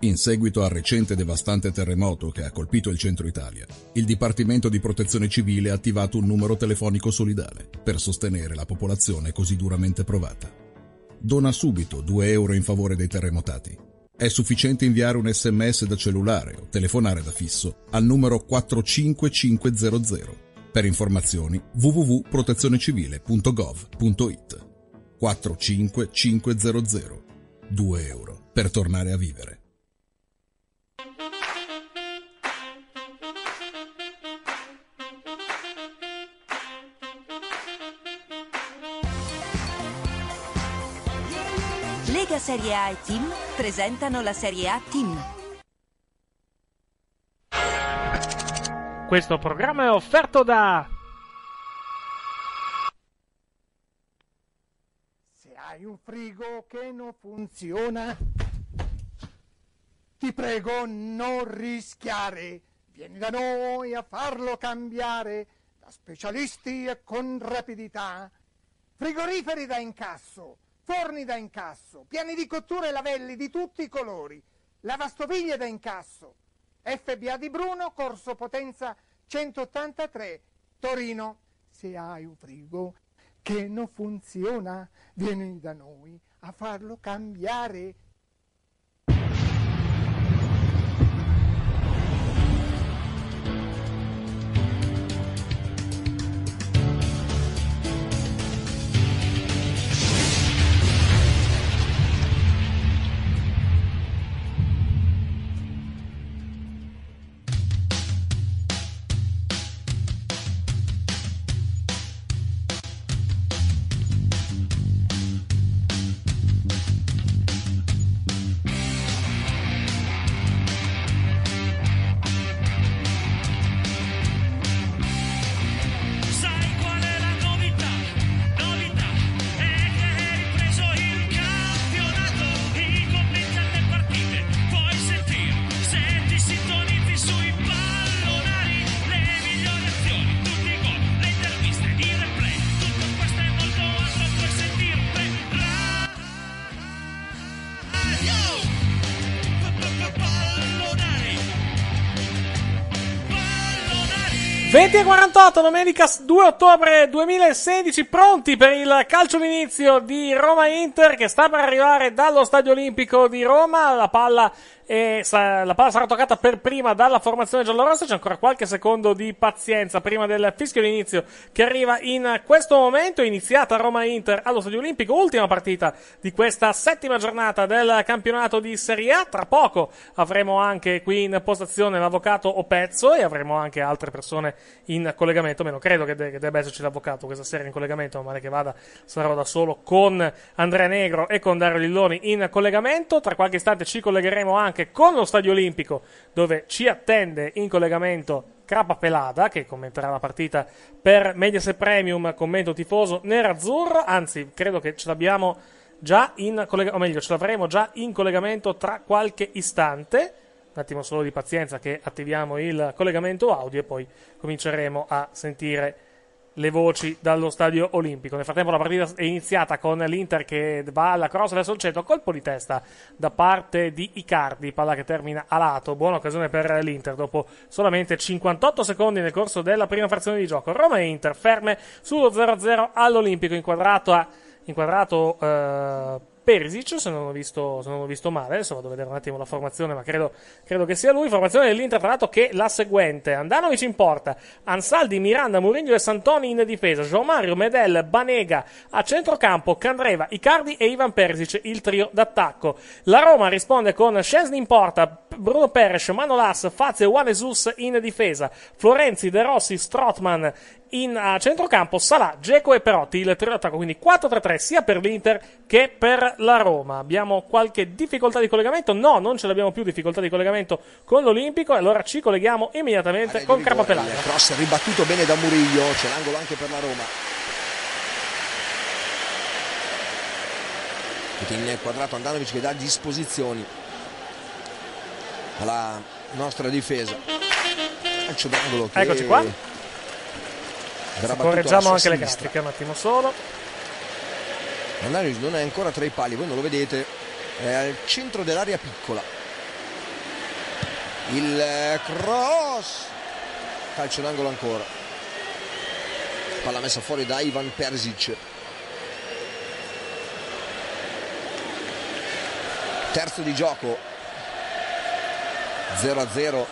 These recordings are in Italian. In seguito al recente devastante terremoto che ha colpito il centro Italia, il Dipartimento di Protezione Civile ha attivato un numero telefonico solidale per sostenere la popolazione così duramente provata. Dona subito €2 in favore dei terremotati. È sufficiente inviare un SMS da cellulare o telefonare da fisso al numero 45500. Per informazioni www.protezionecivile.gov.it. 45500. €2 per tornare a vivere. Lega Serie A e Team presentano la Serie A Team. Questo programma è offerto da... Se hai un frigo che non funziona, ti prego non rischiare. Vieni da noi a farlo cambiare da specialisti e con rapidità. Frigoriferi da incasso, forni da incasso, piani di cottura e lavelli di tutti i colori, lavastoviglie da incasso. FBA di Bruno, Corso Potenza 183, Torino. Se hai un frigo che non funziona, vieni da noi a farlo cambiare. E 48, domenica 2 ottobre 2016, pronti per il calcio d'inizio di Roma-Inter che sta per arrivare dallo Stadio Olimpico di Roma. La palla sarà toccata per prima dalla formazione giallorossa. C'è ancora qualche secondo di pazienza prima del fischio d'inizio che arriva in questo momento. Iniziata Roma-Inter allo Stadio Olimpico, ultima partita di questa settima giornata del campionato di Serie A. Tra poco avremo anche qui in postazione l'avvocato Opezzo e avremo anche altre persone in collegamento. Meno credo che debba esserci l'avvocato questa sera in collegamento, ma male che vada sarò da solo con Andrea Negro e con Dario Lilloni in collegamento. Tra qualche istante ci collegheremo anche con lo Stadio Olimpico, dove ci attende in collegamento Crapa Pelada, che commenterà la partita per Mediaset Premium, commento tifoso nerazzurro. Anzi, credo che ce l'abbiamo già in collegamento, o meglio, ce l'avremo già in collegamento tra qualche istante. Un attimo solo di pazienza che attiviamo il collegamento audio e poi cominceremo a sentire le voci dallo stadio olimpico. Nel frattempo la partita è iniziata con l'Inter che va alla cross verso il centro, colpo di testa da parte di Icardi, palla che termina a lato, buona occasione per l'Inter dopo solamente 58 secondi nel corso della prima frazione di gioco. Roma e Inter ferme sullo 0-0 all'Olimpico, inquadrato Perisic, se non ho visto male, adesso vado a vedere un attimo la formazione, ma credo che sia lui. Formazione dell'Inter, tra l'altro, che è la seguente: Andanovic in porta, Ansaldi, Miranda, Mourinho e Santoni in difesa, João Mario, Medel, Banega a centrocampo, Candreva, Icardi e Ivan Perisic il trio d'attacco. La Roma risponde con Szczęsny in porta, Bruno Peres, Manolas, Fazio e Juan Jesus in difesa, Florenzi, De Rossi, Strootman in centrocampo, Salah, Dzeko e Perotti il trio d'attacco. Quindi 4-3-3 sia per l'Inter che per la Roma. Abbiamo qualche difficoltà di collegamento? No, non ce l'abbiamo più difficoltà di collegamento con l'Olimpico, e allora ci colleghiamo immediatamente con Crapapelano. Il cross ribattuto bene da Murillo, c'è l'angolo anche per la Roma. In quadrato Andanovic che dà disposizioni alla nostra difesa. Calcio d'angolo che... Eccoci qua. Correggiamo anche sinistra. Le grafiche un attimo solo. Andanovic non è ancora tra i pali, voi non lo vedete, è al centro dell'area piccola, il cross, calcio d'angolo ancora, palla messa fuori da Ivan Perisic. Terzo di gioco, 0-0,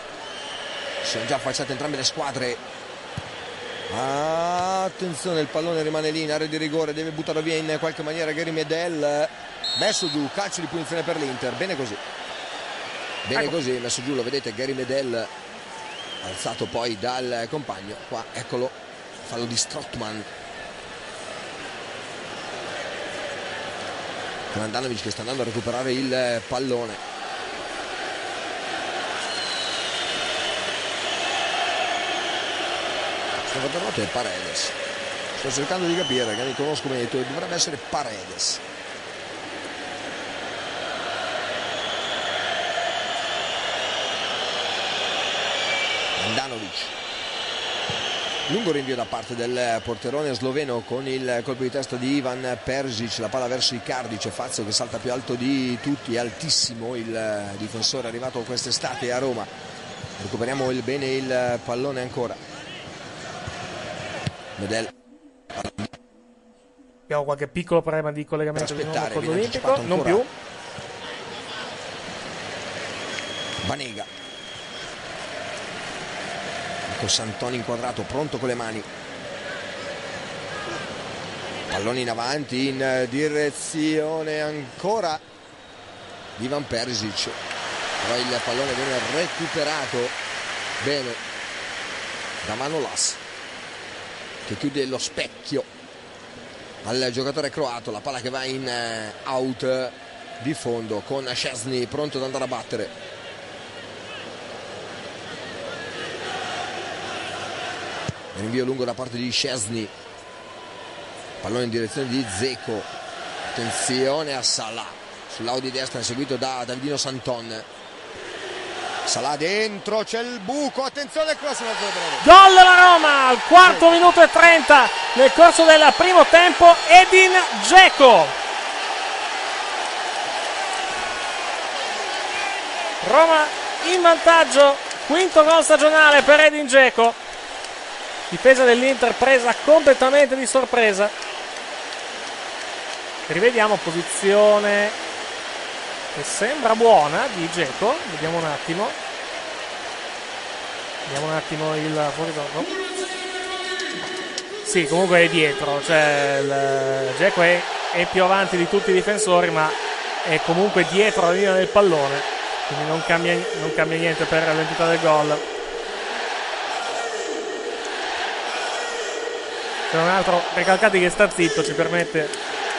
sono già affacciate entrambe le squadre. Attenzione, il pallone rimane lì in area di rigore, deve buttarlo via in qualche maniera Gary Medel, messo giù, calcio di punizione per l'Inter, bene così, messo giù, lo vedete Gary Medel, alzato poi dal compagno, qua eccolo, fallo di Strootman. Andanovic che sta andando a recuperare il pallone. È Paredes, sto cercando di capire, che mi conosco bene, dovrebbe essere Paredes. Andanovic, lungo rinvio da parte del porterone sloveno con il colpo di testa di Ivan Perisic, la palla verso Icardi, c'è Fazio che salta più alto di tutti, altissimo il difensore arrivato quest'estate a Roma. Recuperiamo bene il pallone ancora. Abbiamo qualche piccolo problema di collegamento con l'Olimpico, non più. Banega con Santoni inquadrato, pronto con le mani, pallone in avanti in direzione ancora di Ivan Perisic, però il pallone viene recuperato bene da Manolas che chiude lo specchio al giocatore croato, la palla che va in out di fondo con Szczęsny pronto ad andare a battere. Rinvio lungo da parte di Szczęsny, pallone in direzione di Dzeko, attenzione a Salah sul lato di destra seguito da Davdino Santon. Salah dentro, c'è il buco, attenzione, cross, gol della Roma al quarto minuto e 30 nel corso del primo tempo. Edin Dzeko. Roma in vantaggio, quinto gol stagionale per Edin Dzeko. Difesa dell'Inter presa completamente di sorpresa. Rivediamo posizione che sembra buona di Dzeko, vediamo un attimo il fuorigioco. Sì, comunque è dietro, cioè Dzeko è più avanti di tutti i difensori, ma è comunque dietro la linea del pallone, quindi non cambia niente per l'entità del gol. C'è un altro Recalcati che sta zitto, ci permette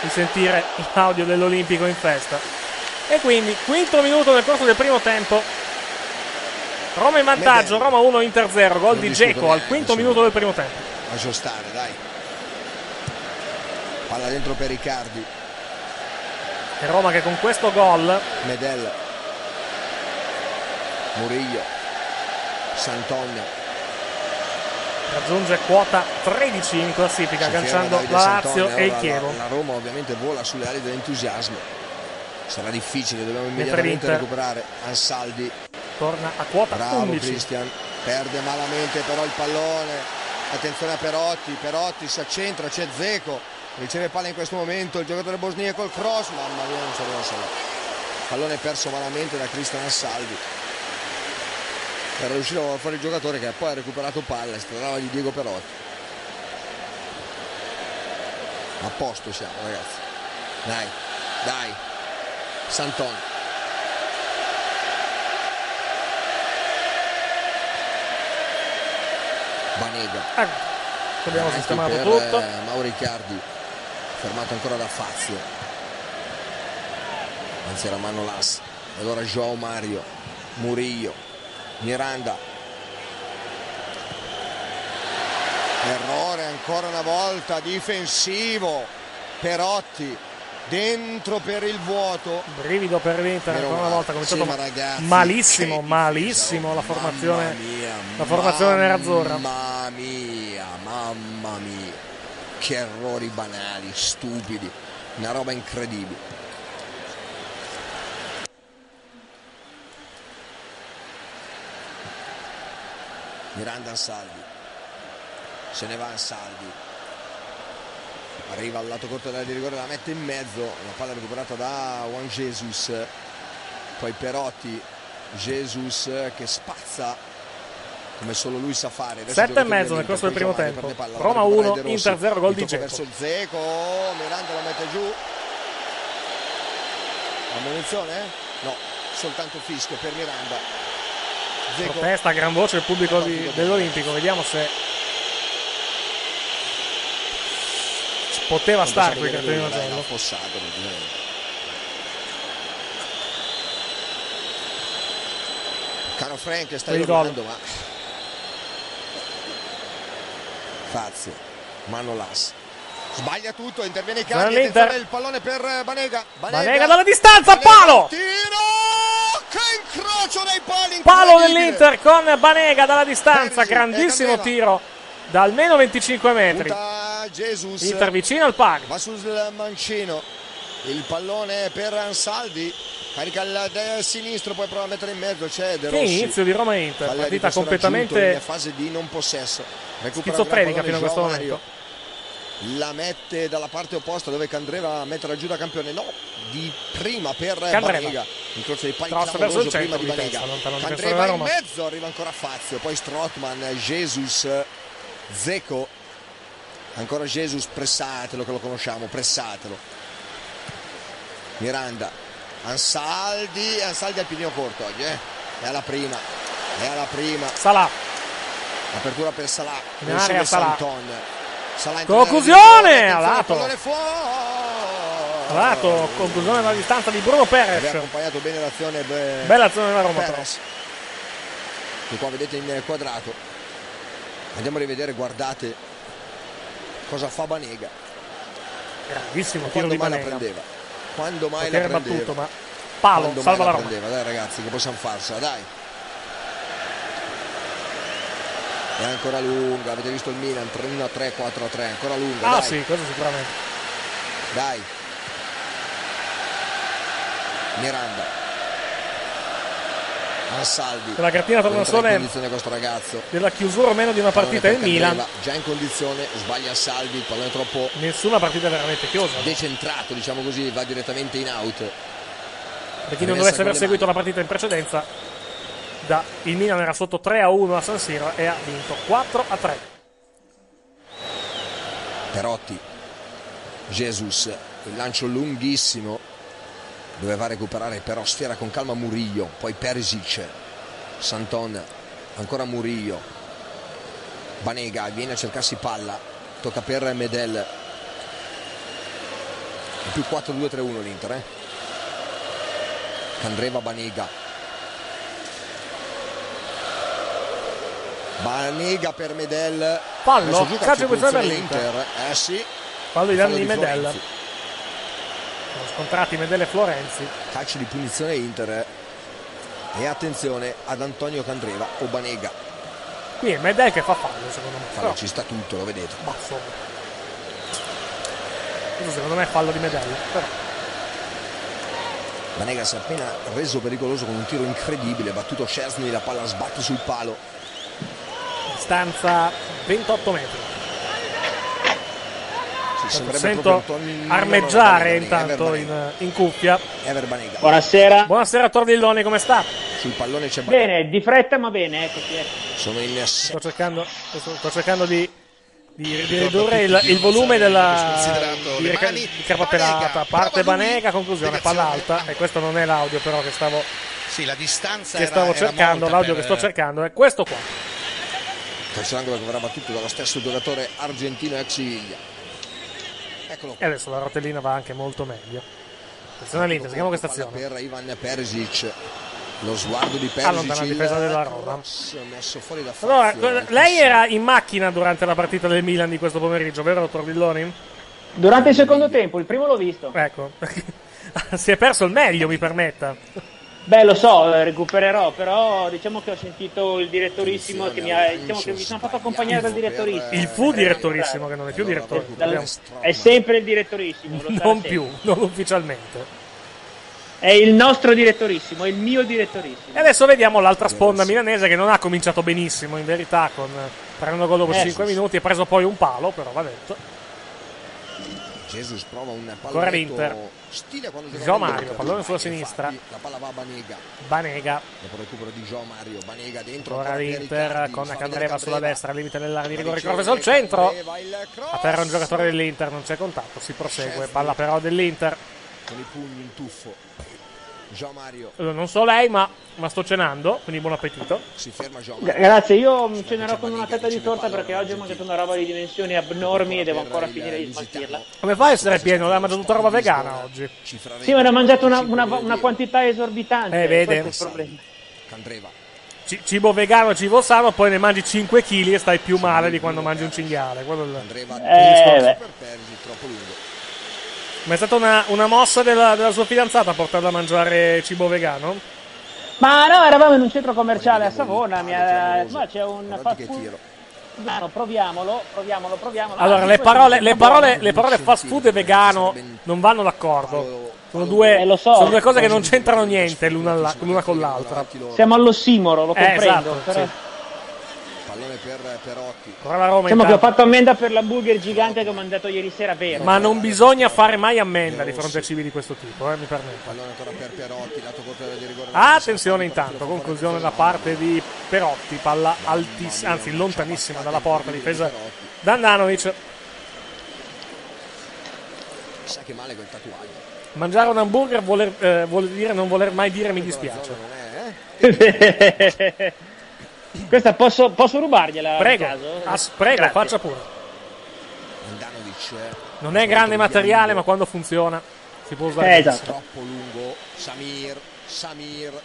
di sentire l'audio dell'Olimpico in festa. E quindi quinto minuto nel corso del primo tempo, Roma in vantaggio, Roma 1 Inter 0, gol di Dzeko al quinto minuto del primo tempo. Lascio stare, dai. Palla dentro per Riccardi. E Roma che con questo gol. Medel. Murillo. Santon. Raggiunge quota 13 in classifica, agganciando la Lazio e il Chievo. La Roma ovviamente vola sulle ali dell'entusiasmo. Sarà difficile, dobbiamo immediatamente recuperare. Ansaldi torna a quota 11. Christian perde malamente però il pallone. Attenzione a Perotti, Perotti si accentra, c'è Dzeko, riceve palla in questo momento il giocatore bosniaco col cross, mamma mia non sapeva solo. Pallone perso malamente da Christian Ansaldi. Era riuscito a fare il giocatore che poi ha recuperato palla e si trattava di Diego Perotti. A posto siamo ragazzi. Dai, dai. Santon. Banega. Abbiamo sistemato tutto. Mauricardi. Fermato ancora da Fazio. Anzi era Manolas. Allora João Mario. Murillo. Miranda, errore ancora una volta difensivo. Perotti dentro per il vuoto, brivido per l'Inter ancora una volta, cominciato ragazzi, malissimo malissimo la formazione nerazzurra, mamma mia che errori banali, stupidi, una roba incredibile. Miranda Ansaldi, se ne va Ansaldi, arriva al lato corto dell'area di rigore, la mette in mezzo, la palla recuperata da Juan Jesus, poi Perotti, Jesus che spazza come solo lui sa fare. 7,5 nel corso del primo tempo, Roma 1, Inter 0, gol di Dzeko. Verso Dzeko, Miranda la mette giù, ammonizione? No, soltanto fischio per Miranda. Dzeko. Protesta a gran voce il pubblico dell'Olimpico, vediamo se poteva stare qui il cartellino giallo. Caro Frank sta giocando ma Fazio, Manolas sbaglia tutto, interviene i cani, attenzione il pallone per Banega. Banega dalla distanza, palo! Tiro! Che incrocio dei pali, palo dell'Inter con Banega dalla distanza, grandissimo tiro da almeno 25 metri. Inter vicino al palo. Va sul mancino, il pallone per Ansaldi, carica il sinistro, poi prova a mettere in mezzo, c'è De Rossi. Che inizio di Roma Inter, partita completamente in fase di non possesso. Schizofrenica fino a questo momento. La mette dalla parte opposta dove Candreva metterà giù da campione, no, di prima per Banega. Il corso dei pali clamoroso prima di Banega. Candreva in mezzo, arriva ancora Fazio, poi Strootman, Jesus, Dzeko. Ancora Jesus, pressatelo che lo conosciamo, pressatelo. Miranda, Ansaldi, Ansaldi al pigno corto oggi, è alla prima, è alla prima. Salah. Apertura per Salah, in Santon. Conclusione a lato, conclusione alla distanza di Bruno Perez. Aveva accompagnato bene l'azione, bella azione della Roma Perez. Che qua vedete in quadrato. Andiamo a rivedere, guardate cosa fa Banega. Grandissimo tiro di Banega. Quando mai la prendeva? Battuto, ma palo, quando salva mai la Roma. Dai ragazzi, che possiamo farsela, dai. È ancora lunga, avete visto il Milan 3-1-3, 4-3, ancora lunga. Ah dai. Sì, questo sicuramente. Dai. Miranda. Ansaldi. La cartina torna solo in condizione questo ragazzo. Della chiusura o meno di una partita il Milan. Già in condizione, sbaglia Ansaldi, il pallone è troppo. Nessuna partita veramente chiusa. Decentrato, diciamo così, va direttamente in out. Per chi non dovesse aver seguito la partita in precedenza. Il Milan era sotto 3-1 a San Siro e ha vinto 4-3. Perotti, Jesus, il lancio lunghissimo, doveva recuperare però sfera con calma Murillo, poi Perisic, Santon, ancora Murillo, Banega viene a cercarsi palla, tocca per Medel, più 4-2-3-1 l'Inter, Candreva Banega. Banega per Medel. Fallo, calcio punizione per l'Inter. Eh sì. Fallo di danni di Medel. Sono scontrati Medel e Florenzi. Calcio di punizione Inter. E attenzione ad Antonio Candreva o Banega. Qui è Medel che fa fallo, secondo me. Fallo, ci sta tutto, lo vedete. Baffo. Questo secondo me è fallo di Medel, però. Banega si è appena reso pericoloso con un tiro incredibile, ha battuto Szczęsny, la palla sbatte sul palo. Distanza 28 metri. Sì, sento armeggiare intanto in cuffia. Buonasera. Buonasera Tordilloni, come sta? Sul pallone c'è Banega. Bene, di fretta ma bene, eccoci. Sono in... sto cercando di ridurre il volume della carpellata. Parte Banega, conclusione, palla alta. E questo non è l'audio però che stavo, sì, la distanza che stavo cercando. L'audio che sto cercando è questo qua. Calcio d'angolo che verrà battuto dallo stesso giocatore argentino ex Siviglia. Eccolo qua. E adesso la rotellina va anche molto meglio. Attenzione all'Inter, seguiamo questa azione per Ivan Perisic. Lo sguardo di Perisic, allontana la difesa della Roma. Messo fuori da fazio, allora, lei era in macchina durante la partita del Milan di questo pomeriggio, vero Tordilloni? Durante il secondo tempo, il primo l'ho visto. Ecco, si è perso il meglio, mi permetta. Beh, lo so, recupererò, però diciamo che ho sentito il direttorissimo che mi ha, diciamo che mi sono fatto accompagnare dal direttorissimo. Il fu direttorissimo, che non è più direttore. È sempre il direttorissimo. Non più, non ufficialmente. È il nostro direttorissimo, è il mio direttorissimo. E adesso vediamo l'altra sponda milanese che non ha cominciato benissimo, in verità, con prendendo gol dopo 5 minuti e preso poi un palo, però va detto. Jesus prova un pallone. Ancora l'Inter. Gio Mario, pallone sulla sinistra. Infatti, la palla va a Banega. Banega. Dopo recupero di Gio Mario, Banega dentro. Ancora l'Inter con Candreva sulla destra, al limite dell'area di rigore, ricorso al centro. A terra un giocatore dell'Inter, non c'è contatto, si prosegue. Palla però dell'Inter. Con i pugni in tuffo. Gian Mario. Non so lei, ma sto cenando, quindi buon appetito. Si ferma Gian Mario. Grazie, io cenerò con una fetta di torta perché oggi ho mangiato una roba di dimensioni abnormi e devo ancora finire di smaltirla. Come fa a essere pieno? L'ha mangiato tutta roba vegana oggi. Sì, ma ne ho mangiato una quantità esorbitante. Vede. Cibo vegano, cibo sano, poi ne mangi 5 kg e stai più male di quando mangi un cinghiale. Quello è troppo lungo. Ma è stata una mossa della sua fidanzata portarla a mangiare cibo vegano? Ma no, eravamo in un centro commerciale a Savona, ma c'è un fast food. No, proviamolo. Allora, le parole fast food e vegano non vanno d'accordo. Sono due cose che non c'entrano niente l'una con l'altra. Siamo all'ossimoro, lo comprendo. Esatto, però... sì. Pallone per Perotti. Diciamo che ho fatto ammenda per l'hamburger gigante che ho mandato ieri sera, vero? Ma non bisogna fare mai ammenda di fronte a cibi di questo tipo, mi permetta. Pallone ancora per Perotti, lato contrario di rigore. Attenzione intanto, conclusione da parte di Perotti, palla altissima, anzi lontanissima dalla porta, difesa da Andanovic. Sa che male quel tatuaggio. Mangiare un hamburger vuol dire non voler mai dire mi dispiace. Questa posso rubargliela? Prego, prego, faccia pure. Non è grande materiale, ma quando funziona si può usare. Esatto. Troppo lungo. Samir.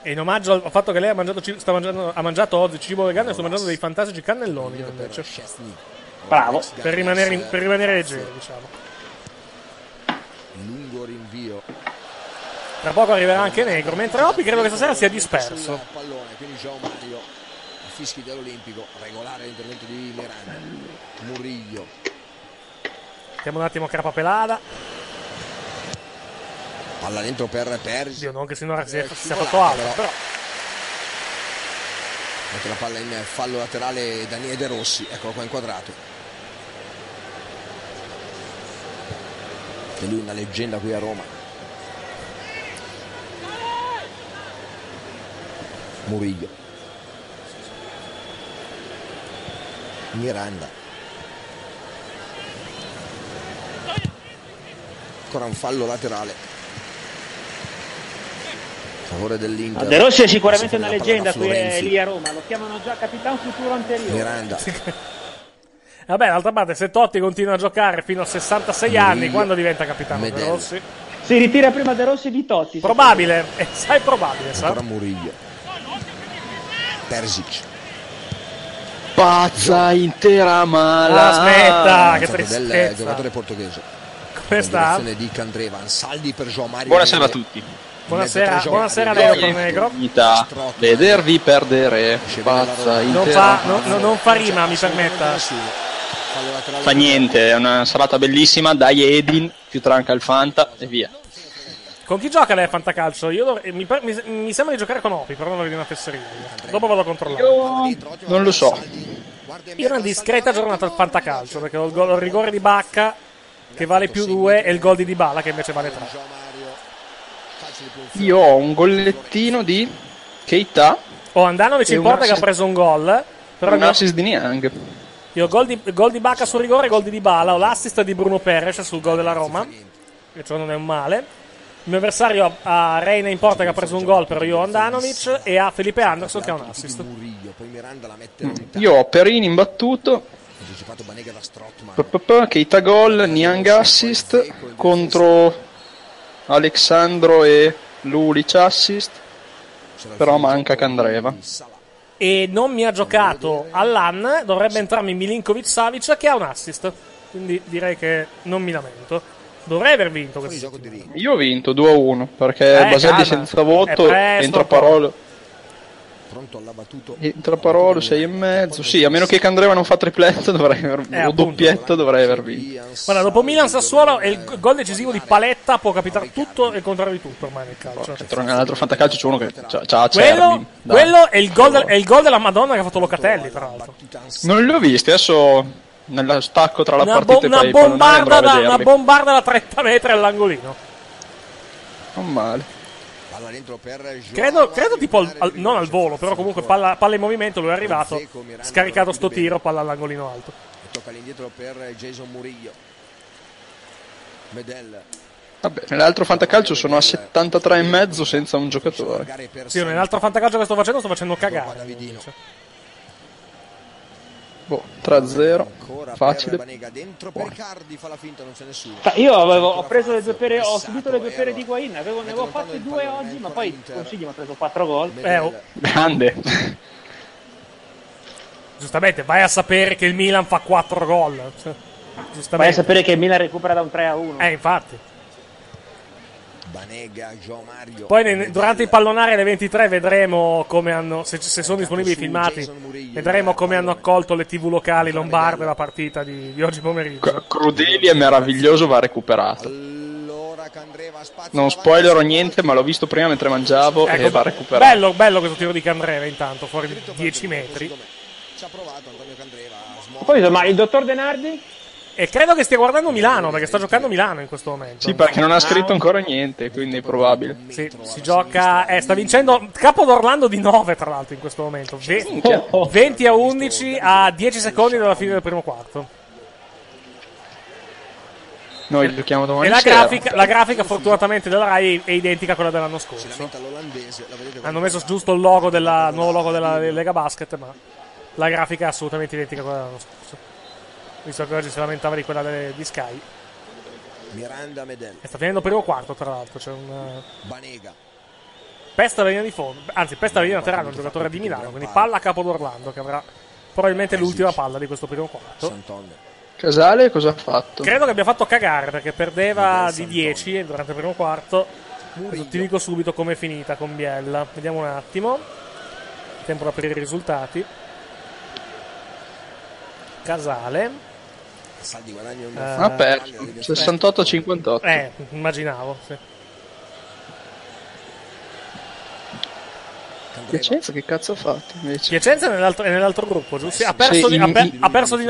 E in omaggio al fatto che lei ha mangiato oggi cibo vegano, e sto mangiando dei fantastici cannelloni invece. Bravo. Per rimanere leggeri, diciamo. Lungo rinvio. Tra poco arriverà anche Negro, mentre Opi credo che stasera sia disperso. Pallone, quindi Gio Mario, fischi dell'Olimpico, regolare l'intervento di Miranda. Murillo. Mettiamo un attimo Crapapelada. Palla dentro per Perisic. Dio, non che sinora sia fatto altro, però. Mette la palla in fallo laterale Daniele De Rossi, eccolo qua inquadrato. E lui una leggenda qui a Roma. Murillo. Miranda. Ancora un fallo laterale a favore dell'Inter. De Rossi è sicuramente una leggenda qui lì a Roma, lo chiamano già capitano futuro anteriore. Miranda. Vabbè, d'altra parte se Totti continua a giocare fino a 66 Murillo, anni, quando diventa capitano Medel. De Rossi? Si ritira prima De Rossi di Totti. Probabile, sai, probabile, sa. Ancora Murillo. Perisic. Pazza intera mala. Aspetta, che tristezza del giocatore portoghese. Come sta? Di Candreva, Ansaldi per João Mario. Buonasera a tutti. Buonasera, buonasera a lei, Negro. Vedervi perdere. Pazza intera. Non fa rima, mi permetta. Fa niente, è una serata bellissima. Dai Edin, più tranca il Fanta e via. Con chi gioca lei a Fantacalcio? Io mi sembra di giocare con Opi, però non lo vedo una fesseria. Dopo vado a controllare. Io non lo so. Io ho una discreta giornata al Fantacalcio, perché ho il rigore di Bacca che vale più 2 e il gol di Dybala che invece vale 3. Io ho un gollettino di Keita. Oh, Andanovic in porta che ha preso un gol. Però un assist di Niang. Io ho gol di Bacca sul rigore, gol di Dybala. Ho l'assist di Bruno Perez sul gol della Roma, che ciò non è un male. Il mio avversario ha Reina in porta che ha preso un gol per Jovan Andanovic e ha Felipe Anderson che ha un assist. Io ho Perini imbattuto, Keita gol, Niang assist contro Alexandro e Lulic assist, però manca Candreva. E non mi ha giocato Allan, dovrebbe entrarmi Milinkovic Savic che ha un assist, quindi direi che non mi lamento. Dovrei aver vinto questo gioco di... Io ho vinto 2-1 perché Baselli senza voto, entra Parolo. Pronto alla battuta. Entra Parolo 6,5. Sì, a meno che Candreva non fa tripletto, dovrei aver o doppietto, dovrei aver vinto. Guarda, dopo Milan Sassuolo e il gol decisivo di Paletta può capitare tutto e il contrario di tutto ormai nel calcio. Nell'altro fantacalcio c'è uno che c'ha quello è il gol della Madonna che ha fatto Locatelli, tra l'altro. Non li ho visti, adesso nello stacco tra la partita e poi una bombarda da 30 metri all'angolino. Non male. Credo tipo non al volo, però comunque palla in movimento, lui è arrivato, scaricato sto tiro, palla all'angolino alto. Tocca all'indietro per Jason Murillo. Medel. Vabbè, nell'altro fantacalcio sono a 73,5 senza un giocatore. Sì, nell'altro fantacalcio che sto facendo cagare. Boh, 3-0, facile. Io ho preso le due pere, ho subito le due pere di Higuain, ne avevo fatte 2 oggi, ma poi Consigli mi ha preso 4 gol. Grande. Giustamente, vai a sapere che il Milan fa 4 gol. Vai a sapere che il Milan recupera da un 3-1. Infatti. Banega, João Mario. Poi durante il pallonare alle 23 vedremo come hanno, se sono disponibili i filmati, vedremo come hanno accolto le TV locali lombarde la partita di oggi pomeriggio. Crudeli è meraviglioso, va recuperato. Non spoilerò niente, ma l'ho visto prima mentre mangiavo, ecco, e va recuperato. Bello questo tiro di Candreva intanto, fuori di 10 metri. Ci ha provato Antonio Candreva. Ma il dottor De Nardi? E credo che stia guardando Milano, perché sta giocando Milano in questo momento. Sì, perché non ha scritto ancora niente, quindi è probabile. Sì, si gioca... sta vincendo Capo d'Orlando di 9, tra l'altro, in questo momento. 20-11 a 10 secondi dalla fine del primo quarto. Noi giochiamo domani sera. La grafica, fortunatamente, della Rai è identica a quella dell'anno scorso. Hanno messo giusto il logo nuovo logo della Lega Basket, ma la grafica è assolutamente identica a quella dell'anno scorso. Visto che oggi si lamentava di quella di Sky. Miranda Medel. E sta finendo primo quarto, tra l'altro. C'è un Banega. Pesta la linea di fondo. Anzi, pesta la linea laterale, un giocatore di Milano. Quindi palla a Capo d'Orlando, che avrà probabilmente l'ultima palla di questo primo quarto. Casale cosa ha fatto? Credo che abbia fatto cagare, perché perdeva di 10 durante il primo quarto. Ti dico subito com'è finita con Biella. Vediamo un attimo. Tempo da aprire i risultati. Casale. Ha perso 68-58. Immaginavo. Sì. Piacenza, che cazzo ha fatto? Invece? Piacenza è nell'altro gruppo, giusto? Ha perso di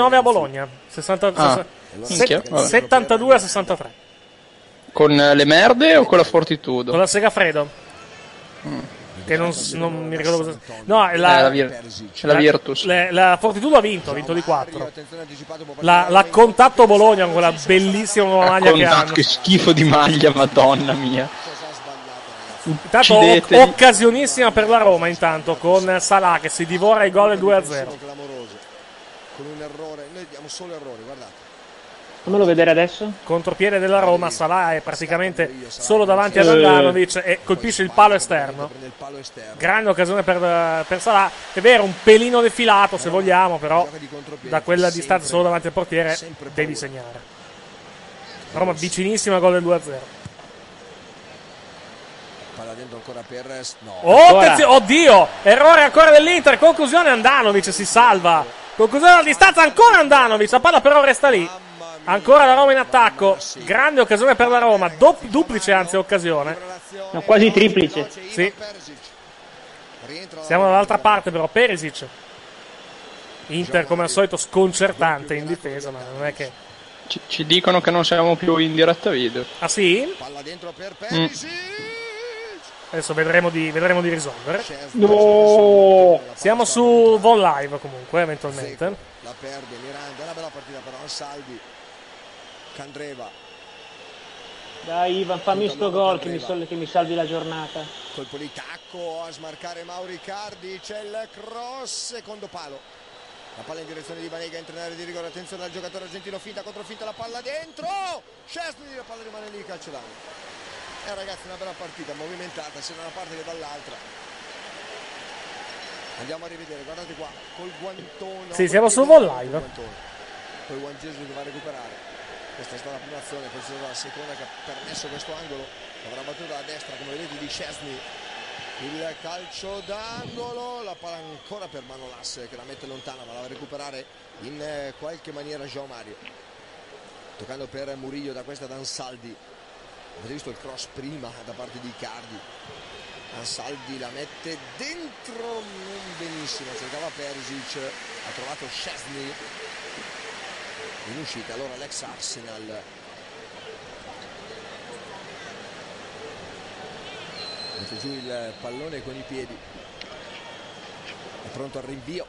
9 a Bologna. 72-63. Con le merde o con la Fortitudo? Con la Segafredo. Che non mi ricordo cosa. No, la Virtus. La Fortitudo ha vinto di 4. La Contatto Bologna con quella bellissima nuova maglia che hanno. Che schifo di maglia, madonna mia. Intanto occasionissima per la Roma intanto con Salah che si divora i gol del 2-0. Con un errore, noi diamo solo errori, guardate. Fammelo vedere adesso. Contropiede della Roma, Salah è praticamente solo davanti ad Andanovic e colpisce il palo esterno. Grande occasione per Salah. È vero, un pelino defilato se vogliamo, però da quella distanza solo davanti al portiere devi segnare. Roma vicinissima al gol del 2-0. Palla dentro ancora per... Oh, attenzione! Oddio! Errore ancora dell'Inter, conclusione Andanovic, si salva. Conclusione alla distanza, ancora Andanovic, la palla però resta lì. Ancora la Roma in attacco, grande occasione per la Roma, duplice anzi occasione. No, quasi triplice. Sì. Siamo dall'altra parte però, Perisic. Inter come al solito sconcertante in difesa, ma non è che... Ci dicono che non siamo più in diretta video. Ah sì? Adesso vedremo di risolvere. No! Siamo su Vol Live comunque, eventualmente. La perde Miranda, una bella partita però, Salvi. Candreva. Dai Ivan, fammi sto gol che mi salvi la giornata. Colpo di tacco a smarcare Mauricardi, c'è il cross, secondo palo. La palla in direzione di Banega, entra in area di rigore, attenzione al giocatore argentino, finta contro finta, la palla dentro. Szczęsny, la palla rimane lì, calcio d'angolo. Ragazzi, una bella partita, movimentata sia da una parte che dall'altra. Andiamo a rivedere, guardate qua, col guantone. Sì, siamo sul Vol Live. Poi Juan Jesus che va a recuperare. Questa è stata la prima azione, questa è stata la seconda che ha permesso questo angolo. L'avrà battuta a destra, come vedete, di Szczęsny. Il calcio d'angolo, la palla ancora per Manolas che la mette lontana, ma la va a recuperare in qualche maniera João Mario. Toccando per Murillo, da questa Ansaldi. Avete visto il cross prima da parte di Icardi. Ansaldi la mette dentro, non benissimo, cercava Perisic, ha trovato Szczęsny in uscita, allora l'ex Arsenal. Mette giù il pallone con i piedi, è pronto al rinvio.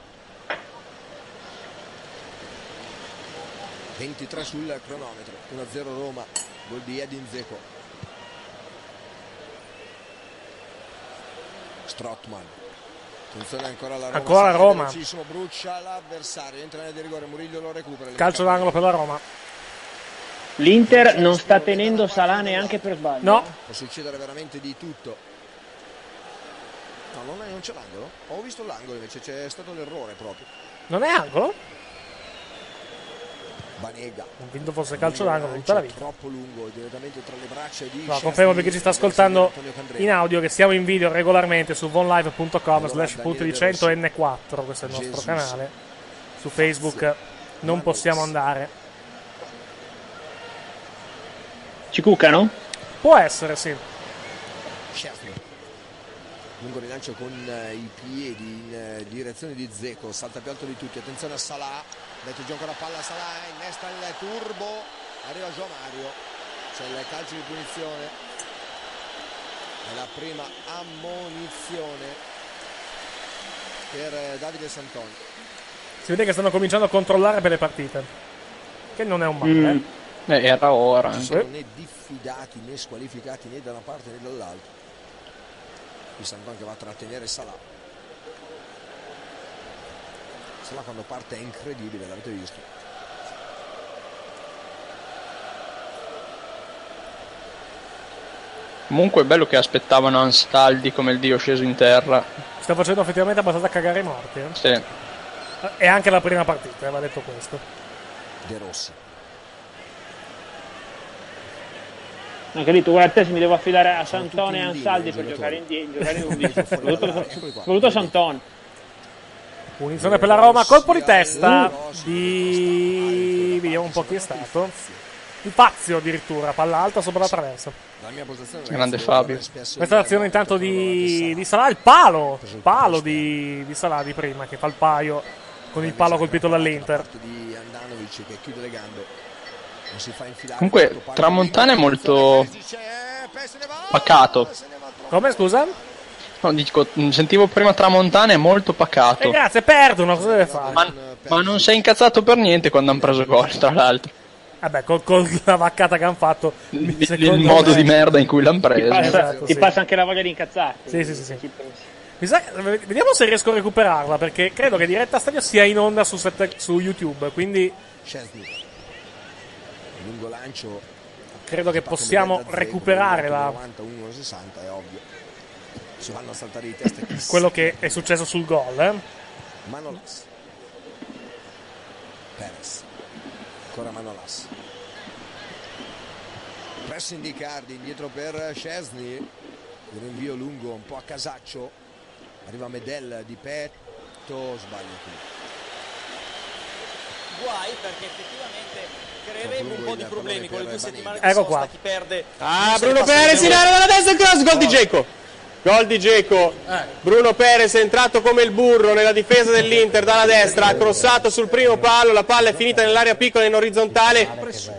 23 sul cronometro, 1-0 Roma, gol di Edin Dzeko. Strootman, attenzione ancora la Roma. Ancora Roma. Brucia l'avversario, entra nel rigore, Murillo lo recupera. Calcio d'angolo per la Roma. L'Inter non sta tenendo Salah neanche per sbaglio. No. Può succedere veramente di tutto. No, non c'è l'angolo. Ho visto l'angolo invece, c'è stato l'errore proprio. Non è angolo? Banega. Non vinto fosse calcio d'angolo tutta la vita. Troppo lungo, direttamente tra le braccia di... No, confermo perché ci sta ascoltando in audio che siamo in video regolarmente su vonlive.com/putri100n4, questo è il nostro canale. Su Facebook non possiamo andare. Ci cuccano? Può essere, sì. Lungo rilancio con i piedi in direzione di Dzeko, salta più alto di tutti, attenzione a Salah, mette giù ancora palla Salah, innesta il turbo, arriva João Mario, c'è il calcio di punizione, è la prima ammonizione per Davide Santoni. Si vede che stanno cominciando a controllare per le partite, che non è un male. Era ora. Non sono né diffidati né squalificati né da una parte né dall'altra. Qui Santoni che va a trattenere Salah. Salah quando parte è incredibile, l'avete visto. Comunque è bello che aspettavano Ansaldi come il dio sceso in terra. Sta facendo effettivamente abbastanza cagare i morti. Sì. È anche la prima partita, va detto questo. De Rossi. Anche lì tu guarda te, se mi devo affidare a Santone e Ansaldi per giocare in 11. Soprattutto Santone. Punizione per la Roma, colpo di testa di... vediamo un po' chi è stato. Di Fazio addirittura, palla alta sopra la traversa. Grande Fabio. Questa è l'azione intanto di Salah, il palo di Salah di prima che fa il paio con il palo colpito dall'Inter. Comunque Tramontana è molto pacato. Come scusa? No, dico, sentivo prima Tramontana è molto pacato. Grazie, perdono, cosa deve fare? Ma non si è incazzato per niente quando hanno preso gol, tra l'altro. Vabbè, con la vaccata che hanno fatto, il modo di merda in cui l'hanno preso. Ti passa anche la voglia di incazzarti. Sì. Mi sa, vediamo se riesco a recuperarla, perché credo che Diretta Stadio sia in onda su YouTube, quindi... lungo lancio. Credo che possiamo recuperare la 91-60, è ovvio. Si vanno a saltare di testa. Quello che è successo sul gol. Manolas. Perez. Ancora Manolas. Pressing di Cardi, indietro per Szczęsny. Un rinvio lungo, un po' a casaccio. Arriva Medel di petto, sbaglio qui. Guai, perché effettivamente creeremo un po' di problemi con le due settimane che sono chi perde. Bruno Perez in area dalla destra, il cross, gol di Dzeko. Gol di Dzeko. Bruno Perez è entrato come il burro nella difesa dell'Inter dalla destra, ha crossato sul primo palo, la palla è finita nell'area piccola in orizzontale.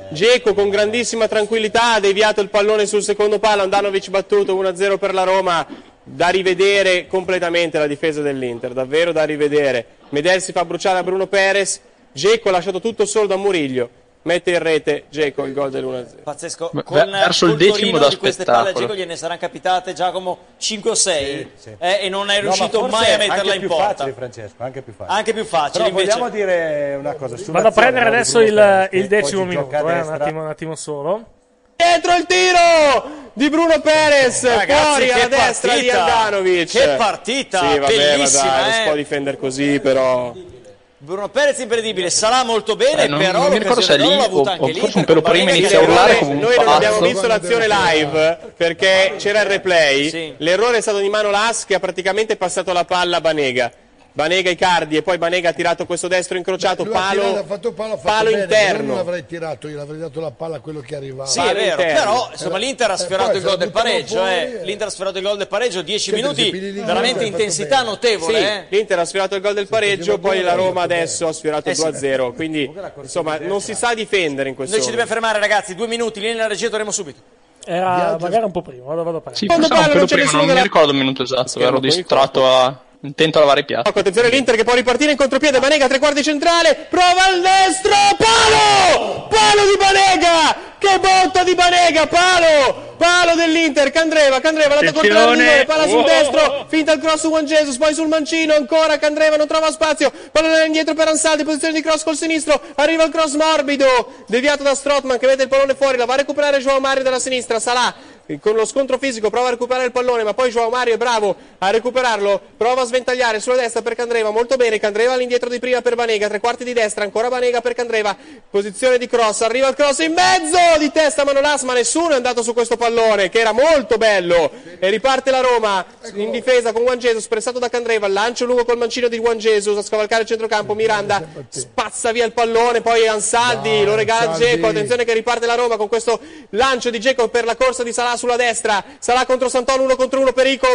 Dzeko con grandissima tranquillità ha deviato il pallone sul secondo palo, Handanovic battuto, 1-0 per la Roma. Da rivedere completamente la difesa dell'Inter, davvero da rivedere. Medel si fa bruciare a Bruno Perez. Dzeko ha lasciato tutto solo da Murillo, mette in rete Dzeko il gol dell'1-0. Pazzesco, verso il decimo da spettacolo. Con queste palle a Dzeko gliene saranno capitate Giacomo 5 o 6 sì. E non è riuscito mai a metterla in porta. Facile, Francesco, anche più facile. Anche più facile. Però invece vogliamo dire una cosa. Vado a prendere adesso il decimo minuto, un attimo solo. Dietro il tiro di Bruno Perez, ragazzi, fuori alla destra di Handanovic. Che partita, sì, vabbè, bellissima. Vabbè, non si può difendere così però. Bruno Perez impredibile, sarà molto bene, però non mi ricordo se è lì o forse un pelo prima inizia a urlare come un pazzo. Noi non abbiamo visto l'azione live perché c'era il replay, sì. L'errore è stato di Manolas che ha praticamente passato la palla a Banega. Banega Icardi e poi Banega ha tirato questo destro incrociato, palo interno. Non l'avrei tirato, io l'avrei dato la palla a quello che arrivava. Sì, è vero, però insomma l'Inter ha sfiorato il gol del pareggio, l'Inter ha sfiorato il gol del pareggio, 10 minuti, veramente intensità notevole, sì, l'Inter ha sfiorato il gol del pareggio, poi la Roma adesso ha sfiorato il 2-0, quindi insomma non si sa difendere in questo. Noi ci dobbiamo fermare, ragazzi, 2 minuti, linea alla regia, torniamo subito. Era magari un po' prima, vado a parlare. Sì, non mi ricordo il minuto esatto, ero distratto a intento a lavare i piatti. Attenzione l'Inter che può ripartire in contropiede. Banega tre quarti centrale, prova al destro, palo! Palo di Banega! Che botta di Banega, palo! Palo dell'Inter, Candreva, l'ha dato contrario, palla sul destro, finta il cross su Juan Jesus, poi sul mancino, ancora Candreva non trova spazio, pallone indietro per Ansaldi, posizione di cross col sinistro, arriva il cross morbido, deviato da Strootman che mette il pallone fuori, la va a recuperare João Mario dalla sinistra, Salah con lo scontro fisico prova a recuperare il pallone, ma poi João Mario è bravo a recuperarlo, prova a sventagliare sulla destra per Candreva, molto bene Candreva all'indietro di prima per Banega, tre quarti di destra ancora Banega per Candreva, posizione di cross, arriva il cross in mezzo di testa Manolas, ma nessuno è andato su questo pallone che era molto bello e riparte la Roma in difesa con Juan Jesus pressato da Candreva, lancio lungo col mancino di Juan Jesus a scavalcare il centrocampo, Miranda spazza via il pallone, poi Ansaldi lo regala a Dzeko, attenzione che riparte la Roma con questo lancio di Dzeko per la corsa di Salah sulla destra, Salah contro Sant'On, 1 contro 1, pericolo,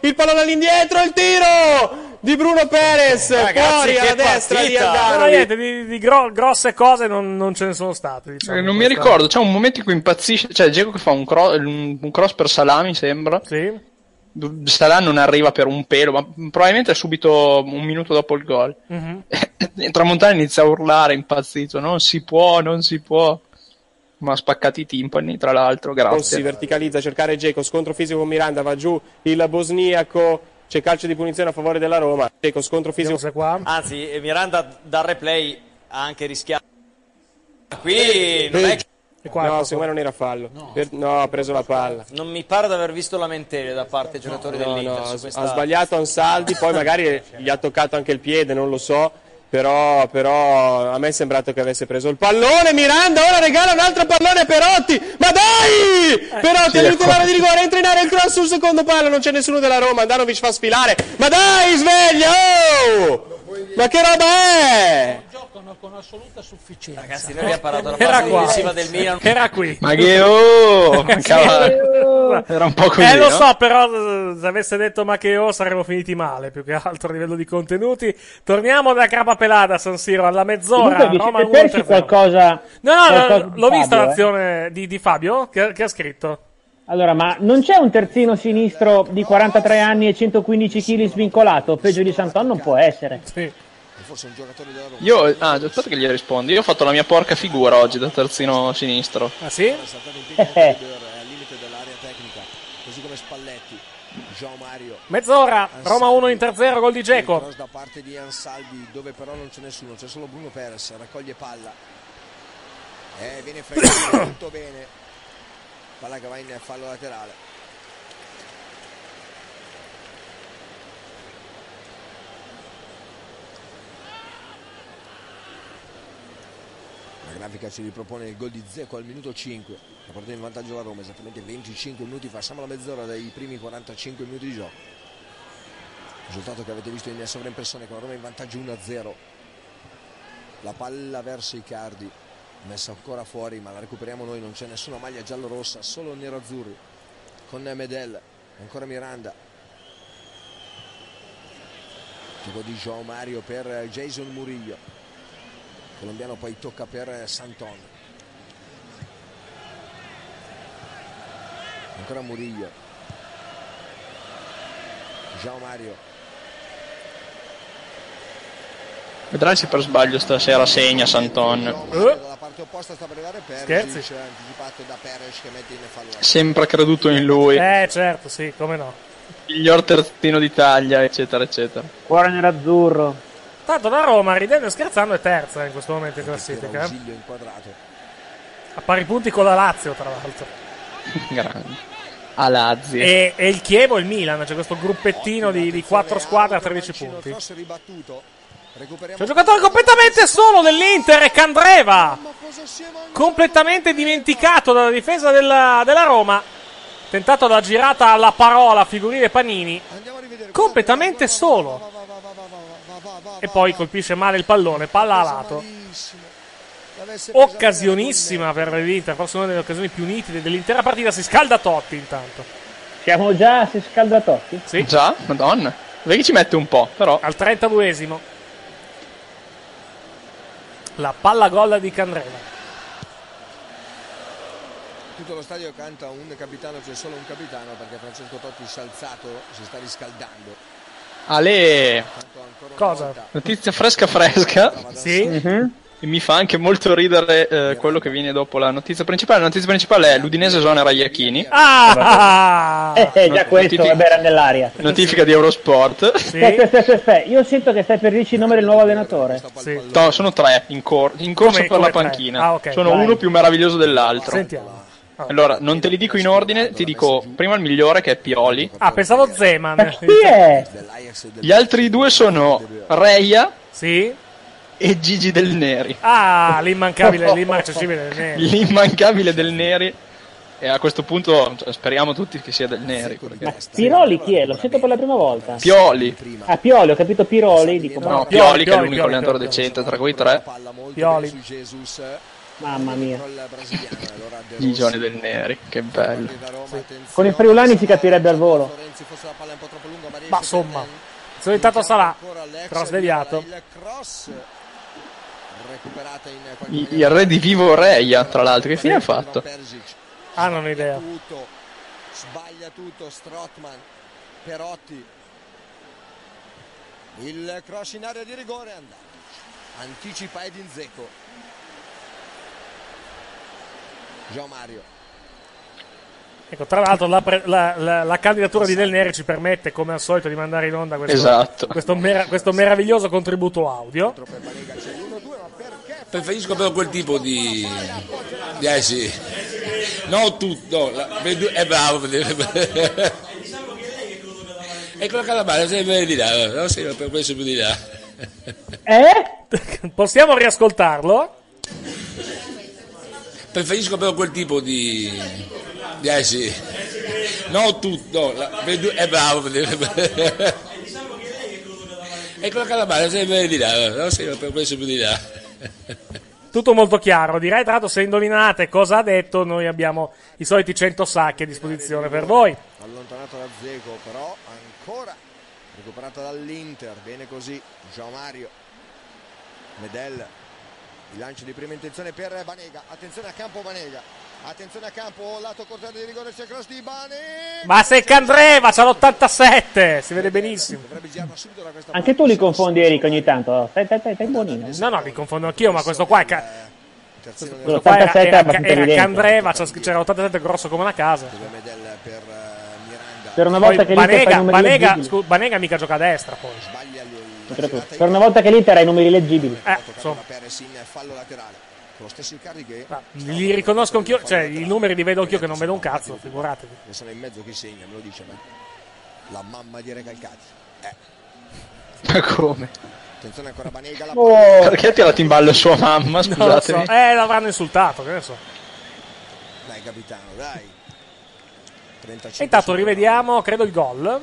il pallone all'indietro, il tiro di Bruno Perez, fuori alla destra di Handanovic. Grosse cose non ce ne sono state, diciamo, non mi ricordo, c'è un momento in cui impazzisce, cioè Dzeko che fa un cross per Salah mi sembra, sì. Salah non arriva per un pelo, ma probabilmente è subito un minuto dopo il gol. Tramontana inizia a urlare impazzito, non si può, ma ha spaccato i timpani tra l'altro, grazie. Rossi verticalizza a cercare Dzeko, scontro fisico con Miranda, va giù il bosniaco, c'è calcio di punizione a favore della Roma. Dzeko scontro fisico qua. Anzi, Miranda dal replay ha anche rischiato. Qui non è secondo me non era fallo. No, ha preso la palla. Non mi pare di aver visto lamentele da parte dei giocatori dell'Inter su questa. Ha sbagliato Ansaldi, poi magari gli ha toccato anche il piede, non lo so. Però a me è sembrato che avesse preso il pallone Miranda, ora regala un altro pallone a Perotti, ma dai! Perotti all'ultimo di rigore, entra in area il cross sul secondo palo, non c'è nessuno della Roma, Handanovic fa sfilare, ma dai, sveglia! Oh! Ma che roba è? Giocano con assoluta sufficienza. Ragazzi, noi abbiamo parato la fase difensiva del Milan. Era qui. Ma che era un po' così. Lo so, però se avesse detto ma che saremmo finiti male, più che altro a livello di contenuti. Torniamo da Crapa Pelada San Siro alla mezz'ora. Roma 1-0. Qualcosa. No, l'ho vista l'azione di Fabio che ha scritto. Allora, ma non c'è un terzino sinistro di 43 anni e 115 kg svincolato? Peggio di Sant'On non può essere. Sì. Io, aspetta che gli rispondi. Io ho fatto la mia porca figura oggi da terzino sinistro. Ah sì? Al limite dell'area tecnica, così come Spalletti. Mezz'ora, Roma 1-0, gol di Dzeko. Da parte di Ansaldi, dove però non c'è nessuno, c'è solo Bruno Perez, raccoglie palla. Viene fregato molto bene. Palla che va in fallo laterale. La grafica ci ripropone il gol di Dzeko al minuto 5. La partita in vantaggio la Roma, esattamente 25 minuti, facciamo la mezz'ora dai primi 45 minuti di gioco. Risultato che avete visto in sovraimpressione con la Roma in vantaggio 1-0. La palla verso Icardi, messa ancora fuori, ma la recuperiamo noi, non c'è nessuna maglia giallorossa, solo nerazzurri con Medel, ancora Miranda, tipo di João Mario per Jason Murillo, colombiano, poi tocca per Santon, ancora Murillo, João Mario. Vedrai se per sbaglio stasera segna Santon. Scherzi. Sempre creduto in lui. Certo, sì, come no. Miglior terzino d'Italia, eccetera, eccetera. Cuore nerazzurro. Tanto la Roma, ridendo e scherzando, è terza in questo momento in classifica. A pari punti con la Lazio, tra l'altro. Grande. A Lazio. E il Chievo e il Milan, c'è questo gruppettino di 4 squadre a 13 punti. C'è un giocatore completamente solo dell'Inter, Candreva, completamente dimenticato dalla difesa della Roma, tentato da girata alla parola figurile Panini, completamente solo, e poi colpisce male il pallone, palla a lato, occasionissima per l'Inter, forse una delle occasioni più nitide dell'intera partita. Si scalda Totti intanto. Siamo già, si scalda Totti? Sì. Già, madonna, vedi che ci mette un po', però. Al 32esimo. La palla gol di Candreva. Tutto lo stadio canta un capitano, c'è solo un capitano, perché Francesco Totti si è alzato, si sta riscaldando. Ale! Cosa? Notizia fresca. Sì. E mi fa anche molto ridere quello che viene dopo la notizia principale. La notizia principale è l'Udinese esonera Iachini. Ah! Già questo, vabbè, era nell'aria. Notifica di Eurosport. Sì. Io sento che stai per dirci il nome del nuovo allenatore. Sì. No, sono tre in corso per la panchina. Ah, okay, sono vai. Uno più meraviglioso dell'altro. Sentiamo. Allora, non te li dico in ordine, ti dico prima il migliore che è Pioli. Ah, pensavo Zeman. Ma chi è? Gli altri due sono Reia. Sì. E Gigi Del Neri. Ah, l'immancabile Del Neri. L'immancabile Del Neri. E a questo punto speriamo tutti che sia Del Neri. Ma Piroli chi è? L'ho sento per la prima volta. Pioli. Ah, Pioli, ho capito Piroli. Dico, no, Pioli che è l'unico allenatore decente tra quei tre. Pioli. Mamma mia. I giorni Del Neri, che bello. Sì. Con i friulani si capirebbe al volo. Ma insomma. Solitato Salah. Cross deviato. Il redivivo Reia, tra l'altro, che fine ha fatto? Ah, non ho idea. Sbaglia tutto Strootman, Perotti. Il cross in area di rigore è andato. Anticipa Edin Dzeko. João Mario. Ecco, tra l'altro la candidatura di Del Neri ci permette, come al solito, di mandare in onda questo meraviglioso contributo audio. Preferisco però quel tipo di sì. No, tutto. È bravo. E con la Calabria sempre di là. Non sempre per questo più di là. Possiamo riascoltarlo? Preferisco però quel tipo di sì. No, tutto. È bravo. E con la Calabria sempre di là. Non sempre per questo più di là. Tutto molto chiaro, direi. Tra l'altro, se indovinate cosa ha detto, noi abbiamo i soliti 100 sacchi a disposizione per voi. Allontanato da Dzeko, però ancora recuperata dall'Inter. Bene così, João Mario. Medel, il lancio di prima intenzione per Banega. Attenzione a campo, Banega. Attenzione a campo, lato contrario di rigore, c'è cross di Banega. Ma se Candreva c'ha l'87, si vede benissimo. Anche tu li confondi, Eric, ogni tanto. Stai buonino. No, li confondo anch'io, ma questo qua è era Candreva, c'era l'87 grosso come una casa. Per una volta poi che Banega mica gioca a destra, poi. Per una volta che l'Inter ha i numeri leggibili. Insomma. lo stesso Icardi che li riconosco anch'io, cioè i numeri li vedo anch'io che non vedo un cazzo, figuratevi. Non sarà in mezzo chi segna, me lo dice, ma la mamma di Recalcati. Ma come? Attenzione ancora Banega la palla. Perché ha tirato in ballo sua mamma, scusatemi. Non lo so. L'avranno insultato, che ne so. Dai capitano, dai. 35. E intanto rivediamo, credo, il gol.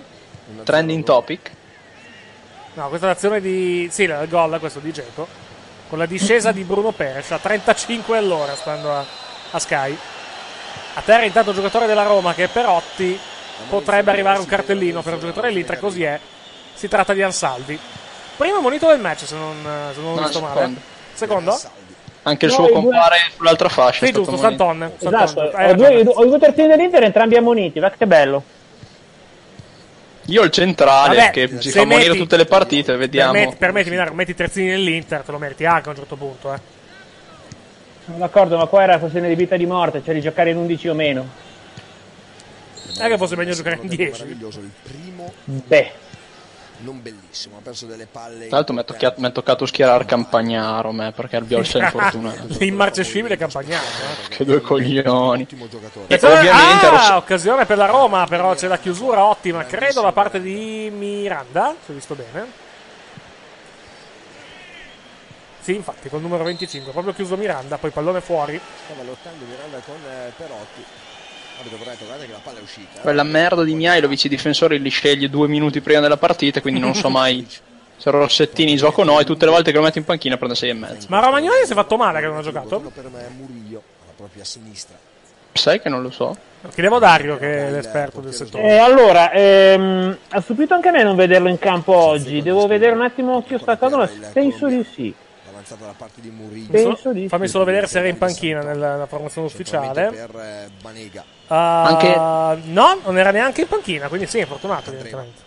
Trending topic. No, questa è l'azione di... Sì, il gol, questo di Dzeko. Con la discesa di Bruno Peres a 35 all'ora, stando a Sky. A terra intanto il giocatore della Roma, che è Perotti. Potrebbe arrivare un cartellino per il giocatore lì, tre così è. Si tratta di Ansaldi. Primo monito del match, se non ho visto male. Secondo? Anche il suo compare sull'altra fascia. Sì, giusto, Santon. Esatto. Ho due terzini dell'Inter, entrambi ammoniti. Va che bello. Io il centrale, vabbè, che ci fa morire tutte le partite, vediamo. Metti i terzini dell'Inter, te lo meriti anche a un certo punto. Sono d'accordo, ma qua era questione di vita e di morte, cioè di giocare in 11 o meno. Non è che fosse meglio giocare in 10. Meraviglioso il primo. Beh. Non bellissimo, ha perso delle palle. Tra l'altro mi è toccato schierare Campagnaro, perché il Bielsa è infortunato. Immarcescibile Campagnaro. Che due coglioni. Occasione per la Roma, però c'è la chiusura ottima, credo, da parte di Miranda, se ho visto bene. Sì, infatti, col numero 25, proprio chiuso Miranda, poi pallone fuori. Stava lottando Miranda con Perotti. Che la palla è uscita. Quella merda di Mihajlovic, i difensori li sceglie 2 minuti prima della partita, quindi non so mai se Rossettini gioca o no, e tutte le volte che lo mette in panchina prende 6,5. Ma Romagnoli si è fatto male che non ha giocato? Per me è Murillo, alla propria sinistra. Sai che non lo so? Chiediamo a Dario, che è l'esperto del settore. Allora, ha stupito anche me non vederlo in campo oggi. Devo vedere un attimo chi ho staccato, ma penso di sì. Da parte di Murillo. Fammi solo vedere se era in panchina nella formazione ufficiale. Per Banega. Anche... No, non era neanche in panchina, quindi sì, è fortunato evidentemente.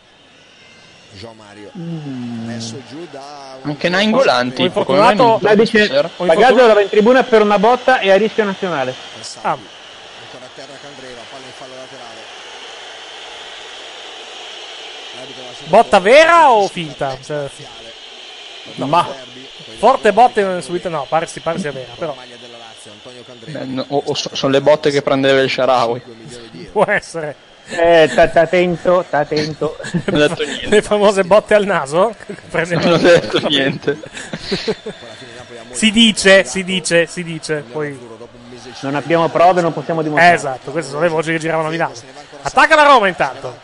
Gio Mario. Messo giù da anche Nainggolanti. Fortunato. Bagaglio andava in tribuna per una botta e a rischio nazionale. Ancora a terra Candreva, palla in fallo laterale. Botta vera o finta? No, ma forte botte subito no, pare sia vera, però sono le botte che prendeva il Sharawi, può essere, t'attento non ho detto niente. Le famose botte al naso non ho detto niente. si dice poi non abbiamo prove, non possiamo dimostrare. Esatto, queste sono le voci che giravano a Milano. Attacca la Roma intanto.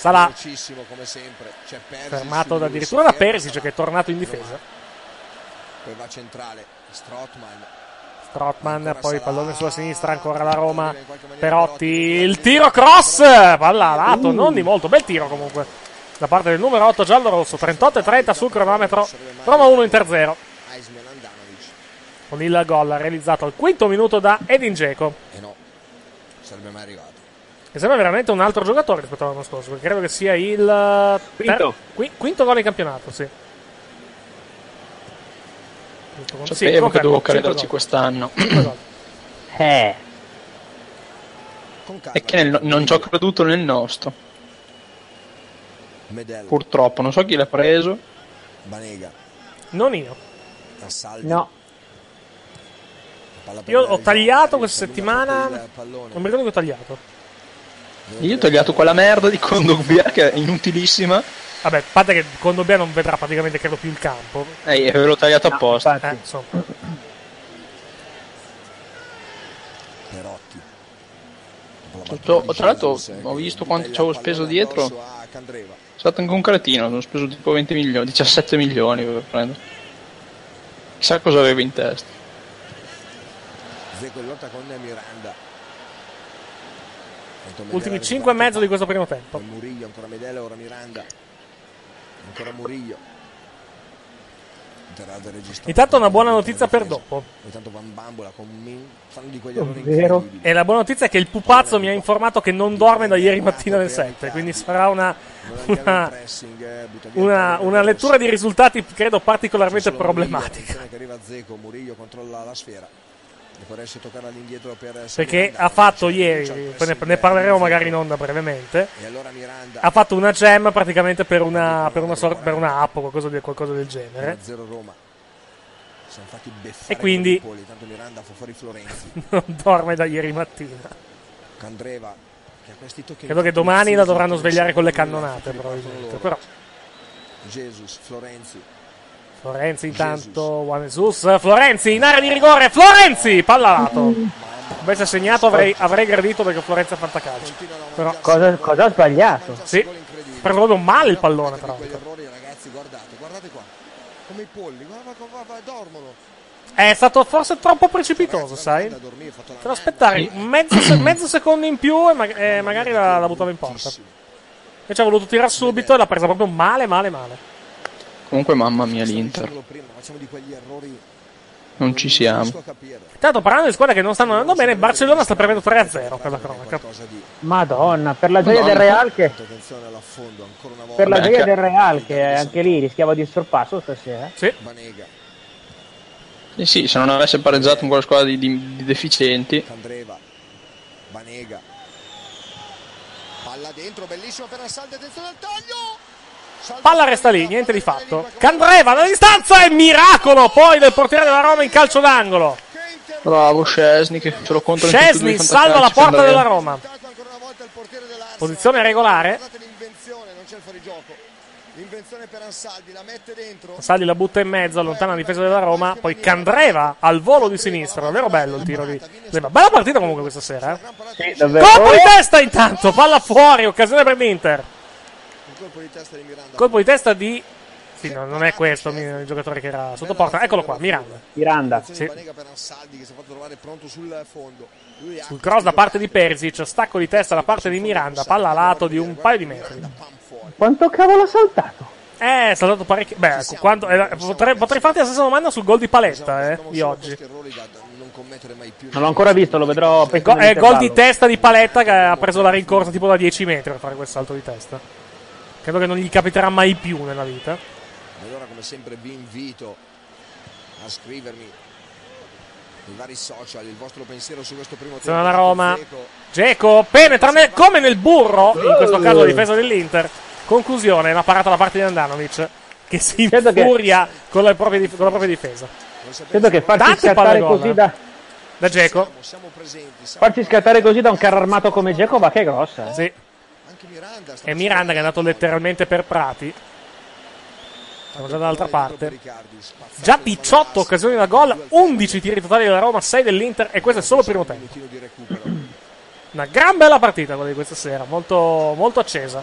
Salah, come sempre. C'è fermato addirittura da Perisic, che è tornato in difesa. Poi va centrale Strootman, poi pallone sulla sinistra, ancora la Roma, Perotti, il tiro cross, palla a lato, non di molto, bel tiro comunque, da parte del numero 8 giallo-rosso, 38-30 sul cronometro, Roma 1 Inter 0. Con il gol realizzato al quinto minuto da Edin Dzeko. E no, sarebbe mai arrivato. E sembra veramente un altro giocatore rispetto all'anno scorso, perché credo che sia il quinto gol in campionato, sì. Sapevo che dovevo crederci quest'anno. E che non ci ho creduto nel nostro. Medella. Purtroppo, non so chi l'ha preso. Banega. Non io. No. Io ho tagliato questa settimana. Non mi ricordo che ho tagliato. Io ho tagliato quella merda di Kondogbia, che è inutilissima. Vabbè, a parte che Kondogbia non vedrà praticamente credo più il campo. Ve l'ho tagliato apposta. Perotti. Tra l'altro ho visto quanto ci avevo speso dietro. È stato anche un cretino, sono speso tipo 20 milioni, 17 milioni per prendere. Chissà cosa avevo in testa. Dzeko lotta con Miranda. Ultimi 5 e mezzo di questo primo tempo. Murillo, ancora Medella, ora Miranda. Ancora Murillo. Intanto una buona notizia per dopo. Intanto Van Bambola con di quegli errori. E la buona notizia è che il pupazzo mi ha informato che non dorme da ieri mattina alle 7, quindi sarà una lettura di risultati credo particolarmente problematica. Che arriva Dzeko, Murillo controlla la sfera. Perché ha fatto ieri, ne parleremo magari in onda brevemente, ha fatto una gem praticamente per una app o qualcosa del genere, E quindi tanto Miranda fa fuori Florenzi. Non dorme da ieri mattina. Candreva, che a questi tocchi credo che domani la dovranno svegliare con le cannonate probabilmente, però. Jesus, Florenzi. Florenzi intanto, Juan Jesus, Florenzi in area di rigore, Florenzi, palla lato. Invece segnato avrei gradito perché Florenzi ha fatto calcio. Però cosa ha sbagliato? Sì, per proprio male il pallone tra l'altro. Guardate qua, come i polli, dormono. È stato forse troppo precipitoso, sai? Per aspettare mezzo secondo in più e magari la buttava in porta. Invece ha voluto tirare subito e l'ha presa proprio male. Comunque mamma mia l'Inter. Non ci siamo. Tanto parlando di squadre che non stanno andando bene, Barcellona sta prendendo 3-0 per la cronaca. Madonna, per la gioia del Real che anche lì rischiava di sorpasso stasera. Sì. Eh sì, se non avesse pareggiato con quella squadra di deficienti. Banega. Palla dentro, bellissimo per Assaldo, attenzione al taglio. Palla resta lì, niente di fatto. Candreva da distanza e miracolo poi del portiere della Roma in calcio d'angolo. Bravo Szczęsny, che ce lo contro. Szczęsny salva la porta della Roma. Posizione regolare. Ansaldi la butta in mezzo, allontana la difesa della Roma. Poi Candreva al volo di sinistra. Davvero bello il tiro di Candreva. Bella partita comunque questa sera. Colpo di testa intanto, palla fuori, occasione per l'Inter. Colpo di testa di... Sì, no, non è questo il giocatore che era sotto porta. Eccolo qua, Miranda. Sì. Sul cross da parte di Perisic, stacco di testa da parte di Miranda, palla a lato di un paio di metri. Quanto cavolo ha saltato? È saltato parecchio. Beh, potrei farti la stessa domanda sul gol di Paletta, di oggi. Non l'ho ancora visto, lo vedrò. È gol di testa di Paletta che ha preso la rincorsa tipo da 10 metri per fare quel salto di testa. Credo che non gli capiterà mai più nella vita. Allora, come sempre, vi invito a scrivermi i vari social, il vostro pensiero su questo primo tempo. Sono la Roma. Dzeko penetra come nel burro, in questo caso la difesa dell'Inter. Conclusione, una parata da parte di Andanovic che si infuria con la propria difesa. Credo che farsi scattare così da Dzeko. Farsi scattare così da un carro armato come Dzeko, va che è grossa. Sì. E Miranda che è andato letteralmente per Prati. Siamo già dall'altra parte. Già 18 occasioni da gol, 11 tiri totali della Roma, 6 dell'Inter. E questo è solo il primo tempo. Una gran bella partita quella di questa sera, molto accesa.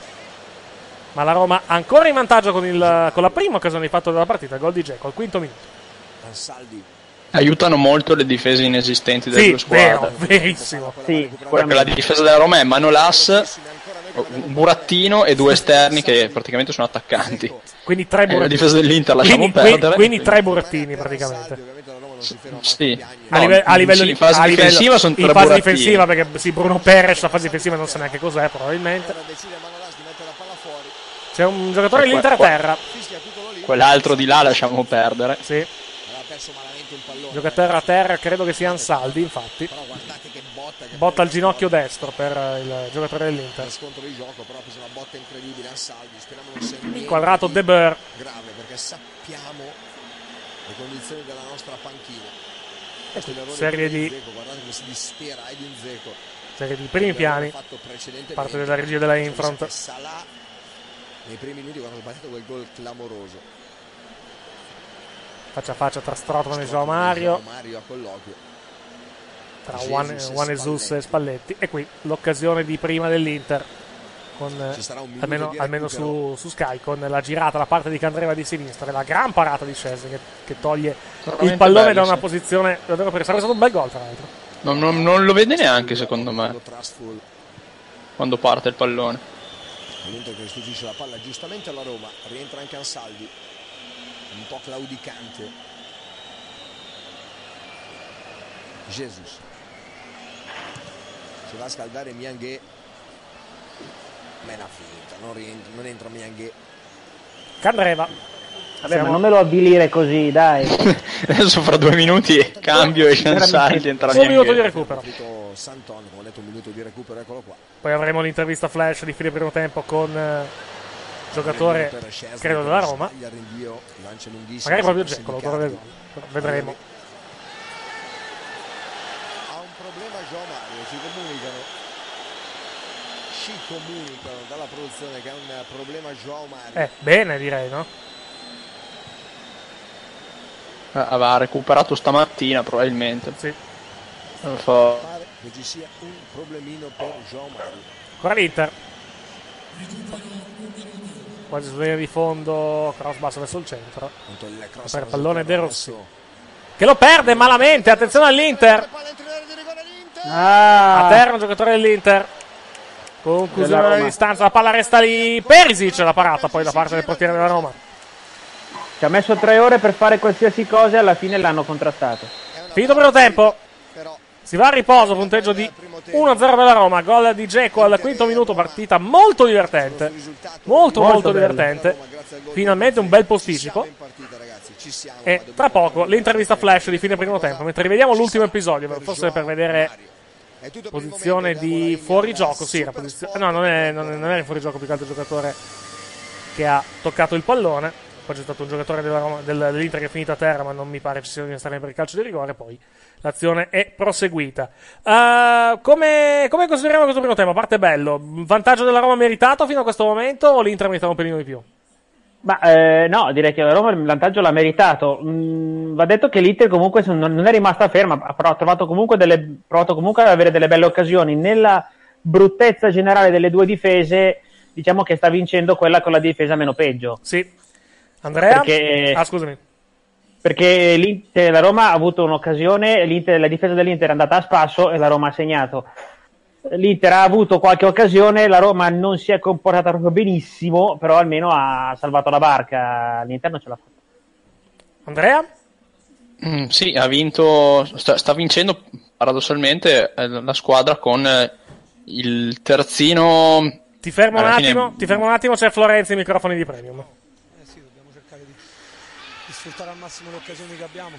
Ma la Roma ancora in vantaggio con la prima occasione di fatto della partita, gol di Dzeko al quinto minuto. Aiutano molto le difese inesistenti delle due squadre. Vero, verissimo. Sì, perché la difesa della Roma è Manolas, un burattino e due esterni che praticamente sono attaccanti. Quindi tre burattini. La difesa dell'Inter lasciamo perdere. Quindi tre burattini praticamente. Sì. A livello di fase difensiva perché sì, Bruno Perez la fase difensiva non sa neanche cos'è probabilmente. C'è un giocatore dell'Inter a terra. Quell'altro di là lasciamo perdere. Sì. Giocatore a terra credo che sia Ansaldi, infatti. Botta al ginocchio destro per il giocatore dell'Inter. Il quadrato De Boer. Serie di primi piani. Parte della regia della Infront. Nei primi minuti quando ha sbagliato quel gol clamoroso. Faccia a faccia tra Strootman e João Mario. Tra Juan Jesus e Spalletti. E qui l'occasione di prima dell'Inter con, almeno su Sky, con la girata da parte di Candreva di sinistra e la gran parata di Szczęsny che toglie il pallone da una posizione davvero pericolosa. Sarebbe stato un bel gol tra l'altro. Non lo vede neanche secondo me quando parte il pallone. L'Inter che restituisce la palla giustamente alla Roma. Rientra anche Ansaldi, un po' claudicante. Jesus si va a scaldare Mianghè, ma è una finta, non entra Mianghè. Candreva. Vabbè, ma non me lo avvilire così, dai. Adesso fra 2 minuti cambio e Szczęsny entra Mianghè. Un minuto di recupero. Ho detto un minuto di recupero, eccolo qua. Poi avremo l'intervista flash di fine primo tempo con giocatore, credo della Roma. Magari proprio Dzeko, lo troveremo. fatto, vedremo. Ha un problema João Mario, ci comunicano dalla produzione che ha un problema João Mario. Bene, direi, no? Aveva recuperato stamattina probabilmente. Sì. Non so. Pare che ci sia un problemino per João Mario. Ancora l'Inter. Quasi sulla linea di fondo, cross basso verso il centro. Per pallone De Rossi, che lo perde malamente. Attenzione all'Inter. A terra un giocatore dell'Inter. Conclusione della distanza, la palla resta lì. Perisic, la parata poi da parte del portiere della Roma. Ci ha messo 3 ore per fare qualsiasi cosa e alla fine l'hanno contrattato. Finito il primo tempo. Si va a riposo, punteggio di 1-0 della Roma, gol di Dzeko al quinto minuto, partita molto divertente, molto divertente, finalmente un bel posticipo e tra poco l'intervista flash di fine primo tempo, mentre rivediamo l'ultimo episodio, forse per vedere posizione di fuorigioco, sì, era posizione, no, non era in fuorigioco, più che altro il giocatore che ha toccato il pallone, poi c'è stato un giocatore dell'Inter che è finito a terra, ma non mi pare ci sia bisogno di stare per il calcio di rigore, poi l'azione è proseguita. Come consideriamo questo primo tema? Parte bello, vantaggio della Roma meritato fino a questo momento o l'Inter meritava un pelino di più? No, direi che la Roma il vantaggio l'ha meritato. Va detto che l'Inter comunque non è rimasta ferma, però ha trovato comunque ad avere delle belle occasioni. Nella bruttezza generale delle due difese, diciamo che sta vincendo quella con la difesa meno peggio. Sì. Andrea? Scusami. Perché l'Inter, la Roma ha avuto un'occasione, la difesa dell'Inter è andata a spasso e la Roma ha segnato. L'Inter ha avuto qualche occasione, la Roma non si è comportata proprio benissimo, però almeno ha salvato la barca, l'Inter non ce l'ha fatta. Andrea? Sì, ha vinto, sta vincendo paradossalmente la squadra con il terzino. Ti fermo un attimo, c'è Florenzi, i microfoni di Premium. Sfruttare al massimo le occasioni che abbiamo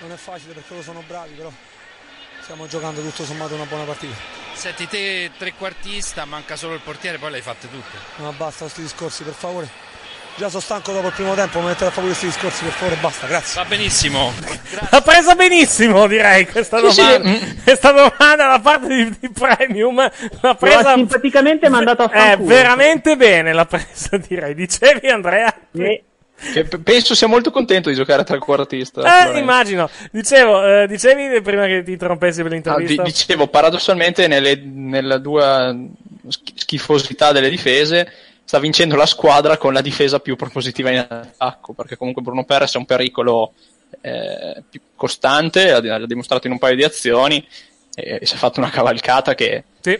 non è facile perché loro sono bravi, però stiamo giocando tutto sommato una buona partita. Senti, te trequartista, manca solo il portiere, poi l'hai fatte tutte. Ma basta questi discorsi, per favore, già sono stanco dopo il primo tempo, mettere a favore questi discorsi, per favore, basta, grazie. Va benissimo. L'ha presa benissimo, direi, questa domanda, sì. Questa domanda da parte di Premium l'ha presa, l'ha simpaticamente mandato a fanculo, veramente bene l'ha presa, direi. Dicevi, Andrea? Che penso sia molto contento di giocare a trequartista. Immagino. Dicevi prima che ti interrompessi per l'intervista. Dicevo, paradossalmente nella due schifosità delle difese sta vincendo la squadra con la difesa più propositiva in attacco, perché comunque Bruno Perez è un pericolo più costante, l'ha dimostrato in un paio di azioni e si è fatto una cavalcata che... Sì.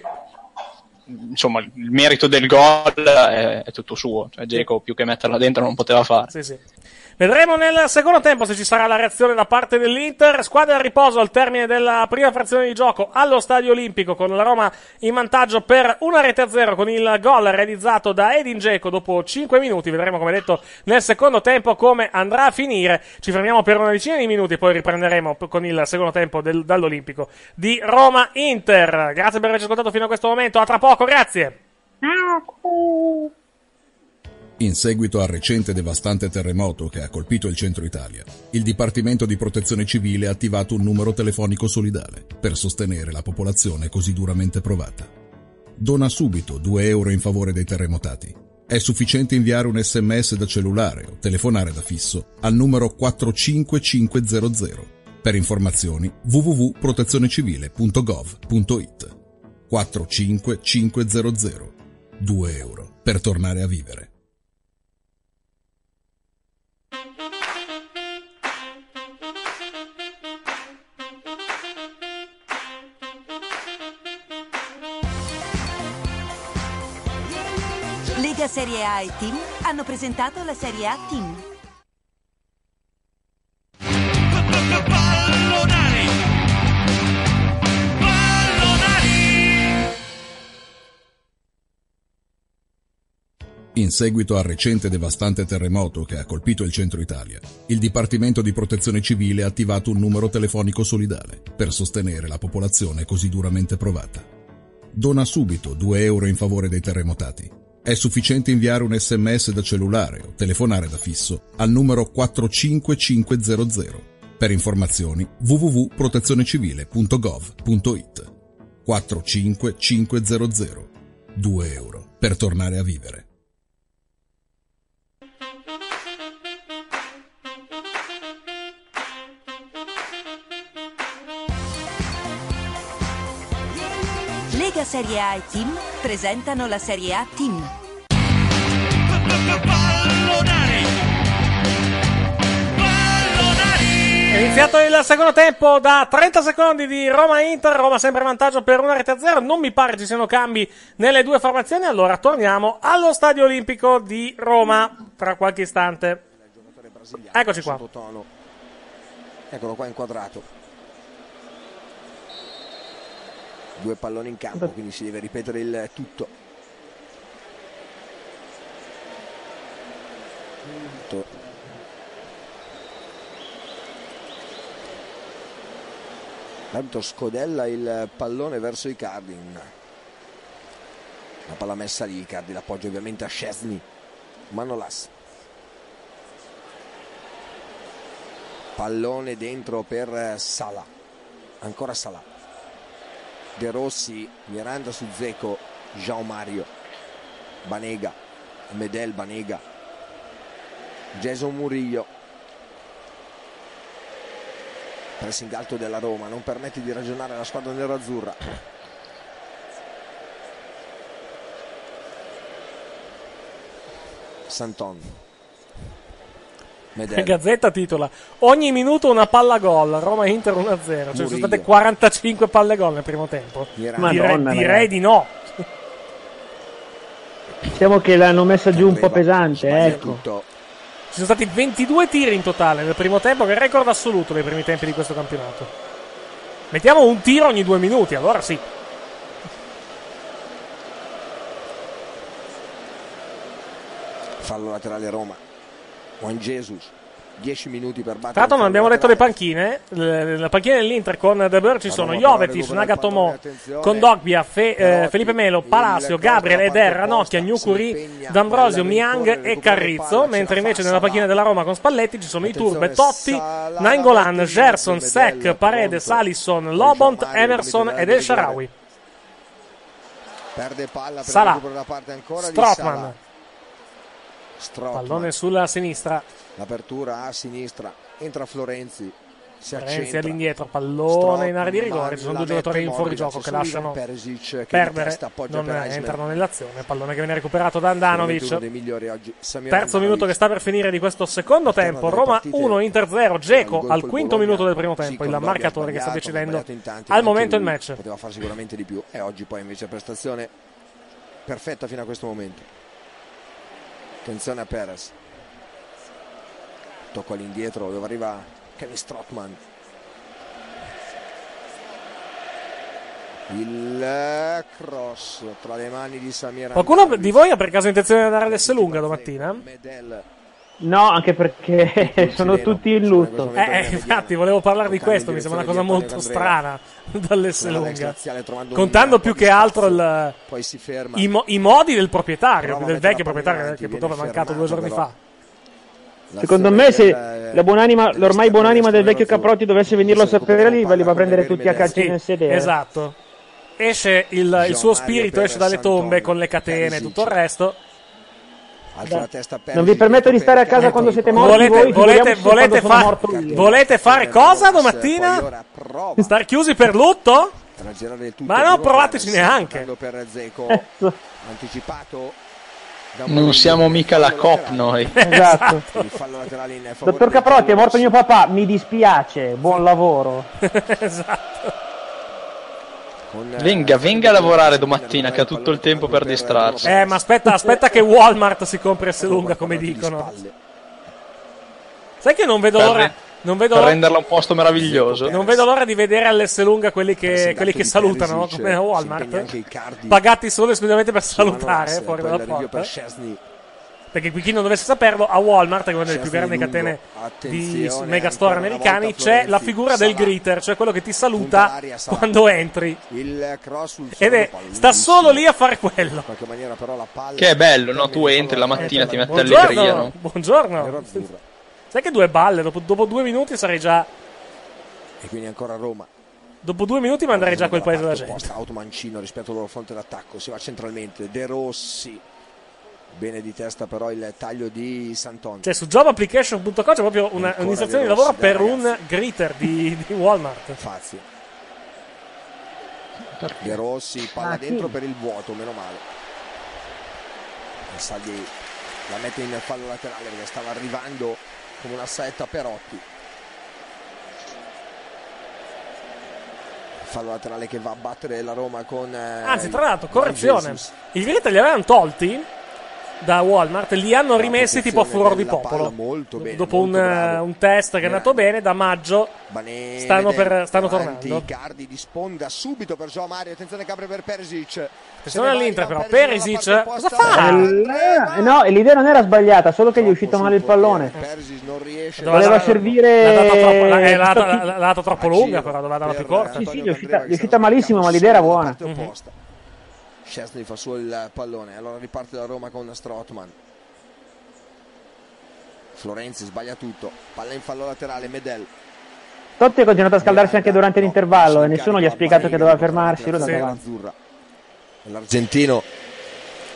Insomma, il merito del gol è tutto suo, cioè Dzeko più che metterla dentro non poteva fare. Sì, sì. Vedremo nel secondo tempo se ci sarà la reazione da parte dell'Inter. Squadra a riposo al termine della prima frazione di gioco allo Stadio Olimpico, con la Roma in vantaggio per 1-0 con il gol realizzato da Edin Dzeko dopo 5 minuti. Vedremo, come detto, nel secondo tempo come andrà a finire. Ci fermiamo per una decina di minuti, poi riprenderemo con il secondo tempo dall'Olimpico di Roma-Inter. Grazie per averci ascoltato fino a questo momento, a tra poco, grazie. In seguito al recente devastante terremoto che ha colpito il centro Italia, il Dipartimento di Protezione Civile ha attivato un numero telefonico solidale per sostenere la popolazione così duramente provata. Dona subito 2 euro in favore dei terremotati. È sufficiente inviare un SMS da cellulare o telefonare da fisso al numero 45500. Per informazioni www.protezionecivile.gov.it. 45500. 2 euro per tornare a vivere. Lega Serie A e Team hanno presentato la Serie A Team. Pallonari! Pallonari! In seguito al recente devastante terremoto che ha colpito il centro Italia, il Dipartimento di Protezione Civile ha attivato un numero telefonico solidale per sostenere la popolazione così duramente provata. Dona subito 2 euro in favore dei terremotati. È sufficiente inviare un SMS da cellulare o telefonare da fisso al numero 45500. Per informazioni www.protezionecivile.gov.it. 45500. €2 per tornare a vivere. Lega Serie A e Team presentano la Serie A Team. È iniziato il secondo tempo da 30 secondi di Roma-Inter. Roma sempre in vantaggio per 1-0. Non mi pare ci siano cambi nelle due formazioni. Allora torniamo allo Stadio Olimpico di Roma tra qualche istante. Eccoci qua. Eccolo qua inquadrato. Due palloni in campo, quindi si deve ripetere il tutto. L'arbitro scodella il pallone verso Icardi. La palla messa lì, Icardi l'appoggio ovviamente a Szczęsny. Manolas. Pallone dentro per Salah. Ancora Salah. De Rossi, Miranda su Dzeko, João Mario, Banega, Medel, Banega, Jason Murillo. Pressing alto della Roma, non permette di ragionare la squadra nerazzurra. Santon. Medel. Gazzetta titola: ogni minuto una palla gol. Roma Inter 1-0. Cioè, Murillo. Sono state 45 palle gol nel primo tempo. Miranda. Madonna, direi di no. Diciamo che l'hanno messa giù un po' pesante. Ecco. Ci sono stati 22 tiri in totale nel primo tempo, che è il record assoluto dei primi tempi di questo campionato. Mettiamo un tiro ogni 2 minuti, allora sì. Fallo laterale Roma. Juan Jesus, 10 minuti per battere. Tra l'altro non abbiamo letto le panchine. La panchina dell'Inter con De Boer ci sono Jovetic, Nagatomo, Kondogbia, Felipe Melo, Palacio, Gabriel, Eder, Ranocchia, Gnukuri, D'Ambrosio, Miang e Carrizzo. Mentre invece nella panchina della Roma con Spalletti ci sono Iturbe, Totti, Nainggolan, Gerson, Sek, Paredes, Alisson, Lobont, Emerson ed El Shaarawy. Perde palla per Salah, Strootman. Pallone sulla sinistra, l'apertura a sinistra, entra Florenzi, si accentra all'indietro, pallone in area di rigore, ci sono due giocatori in fuorigioco che lasciano perdere, non entrano nell'azione, pallone che viene recuperato da Andanovic. Terzo minuto che sta per finire di questo secondo tempo, Roma 1 Inter 0, Dzeko al quinto minuto del primo tempo, il marcatore che sta decidendo al momento il match. Poteva fare sicuramente di più e oggi poi invece prestazione perfetta fino a questo momento. Attenzione a Perez, tocco all'indietro dove arriva Kenny Strootman. Il cross tra le mani di Samir. Qualcuno di voi ha per caso intenzione di andare ad Esselunga domattina? No, anche perché sono tutti in lutto. Infatti, volevo parlare di questo, mi sembra una cosa molto strana dall'Esselunga. Contando più che altro i modi del proprietario, del vecchio proprietario che purtroppo è mancato 2 giorni fa. Secondo me, se l'ormai buonanima del vecchio Caprotti dovesse venirlo a sapere lì, li va a prendere tutti a calci nel sedere. Esatto. Esce il suo spirito, esce dalle tombe con le catene e tutto il resto. Non vi permetto di stare a casa quando siete morti. Volete fare cosa domattina? Star chiusi per lutto? Ma non provateci neanche. Non siamo mica la COP noi. Esatto. Dottor Caprotti, è morto mio papà, mi dispiace, buon lavoro. Esatto. Venga a lavorare domattina che ha tutto il tempo per distrarsi. Ma aspetta che Walmart si compri Esselunga, come dicono. Sai che non vedo l'ora per renderla un posto meraviglioso. Non vedo l'ora di vedere all'Esselunga quelli che salutano, no? Come Walmart, pagati solo esclusivamente per salutare fuori dalla porta. perché chi non dovesse saperlo, a Walmart, che è una delle più grandi catene di megastore americani, c'è la figura del greeter, cioè quello che ti saluta quando entri, ed è sta solo lì a fare quello, che è bello, no? Tu entri la mattina, ti metti all'edria, no? Buongiorno, sai che due balle, dopo 2 minuti sarei già, e quindi ancora a Roma. Dopo 2 minuti manderei già quel paese della gente. Automancino rispetto al loro fronte d'attacco, si va centralmente, De Rossi, bene di testa però il taglio di Sant'Onno. Cioè su jobapplication.com c'è proprio un'inserzione di lavoro per un greeter di Walmart. Fazio. De Rossi, palla dentro per il vuoto, meno male. Salvi la mette in fallo laterale perché stava arrivando come una saetta Perotti. Fallo laterale che va a battere la Roma con anzi, tra l'altro, correzione, i greeter li avevano tolti da Walmart, li hanno rimessi tipo a furor di popolo bene, dopo un test che è andato bene. Da maggio stanno tornando. Icardi di sponda subito per João Mario, attenzione Capri per Perisic, attenzione all'Inter però Perisic cosa fa? No, l'idea non era sbagliata, solo che gli è uscito male il pallone. Perisic non riesce, doveva servire, l'ha data troppo lunga, però doveva darla più corta. Sì, gli è uscita malissimo, ma l'idea era buona. Szczęsny fa su il pallone, allora riparte la Roma con Strootman. Florenzi sbaglia tutto, palla in fallo laterale, Medel. Totti ha continuato a scaldarsi anche durante l'intervallo e nessuno gli ha spiegato che doveva fermarsi. L'argentino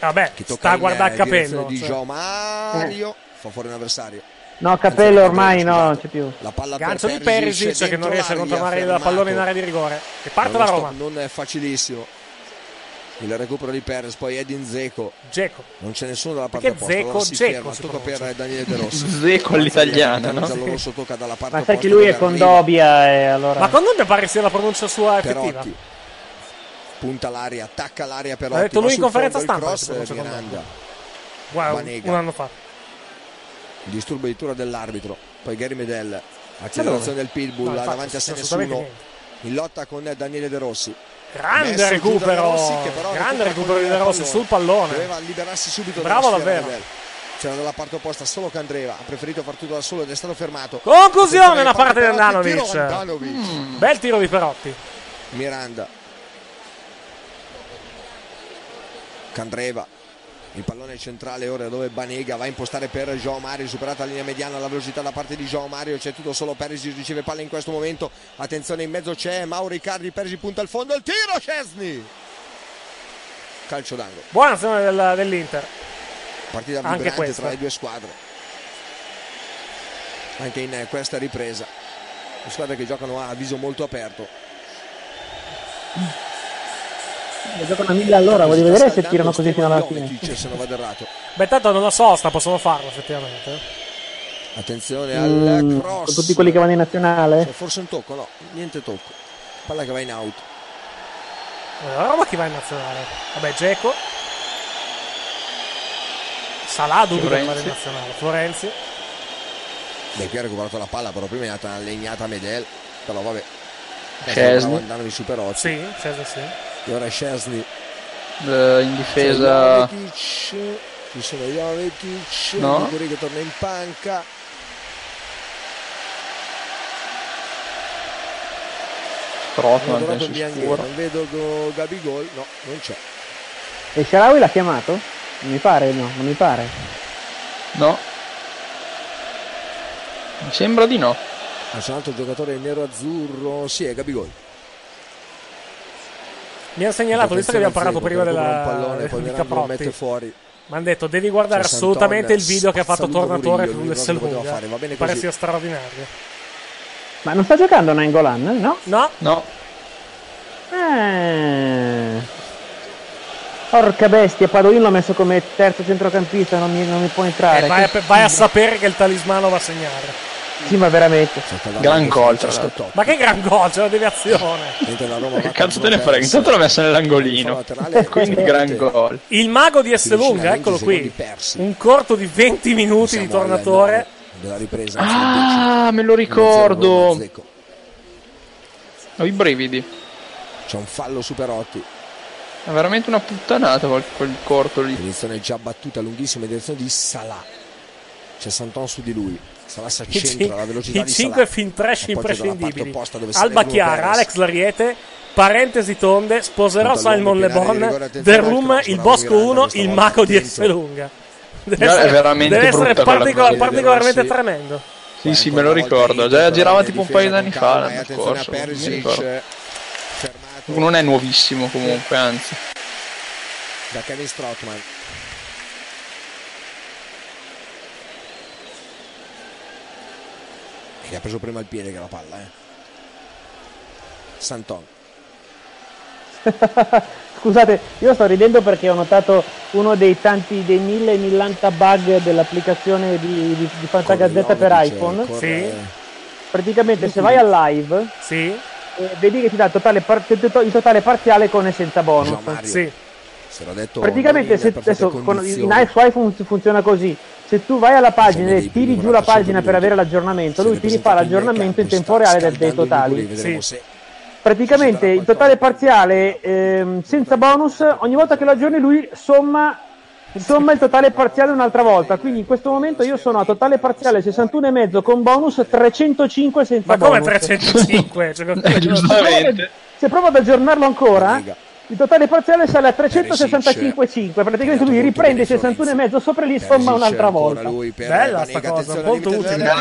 vabbè, sta a guardare Capello di João Mario, fa fuori un avversario. No, Capello ormai no, non c'è più. La palla gancio di Perisic che non riesce a controllare il pallone in area di rigore. E parte la Roma. Non è facilissimo. Il recupero di Perez, poi Edin Dzeko. Non c'è nessuno dalla parte opposta. Allora si ferma, tocca per Daniele De Rossi. Dzeko all'italiana, no? Rosso tocca dalla parte opposta. Ma sai che lui è Condobia e allora... Ma Condobia pare sia la pronuncia sua effettiva. Perotti. Punta l'aria, attacca l'aria Perotti. L'ha detto lui in conferenza stampa. Wow, un anno fa. Il disturbo di turno dell'arbitro. Poi Gary Medel, accelerazione del Pitbull, davanti a sé nessuno. In lotta con Daniele De Rossi. Grande recupero, di De Rossi sul pallone. Doveva liberarsi subito. Bravo davvero. C'era dalla parte opposta solo Candreva, ha preferito far tutto da solo ed è stato fermato. Conclusione da parte di Andanovic. Bel tiro di Perotti. Miranda. Candreva. Il pallone centrale ora dove Banega va a impostare per João Mario, superata la linea mediana, la velocità da parte di João Mario, c'è tutto solo Perisic, riceve palla in questo momento, attenzione in mezzo c'è Mauro Icardi, Perisic punta al fondo, il tiro Szczęsny, calcio d'angolo. Buona azione dell'Inter, partita vibrante tra le due squadre, anche in questa ripresa, le squadre che giocano a viso molto aperto. Giocano a 1000 all'ora, voglio vedere se tirano così fino alla fine. Beh, tanto non lo so, possono farlo effettivamente. Attenzione al cross. Tutti quelli che vanno in nazionale. Cioè, forse un tocco, no, niente tocco. Palla che va in out. La roba che va in nazionale. Vabbè, Dzeko. Salah dubito che va in nazionale. Florenzi. Beh, qui ha recuperato la palla, però prima è andata una legnata a Medel. Però vabbè. Andanovi super 8. Sì, Szczęsny sì. E ora Szczęsny in difesa. Ci sono Jovetic, no? Che torna in panca. Trotman non vedo Gabigol, no, non c'è. E Sharawi l'ha chiamato? Non mi pare, no, non mi pare. No. Mi sembra di no. C'è un altro giocatore nero-azzurro, sì, è Gabigol. Mi ha segnalato, visto che abbiamo parlato prima di Caprotti, mi hanno detto devi guardare assolutamente il video che ha fatto Tornatore con l'Esselunga, pare sia straordinario. Ma non sta giocando Nainggolan, no? No. No. Porca bestia, Padoin l'ho messo come terzo centrocampista, non mi può entrare. Vai a sapere che il talismano va a segnare. Sì, ma veramente gran gol, ma che gran gol, c'è una deviazione. Che cazzo te ne frega, intanto l'ha messa nell'angolino, quindi gran gol. Il mago di Esselunga, eccolo qui, un corto di 20 minuti di Tornatore. Ah, me lo ricordo, ho i brividi. C'è un fallo Superotti. È veramente una puttanata quel corto lì. Punizione già battuta, lunghissima in direzione di Salah. C'è Santon su di lui. Salah si accentra alla velocità di Salah. I 5 fin trash imprescindibili. Alba Chiara, Alex Lariete, parentesi tonde, sposerò Simon Le Bon, The Room, il Bosco 1, il mago di Esselunga. Deve essere particolarmente tremendo. Sì, sì, me lo ricordo. Già girava tipo un paio di anni fa l'anno scorso. Non è nuovissimo comunque, anzi. Da Kevin Strootman. Che ha preso prima il piede che la palla, Santon. Scusate, io sto ridendo perché ho notato uno dei tanti, dei 1000 e 1000 bug dell'applicazione di Fantagazzetta per iPhone. Sì. Praticamente se vai al live, sì, vedi che ti dà il totale parziale con e senza bonus. Sì. Se l'ho detto, praticamente se, adesso in iPhone funziona così. Se tu vai alla pagina e tiri giù la pagina per avere l'aggiornamento, lui ti rifà l'aggiornamento in tempo reale dei totali. Sì. Praticamente il totale parziale senza bonus, ogni volta che lo aggiorni lui somma il totale parziale un'altra volta. Quindi in questo momento io sono a totale parziale 61,5 con bonus, 305 senza bonus. Ma come 305? Giustamente. Se provo ad aggiornarlo ancora, il totale parziale sale a 365,5. Praticamente lui riprende 61,5 sopra e li somma un'altra volta. Bella sta cosa, molto utile.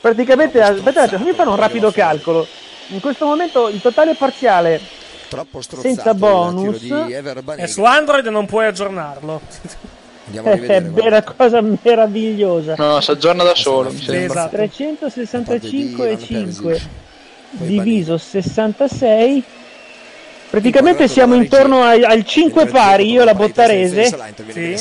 Praticamente, aspettate, mi fanno un rapido calcolo. In questo momento il totale parziale senza bonus e su Android non puoi aggiornarlo. Andiamo a rivedere, è una cosa meravigliosa. No, si aggiorna da solo, mi sembra. 365,5 diviso 66. Praticamente siamo intorno al 5 pari, io e la Bottarese. Sì.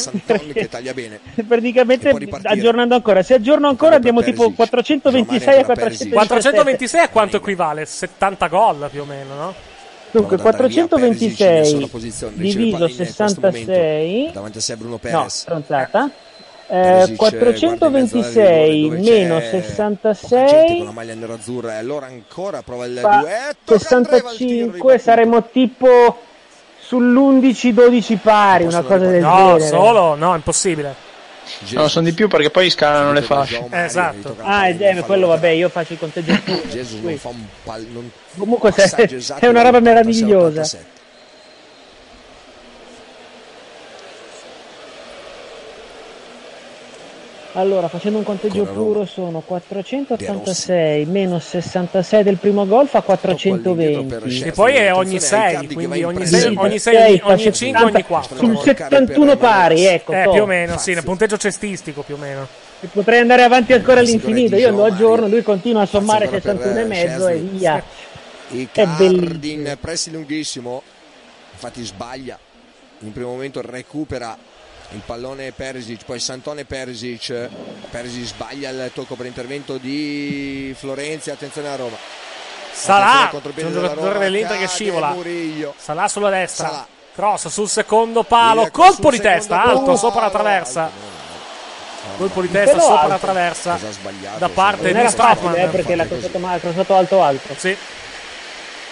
Praticamente aggiornando ancora. Se aggiorno ancora abbiamo tipo 426 a 427. 426 a quanto equivale? 70 gol più o meno, no? Dunque 426 diviso 66. Davanti a sé Bruno Perez. No, stronzata. 426 meno 66 con la maglia nerazzurra, e allora ancora prova il duetto 65, saremo tipo sull'11-12 pari, una cosa del genere. No, solo? No, impossibile. No, sono di più perché poi scalano le fasce. Esatto. Quello vabbè, io faccio il conteggio. Comunque è una roba meravigliosa. Allora, facendo un conteggio puro sono 486 meno 66 del primo gol fa 420. E poi è ogni 6, quindi ogni 5, ogni 4. Sul 71 pari, ecco. Più o meno, sì, nel punteggio cestistico più o meno. E potrei andare avanti ancora all'infinito, io lo aggiorno, lui continua a sommare 61,5 e via. È bellissimo. Pressi lunghissimo, infatti sbaglia, in primo momento recupera il pallone Perisic, poi Santone Perisic sbaglia il tocco per intervento di Florenzi, attenzione a Roma. Salah, c'è un giocatore dell'Inter che scivola. Salah sulla destra, cross sul secondo palo, colpo di testa alto sopra la traversa. Colpo di testa sopra la traversa da parte di Strootman. Perché l'ha crossato alto. Sì.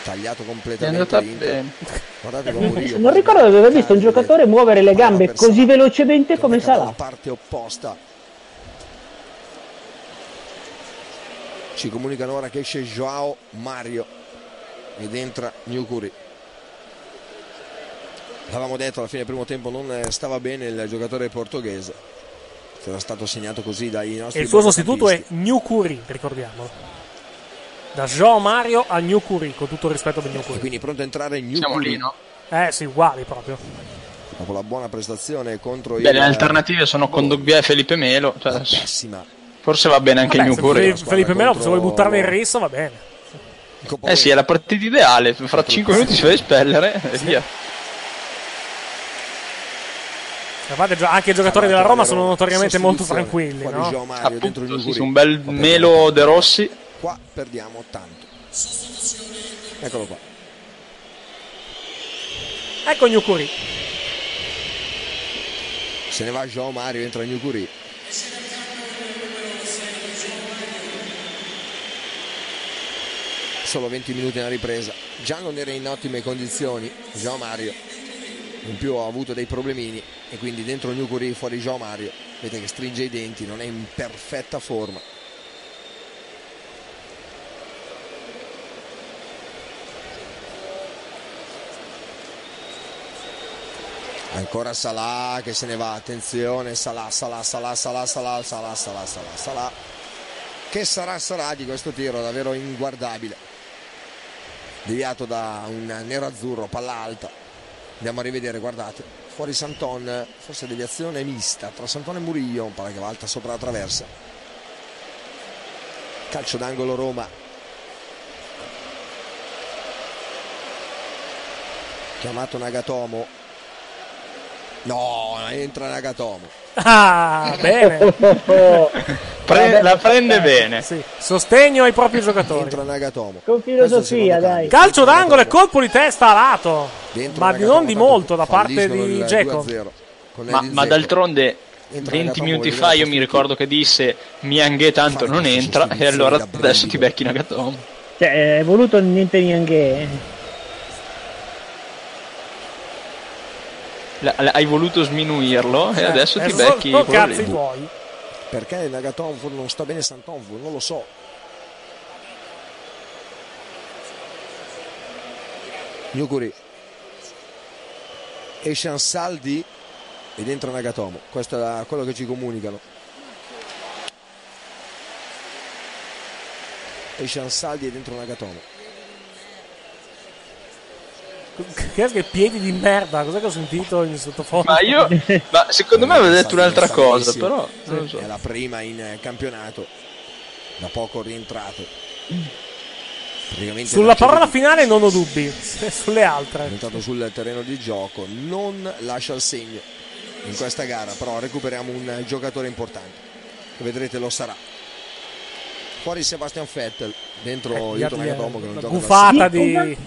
Tagliato completamente. Guardate come non ricordo dove aver visto un giocatore muovere le gambe così velocemente come Salah. La parte opposta. Ci comunicano ora che esce Joao Mario ed entra Nukuri. L'avevamo detto alla fine del primo tempo, non stava bene il giocatore portoghese. Era stato segnato così dai nostri. E il suo sostituto è Nukuri, ricordiamolo. Da João Mario a Nukuri, con tutto il rispetto per Nukuri. Quindi pronto a entrare Nukuri. Siamo lì, no? Sì, uguali proprio. Dopo la buona prestazione contro i. Le alternative sono Kondogbia e Felipe Melo. Cioè, forse va bene anche Nukuri. Felipe Melo, se vuoi buttarne il riso, va bene. Sì, è la partita ideale. Fra 5 minuti si va a espellere e via. Anche i giocatori della Roma sono notoriamente molto tranquilli, no? Appunto, sì, un bel Melo De Rossi. Qua perdiamo tanto. Eccolo qua. Ecco Nukuri. Se ne va João Mario, entra Nukuri. solo 20 minuti nella ripresa. Già non era in ottime condizioni João Mário, in più ha avuto dei problemini, e quindi dentro Nukuri, fuori João Mário, vedete che stringe i denti, non è in perfetta forma. Ancora Salah che se ne va, attenzione, Salah. Che sarà di questo tiro davvero inguardabile, deviato da un nerazzurro, palla alta. Andiamo a rivedere, guardate, fuori Santon, forse deviazione mista tra Santon e Murillo, un palla che va alta sopra la traversa. Calcio d'angolo Roma, chiamato Nagatomo. No, entra Nagatomo. Ah, bene. La prende bene. Sì. Sostegno ai propri giocatori. Entra Nagatomo. Con filosofia, dai. Calcio d'angolo e colpo di testa alato. Dentro, ma Nagatomo, non di molto da parte di Dzeko. Ma d'altronde 20 minuti fa io mi ricordo che disse Nianghe tanto non entra, e allora adesso ti becchi Nagatomo. Cioè, è voluto niente Nianghe, eh. Hai voluto sminuirlo e adesso ti becchi cazzi tuoi. Perché Nagatomo non sta bene Santonvo, non lo so. Nukuri e Shansaldi e dentro Nagatomo, questo è quello che ci comunicano. E Shansaldi e dentro Nagatomo. Che piedi di merda, cos'è che ho sentito in sottofondo? Ma secondo me avevo detto un'altra cosa, però non so. È la prima in campionato, da poco rientrato. Sulla parola finale non ho dubbi, sulle altre. È entrato sul terreno di gioco, non lascia il segno in questa gara, però recuperiamo un giocatore importante, che vedrete lo sarà. Fuori Sebastian Vettel, dentro Yuto Nagatomo, che non gioca. Buffata di...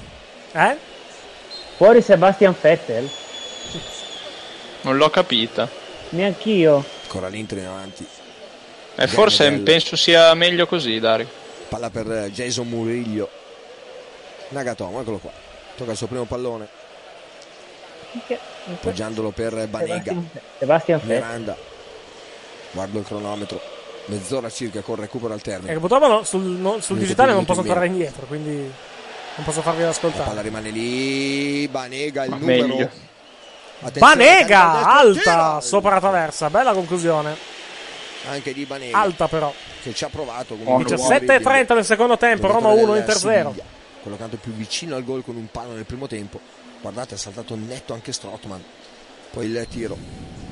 eh? Fuori Sebastian Vettel? Non l'ho capita. Neanch'io. Ancora l'Inter in avanti. E forse penso sia meglio così, Dario. Palla per Jason Murillo. Nagatomo, eccolo qua. Tocca il suo primo pallone. Appoggiandolo per Banega. Sebastian Vettel. Guardo il cronometro. Mezz'ora circa con recupero al termine. Purtroppo no, sul digitale non posso tornare indietro, quindi... non posso farvi ascoltare. La palla rimane lì. Banega il numero. Banega alta sopra la traversa. Bella conclusione anche di Banega. Alta però, che ci ha provato. 17:30 nel secondo tempo. Roma 1 Inter 0. Collocato più vicino al gol con un palo nel primo tempo. Guardate, ha saltato netto anche Strootman. Poi il tiro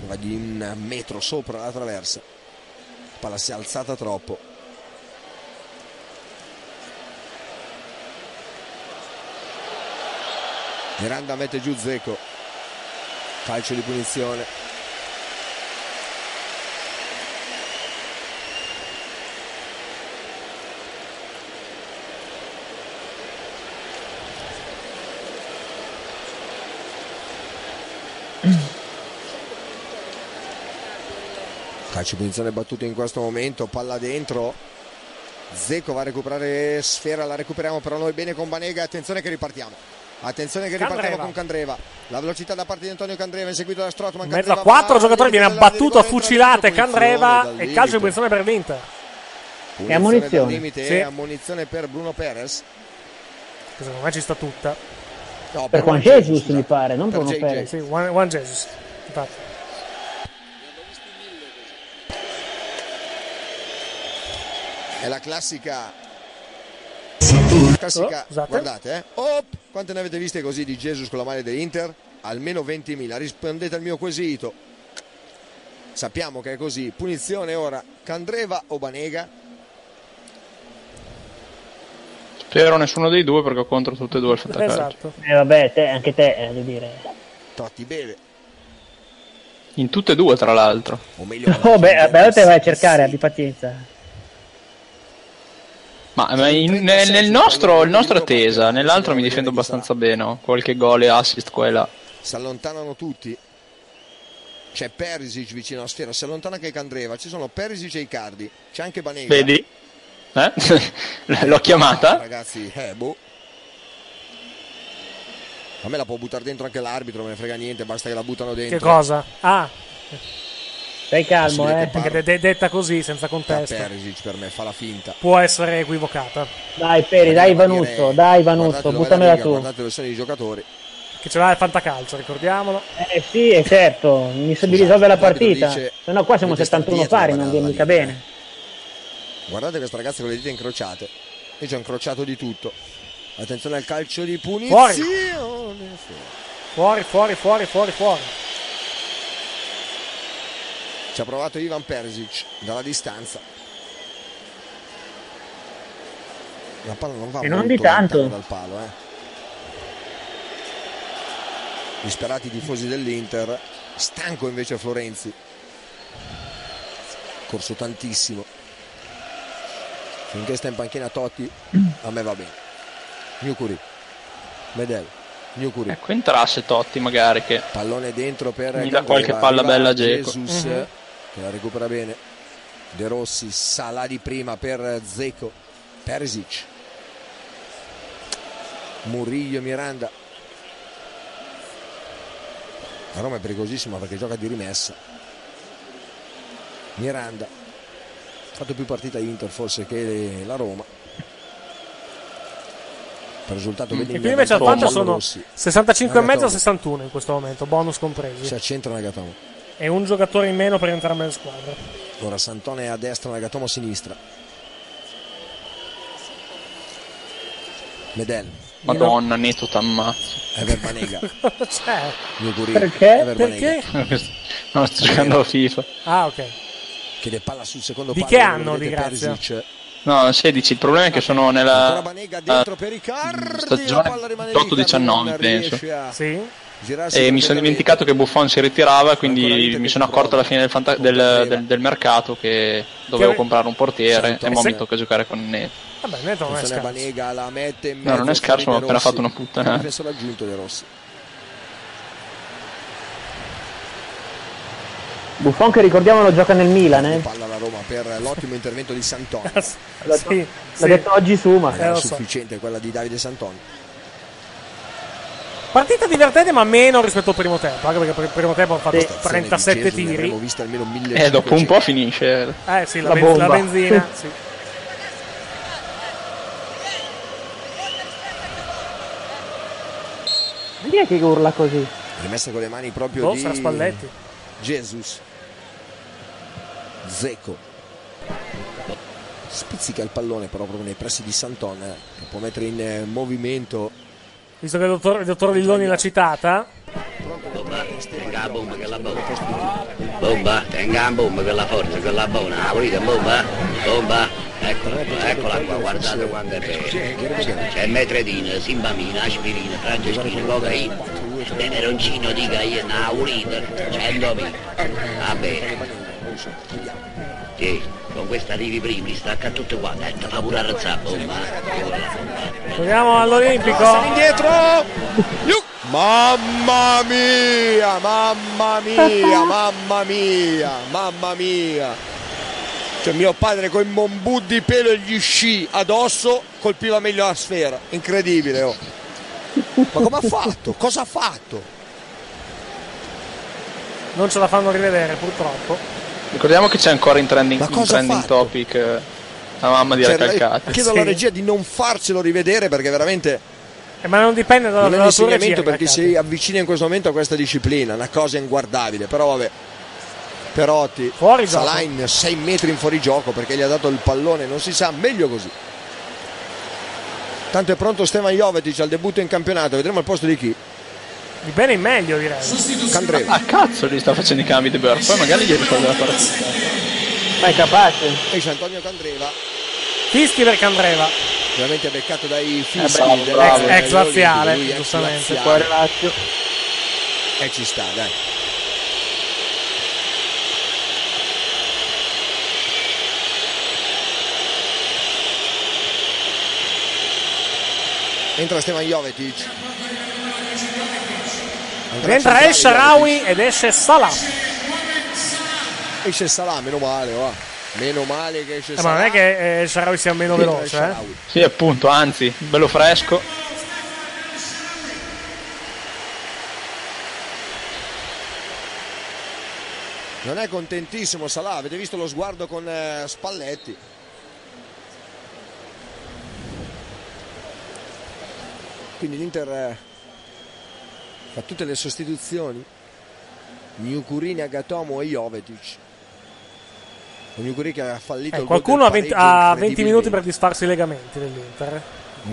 va di un metro sopra la traversa. La palla si è alzata troppo. Miranda mette giù Dzeko, calcio di punizione. Calcio di punizione battuto in questo momento, palla dentro. Dzeko va a recuperare sfera, la recuperiamo però noi bene con Banega, attenzione che ripartiamo. Attenzione che ripartiamo con Candreva. La velocità da parte di Antonio Candreva, inseguito da Strootman. Mezzo a 4 giocatori, viene abbattuto a fucilate Candreva, e calcio di punizione per l'Inter. E ammonizione. Limite, sì. Ammonizione per Bruno Perez. Che secondo me ci sta tutta. No, per Juan Jesus mi pare, non per Bruno Perez. Sì, Juan Jesus. Infatti. È la classica. Classica, oh, guardate, eh. Oh, quante ne avete viste così di Jesus con la maglia dell'Inter? Almeno 20.000. Rispondete al mio quesito. Sappiamo che è così. Punizione ora, Candreva o Banega? Spero nessuno dei due, perché ho contro tutte e due il fantacalcio. Esatto. Vabbè, te, anche te, devo dire. Totti beve. In tutte e due, tra l'altro. O meglio, no, beh, te vai a cercare, abbi pazienza. Ma nel nostro attesa, nell'altro mi difendo abbastanza bene, no? Qualche gol e assist qua e là. Si allontanano tutti. C'è Perisic vicino alla sfera, si allontana anche Candreva, ci sono Perisic e Icardi, c'è anche Banega. Vedi? L'ho chiamata. Ragazzi, boh. A me la può buttare dentro anche l'arbitro, me ne frega niente, basta che la buttano dentro. Che cosa? Ah, stai calmo, perché detta così, senza contesto. Perisic per me fa la finta. Può essere equivocata. Dai Peri, dai Vanuzzo, buttamela tu. Guardate dove sono i giocatori. Che ce l'ha il fantacalcio, ricordiamolo. Eh sì, è certo, mi risolve la partita. Dice, se no qua siamo 71 pari, non viene mica bene. Guardate questa ragazza con le dita incrociate. Io ci ho incrociato di tutto. Attenzione al calcio di punizione. Fuori. Ci ha provato Ivan Perisic dalla distanza. La palla non va molto lontano dal palo, eh. Disperati i tifosi dell'Inter, stanco invece Florenzi, corso tantissimo. Finché sta in panchina Totti a me va bene. Gnoukouri, Medel, Gnoukouri. Ecco, entrasse Totti magari, che pallone dentro per mi dà qualche palla bella. Dzeko che la recupera bene. De Rossi sala di prima per Dzeko. Perisic, Murillo, Miranda. La Roma è pericolosissima perché gioca di rimessa. Miranda ha fatto più partita Inter forse che la Roma, per risultato e quindi invece la pancia sono Rossi. 65,5 a 61 in questo momento, bonus compresi. Si accentra Nagatomo e un giocatore in meno per entrare nella squadra. Ora Santone a destra, Nagatomo a sinistra. Medel, Madonna, netto t'ammazzo. Verbanega. Cioè, perché? No, sto giocando a FIFA. Ah, ok. Che le palla sul secondo palo. Di che anno di grazia? No, 16. Il problema è che sono nella stagione 18-19, penso. Sì. E mi sono dimenticato che Buffon si ritirava, quindi mi sono accorto alla fine del mercato che dovevo comprare un portiere e mo mi tocca giocare con Neto. Vabbè, Neto non è scarso. Banega, la mette in mezzo, non è scarso, ma ho appena fatto una puttana. Penso raggiunto De Rossi. Buffon, che ricordiamolo, gioca nel Milan. Palla alla Roma per l'ottimo intervento di Santoni. L'ha detto oggi su, ma era sufficiente quella di Davide Santoni. Partita divertente, ma meno rispetto al primo tempo, anche perché per il primo tempo hanno fatto 37 tiri. Dopo un po' finisce. Sì, la benzina. Sì. Chi è che urla così? Rimessa con le mani proprio di Spalletti. Jesus. Dzeko spizzica il pallone però proprio nei pressi di Santon, che può mettere in movimento. Visto che il dottor Villoni l'ha citata. Bomba, tenga bomba che la buona. Bomba, tenga bomba che la forza, che la buona. Aprite bomba, bomba. Eccola qua, guardate quando è bella. C'è metredina, simbamina, aspirina, franceschina, cocaina, peperoncino di Cayenne, aurita, 100.000. Va bene. Sì, con questa arrivi primi, stacca tutte quante, e ti fa pure arrazzare bomba. Torniamo all'Olimpico. Indietro! Mamma mia, mamma mia, mamma mia, mamma mia. Cioè mio padre con i mombù di pelo e gli sci addosso colpiva meglio la sfera. Incredibile, oh. Ma come ha fatto? Cosa ha fatto? Non ce la fanno rivedere purtroppo. Ricordiamo che c'è ancora in trending topic la mamma di Recalcati. Chiedo alla regia di non farcelo rivedere perché veramente ma non dipende dalla sua regia, perché si avvicina in questo momento a questa disciplina, una cosa inguardabile, però vabbè. Perotti, Salain 6 metri in fuorigioco perché gli ha dato il pallone, non si sa, meglio così. Tanto è pronto Stevan Jovetic al debutto in campionato, vedremo al posto di chi. Di bene in meglio direi. Candreva. Ah cazzo, gli sta facendo i cambi di Berg, poi magari gli risolve la partita. Ma è capace. E c'è Antonio Candreva. Fischi per Candreva. Veramente beccato dai fischi. Ex laziale, giustamente. Poi Lazio. E ci sta, dai. Entra Stevan Jovetic. Entra El Shaarawy ed esce Salah. Meno male, va. Meno male che c'è ma non è che Sharawi sia meno veloce, Sì, appunto, anzi, bello fresco. Non è contentissimo Salah, avete visto lo sguardo con Spalletti. Quindi l'Inter fa tutte le sostituzioni. Nyukurini, Agatomo e Jovetic. Nyukurini che ha fallito il qualcuno ha 20 minuti per disfarsi i legamenti dell'Inter.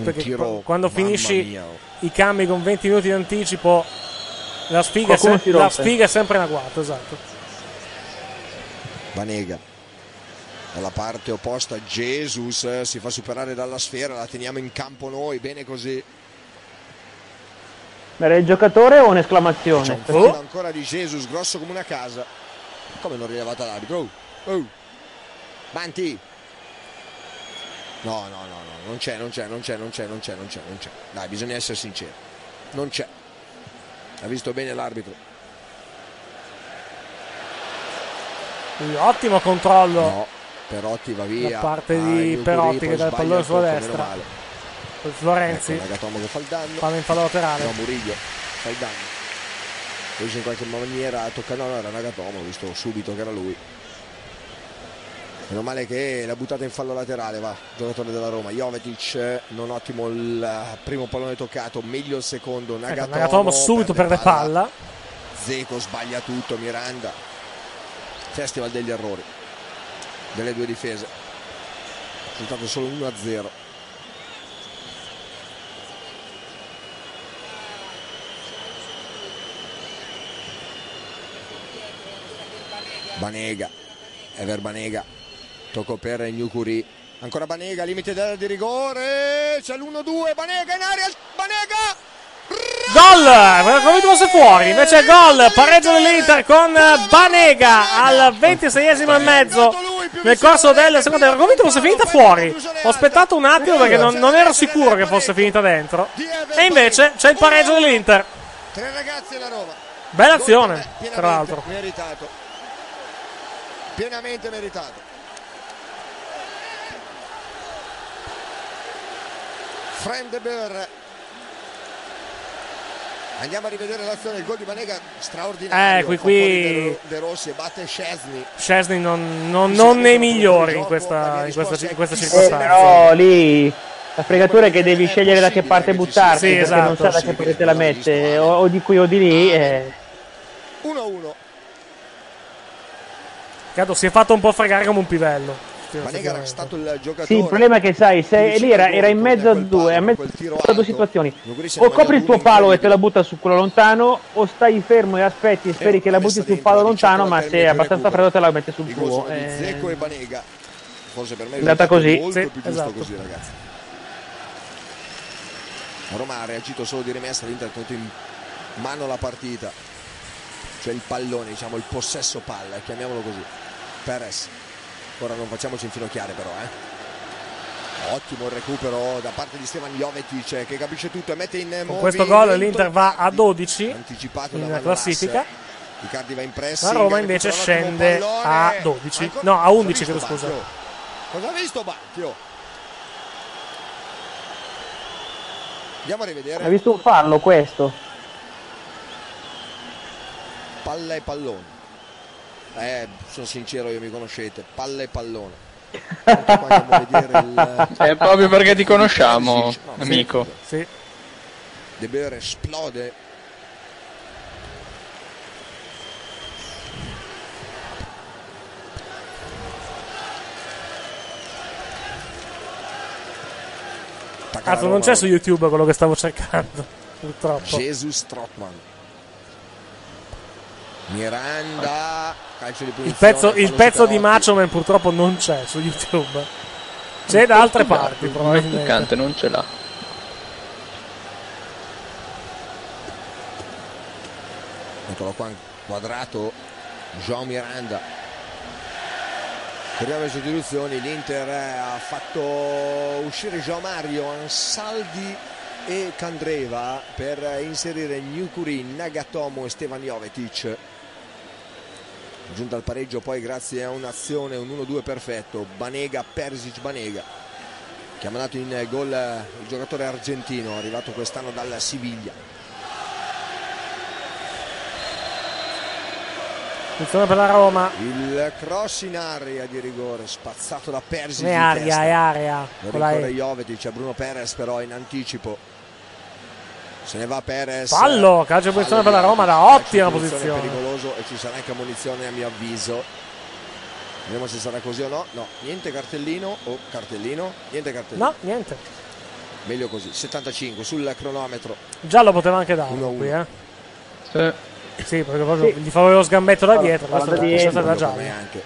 Perché tiro, quando finisci i cambi con 20 minuti di anticipo la sfiga, la sfiga è sempre in agguato, esatto. Vanega dalla parte opposta, Jesus si fa superare dalla sfera, la teniamo in campo noi, bene così. Ma era il giocatore o un'esclamazione? C'è un fallo ancora di Jesus, grosso come una casa. Come non rilevata l'arbitro? Banti! No, non c'è. Dai, bisogna essere sinceri. Non c'è. Ha visto bene l'arbitro. Ottimo controllo. No, Perotti va via. Da parte di Perotti che dà il pallone sulla destra. Per Florenzi. Ecco, Nagatomo che fa il danno. Palla in fallo laterale. No, Murillo fa il danno. Lui in qualche maniera tocca. No, era Nagatomo, ho visto subito che era lui. Meno male che l'ha buttata in fallo laterale, va, giocatore della Roma. Jovetic, non ottimo il primo pallone toccato, meglio il secondo. Nagatomo, Nagatomo subito perde palla. Zeko sbaglia tutto, Miranda. Festival degli errori delle due difese, risultato solo 1-0. Banega, Ever Banega, tocco per Nyukuri, ancora Banega, limite d'area di rigore, c'è l'1-2, Banega in aria, Banega! Gol, come fosse fuori, invece gol, pareggio dell'Inter con Banega al 26esimo e mezzo nel corso del secondo tempo. Come fosse finita fuori, ho aspettato un attimo perché non ero sicuro che fosse finita dentro e invece c'è il pareggio dell'Inter. Bella azione, tra l'altro. Pienamente meritato. Frank de Boer. Andiamo a rivedere l'azione, il gol di Banega straordinario. Qui De Rossi e batte Szczęsny. Szczęsny non nei migliori in questa circostanza. Però lì la fregatura è che devi scegliere da che parte buttarti, sì, esatto, non sa da che parte la mette, o di qui o di lì. 1-1. Cado si è fatto un po' fregare come un pivello. Banega era stato il giocatore. Sì, il problema è che sai, se lì era in mezzo a due, situazioni. O copri il tuo palo e te la butta su quello lontano, o stai fermo e aspetti e speri che la butti sul palo lontano, ma se è abbastanza freddo te la mette sul tuo. Zeko e Banega. Forse per me è andata così, molto più giusto così, ragazzi. Roma ha reagito solo di rimessa, l'Inter ha tenuto in mano la partita. Cioè il pallone, diciamo il possesso palla, chiamiamolo così. Perez. Ora non facciamoci infinocchiare però, Ottimo il recupero da parte di Stefan Jovetic che capisce tutto e mette in movimento. Con questo gol l'Inter va a 12 in classifica. Icardi va in pressing. La Roma invece scende a 12. No, a 11 credo, scusa. Cosa ha visto Bacchio? Andiamo a rivedere. Ha visto un fallo questo. Palla e pallone. Sono sincero, io mi conoscete, palla e pallone. È proprio perché ti conosciamo, amico. Sì. De Boer esplode. Non c'è su YouTube quello che stavo cercando, purtroppo. Jesus Strootman. Miranda, calcio di punizione. Il pezzo di Macho Man purtroppo non c'è su YouTube. C'è da altre parti, probabilmente. Non ce l'ha. Eccolo qua, inquadrato João Miranda. Torniamo alle sostituzioni. L'Inter ha fatto uscire João Mario, Ansaldi e Candreva per inserire Nyukuri, Nagatomo e Stefan Jovetic. giunta al pareggio poi grazie a un'azione, un 1-2 perfetto, Persic Banega che ha mandato in gol il giocatore argentino arrivato quest'anno dalla Siviglia. Attenzione per la Roma, il cross in area di rigore spazzato da Persic, è aria, è area, rigore Jovetic, c'è Bruno Perez però in anticipo, se ne va Perez, fallo, calcio punizione per la Roma da ottima posizione, pericoloso, e ci sarà anche ammonizione a mio avviso, vediamo se sarà così o no. No, niente cartellino o cartellino, niente cartellino, no, niente, meglio così. 75 sul cronometro, già lo poteva anche dare qui, sì, perché proprio gli fa lo sgambetto da dietro, basta da giallo anche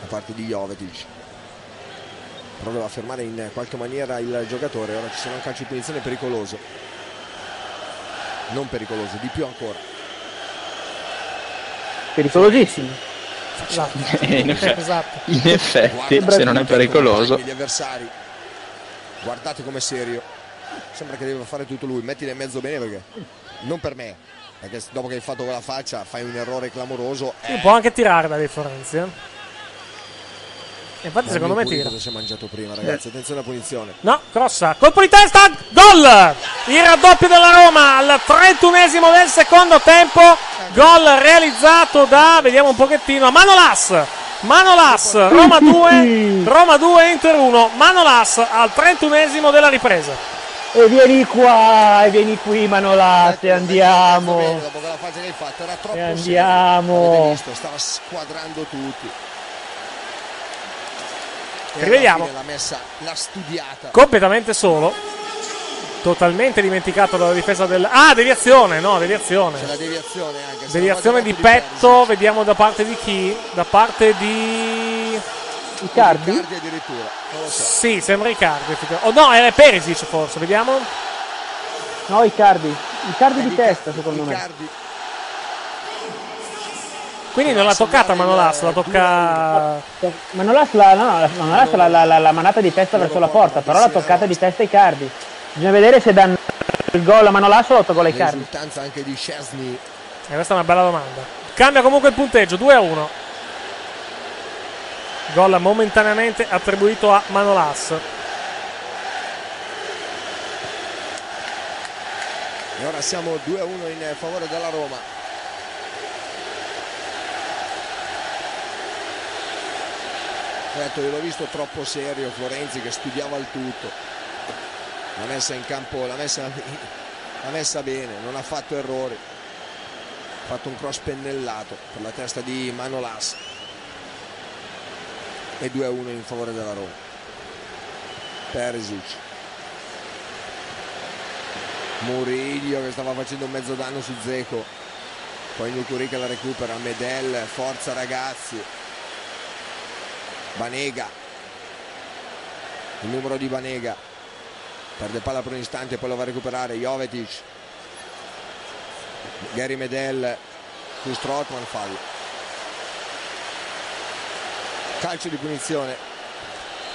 da parte di Jovetic, prova a fermare in qualche maniera il giocatore. Ora ci sarà un calcio di punizione pericoloso, non pericoloso, di più ancora, pericolosissimo, esatto. In effetti guarda, se non è pericoloso, gli avversari, guardate com'è serio, sembra che deve fare tutto lui, metti nel mezzo bene, perché non per me, perché dopo che hai fatto quella faccia fai un errore clamoroso, può anche tirare dalle Forenzi, infatti secondo me tira. Cosa si è mangiato prima, ragazzi? Attenzione alla punizione. No, crossa, colpo di testa, gol! Il raddoppio della Roma al 31esimo del secondo tempo, gol realizzato da, vediamo un pochettino, Manolas, Roma 2 Inter 1, Manolas al 31esimo della ripresa. E vieni qua, e vieni qui Manolas, andiamo. Dopo quella fase che hai fatto era troppo semplice. Andiamo. Stava squadrando tutti. Rivediamo la messa, la studiata completamente solo, totalmente dimenticato dalla difesa del deviazione, c'è la deviazione anche, deviazione di petto di, vediamo da parte di chi, da parte di Icardi, addirittura non lo so. Sì, sembra Icardi, o no, era Perisic forse, vediamo, no, Icardi di testa secondo me. Quindi non l'ha toccata Manolas, la tocca... Manolas la manata di testa verso la porta, però l'ha toccata di testa Icardi. Bisogna vedere se danno il gol a Manolas o l'autogol a Icardi. Risultanza anche di Szczęsny. E questa è una bella domanda. Cambia comunque il punteggio, 2-1. Gol momentaneamente attribuito a Manolas. E ora siamo 2-1 in favore della Roma. L'ho visto troppo serio Florenzi che studiava il tutto, l'ha messa in campo, l'ha messa bene, non ha fatto errori, ha fatto un cross pennellato per la testa di Manolas e 2-1 in favore della Roma. Perisic, Murillo che stava facendo un mezzo danno su Dzeko, poi Nuturi che la recupera, Medel, forza ragazzi, Banega, il numero di Banega perde palla per un istante, poi lo va a recuperare Jovetic, Gary Medel su Strootman, fallo, calcio di punizione.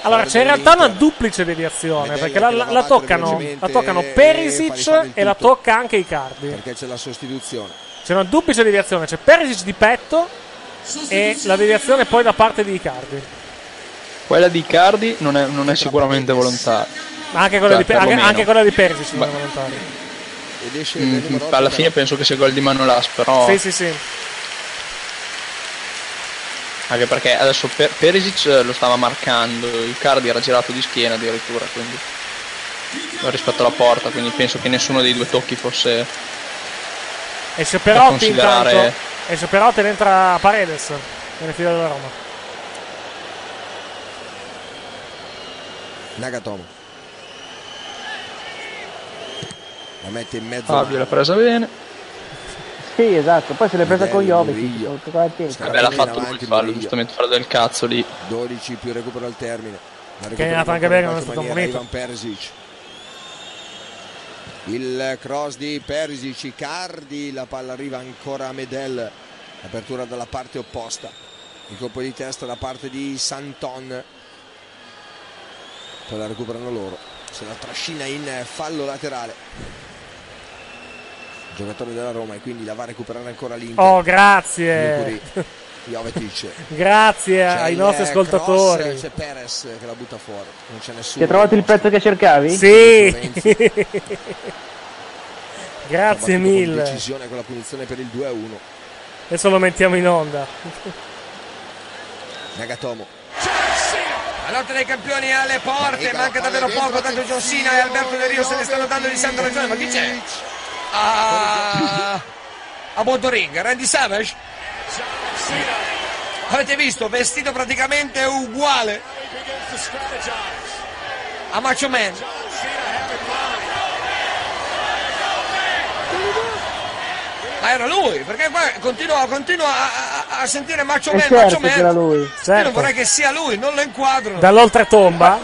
Allora c'è in realtà una duplice deviazione, Medel, perché la toccano Perisic e la tocca anche Icardi, perché c'è la sostituzione, c'è una duplice deviazione, c'è Perisic di petto e la deviazione poi da parte di Icardi. Quella di Icardi non è sicuramente volontaria, ma anche quella di Perisic non è volontaria. Alla fine penso che sia gol di Manolas, però sì. Anche perché adesso Perisic lo stava marcando, Icardi era girato di schiena addirittura, quindi rispetto alla porta, quindi penso che nessuno dei due tocchi fosse da considerare. E però te ne entra Paredes nelle fila della Roma. Nagatomo la mette in mezzo, Fabio l'ha presa bene, sì esatto, poi se l'è presa con Jovic, vabbè l'ha fatto lui il fallo, giustamente farà del cazzo lì. 12 più recupero al termine, che è andata anche bene, non è stato punito. Perisic, il cross di Perisic, Icardi, la palla arriva ancora a Medel, apertura dalla parte opposta, il colpo di testa da parte di Santon, poi la recuperano loro, se la trascina in fallo laterale. giocatore della Roma, e quindi la va a recuperare ancora l'Inter. Oh, grazie. Jovetic. Grazie ai nostri ascoltatori. Cross, c'è Perez che la butta fuori. Non c'è nessuno. Ti hai trovato il pezzo che cercavi? Sì. Grazie mille. Con decisione, con la punizione per il 2-1. Adesso lo mettiamo in onda. Nagatomo. La lotta dei campioni alle porte, manca davvero poco, tanto John Cena e Alberto Del Rio se ne stanno dando di santo ragione. Ma chi c'è? A bordo ring, Randy Savage? Avete visto, vestito praticamente uguale a Macho Man. Ma era lui, perché qua continua a sentire Macho Man, certo Macho Man. Era lui. Certo. Io non vorrei che sia lui, non lo inquadrano. Dall'oltretomba?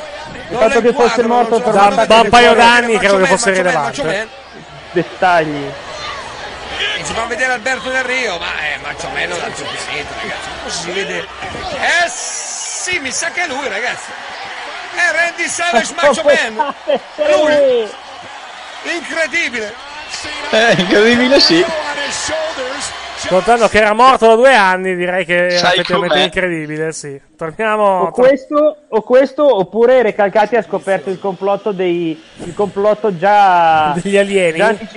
Il fatto che fosse morto da un paio d'anni credo che fosse rilevante. Dettagli. E ci fa vedere Alberto Del Rio, ma Macho Man non ha più niente, ragazzi. Così si vede. Sì, mi sa che è lui, ragazzi. È Randy Savage Macho Man. Lui. Incredibile. Incredibile, sì. Contando che era morto da 2 anni, direi che era effettivamente incredibile, sì. Torniamo. O questo, oppure Recalcati ha scoperto il complotto già degli alieni.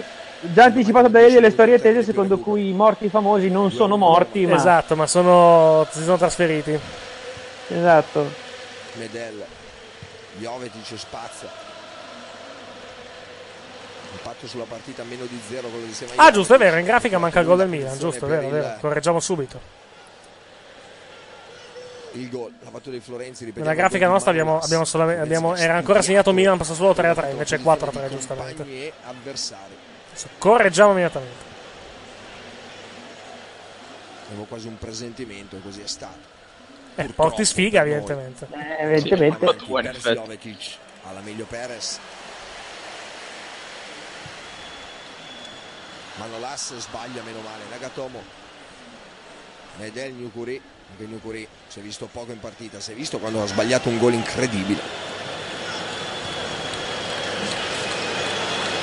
Già anticipato da Elio le storie tese secondo cui i morti famosi non sono morti, ma... Esatto, ma si sono trasferiti. Esatto. Medel, Jovetic spazza. Impatto sulla partita meno di 0 quello di Semaia. Ah, giusto, è vero, in grafica manca il gol del Milan, giusto, è vero, correggiamo subito. Il gol, la battuta di Florenzi, ripetiamo. Nella grafica nostra abbiamo era ancora segnato Milan, passa solo 3-3, invece è 4-3 giustamente. E avversari. Correggiamo immediatamente. Avevo quasi un presentimento, così è stato. Porti sfiga evidentemente. Evidentemente. Alla meglio Perez. Manolas sbaglia, meno male. Nagatomo. Medel, Nukuri. Anche Nukuri si è visto poco in partita. Si è visto quando ha sbagliato un gol incredibile.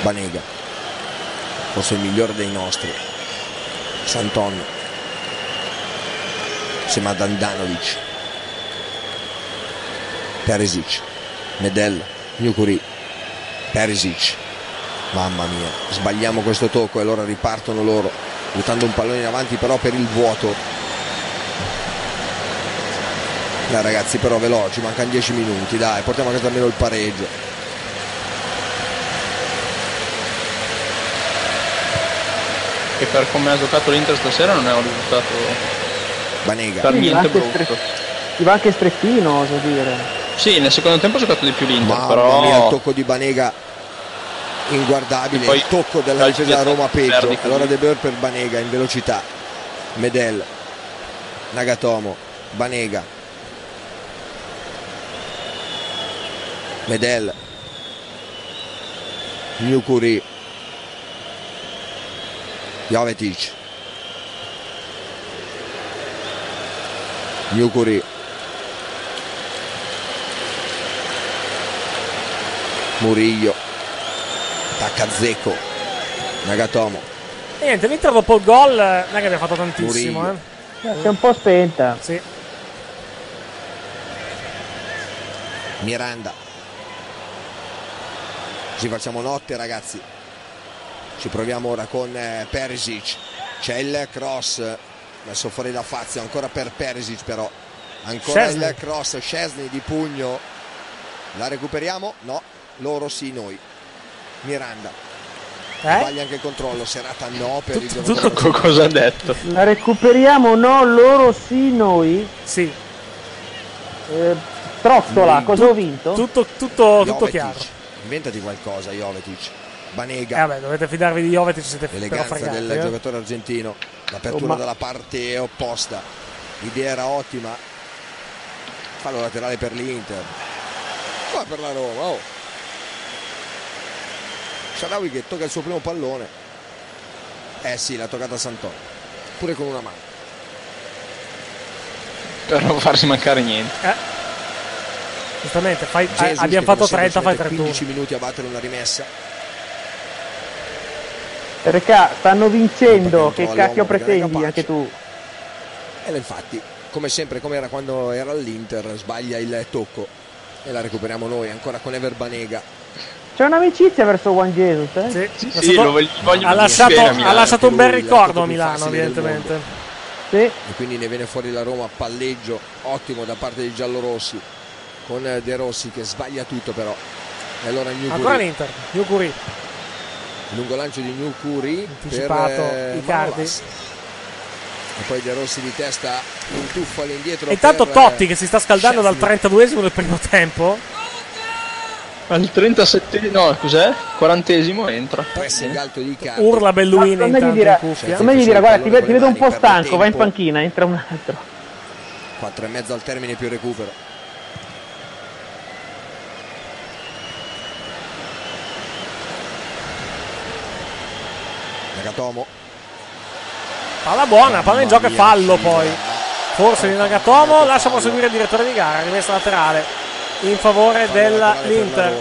Banega. Forse il migliore dei nostri. Santon. Insieme a Dandanovic. Perisic. Medel, Nukuri. Perisic. Mamma mia, sbagliamo questo tocco e allora ripartono loro, buttando un pallone in avanti però per il vuoto. Dai ragazzi, però veloci, mancano 10 minuti, dai, portiamo a casa almeno il pareggio. E per come ha giocato l'Inter stasera non è un risultato Banega. Per niente brutto. Ti va anche strettino, oso dire. Sì, nel secondo tempo ha giocato di più l'Inter, mamma però... Mia, il tocco di Banega... Inguardabile, il tocco della difesa della Roma peggio. Allora De Boer per Banega in velocità. Medel, Nagatomo, Banega. Medel, Nukuri, Jovetic. Nukuri, Murillo. Attacca Zecco, Nagatomo. Niente, l'Inter dopo il gol non è che abbia fatto tantissimo, è un po' spenta. Sì. Miranda. Ci facciamo notte ragazzi. Ci proviamo ora con Perisic. C'è il cross messo fuori da Fazio, ancora per Perisic però. Ancora Szczesny. Il cross, Szczesny di pugno. La recuperiamo? No, loro sì, noi. Miranda sbaglia anche il controllo. Serata no per il giocatore. Cosa ha detto? La recuperiamo, no, loro sì, noi. Sì. Trottola, cosa ho vinto? Tutto chiaro. Inventati qualcosa, Jovetic. Banega. Vabbè, dovete fidarvi di Jovetic, siete l'eleganza del giocatore argentino. L'apertura dalla parte opposta. L'idea era ottima. Fallo laterale per l'Inter. Poi per la Roma, oh. Sharawi che tocca il suo primo pallone. Sì, l'ha toccata Santon. Pure con una mano. Per non farsi mancare niente. Giustamente, abbiamo fatto 30, fai 31. 15 minuti a battere una rimessa. Raga, stanno vincendo, che cacchio pretendi anche tu? E infatti, come sempre, come era quando era all'Inter, sbaglia il tocco e la recuperiamo noi, ancora con Ever Banega. C'è un'amicizia verso Juan Jesus, eh? Sì, sì, ha lasciato un bel ricordo a Milano, evidentemente. Sì. E quindi ne viene fuori la Roma, palleggio ottimo da parte di giallorossi, con De Rossi che sbaglia tutto però. E allora ancora l'Inter, Nukuri. Lungo lancio di Nukuri, anticipato Icardi. E poi De Rossi di testa, un tuffo all'indietro. E intanto Totti che si sta scaldando dal 32esimo del primo tempo. Al 37, no, cos'è? 40esimo entra. Pressing alto di Icardi. Urla Belluini intanto in cuffia. Non me gli dirà, guarda, ti vedo un po' stanco, vai in panchina, entra un altro. 4,5 al termine più recupero. Nagatomo. Palla buona, palla in gioco e fallo poi. Forse di Nagatomo, lascia proseguire il direttore di gara, rimessa laterale in favore dell'Inter.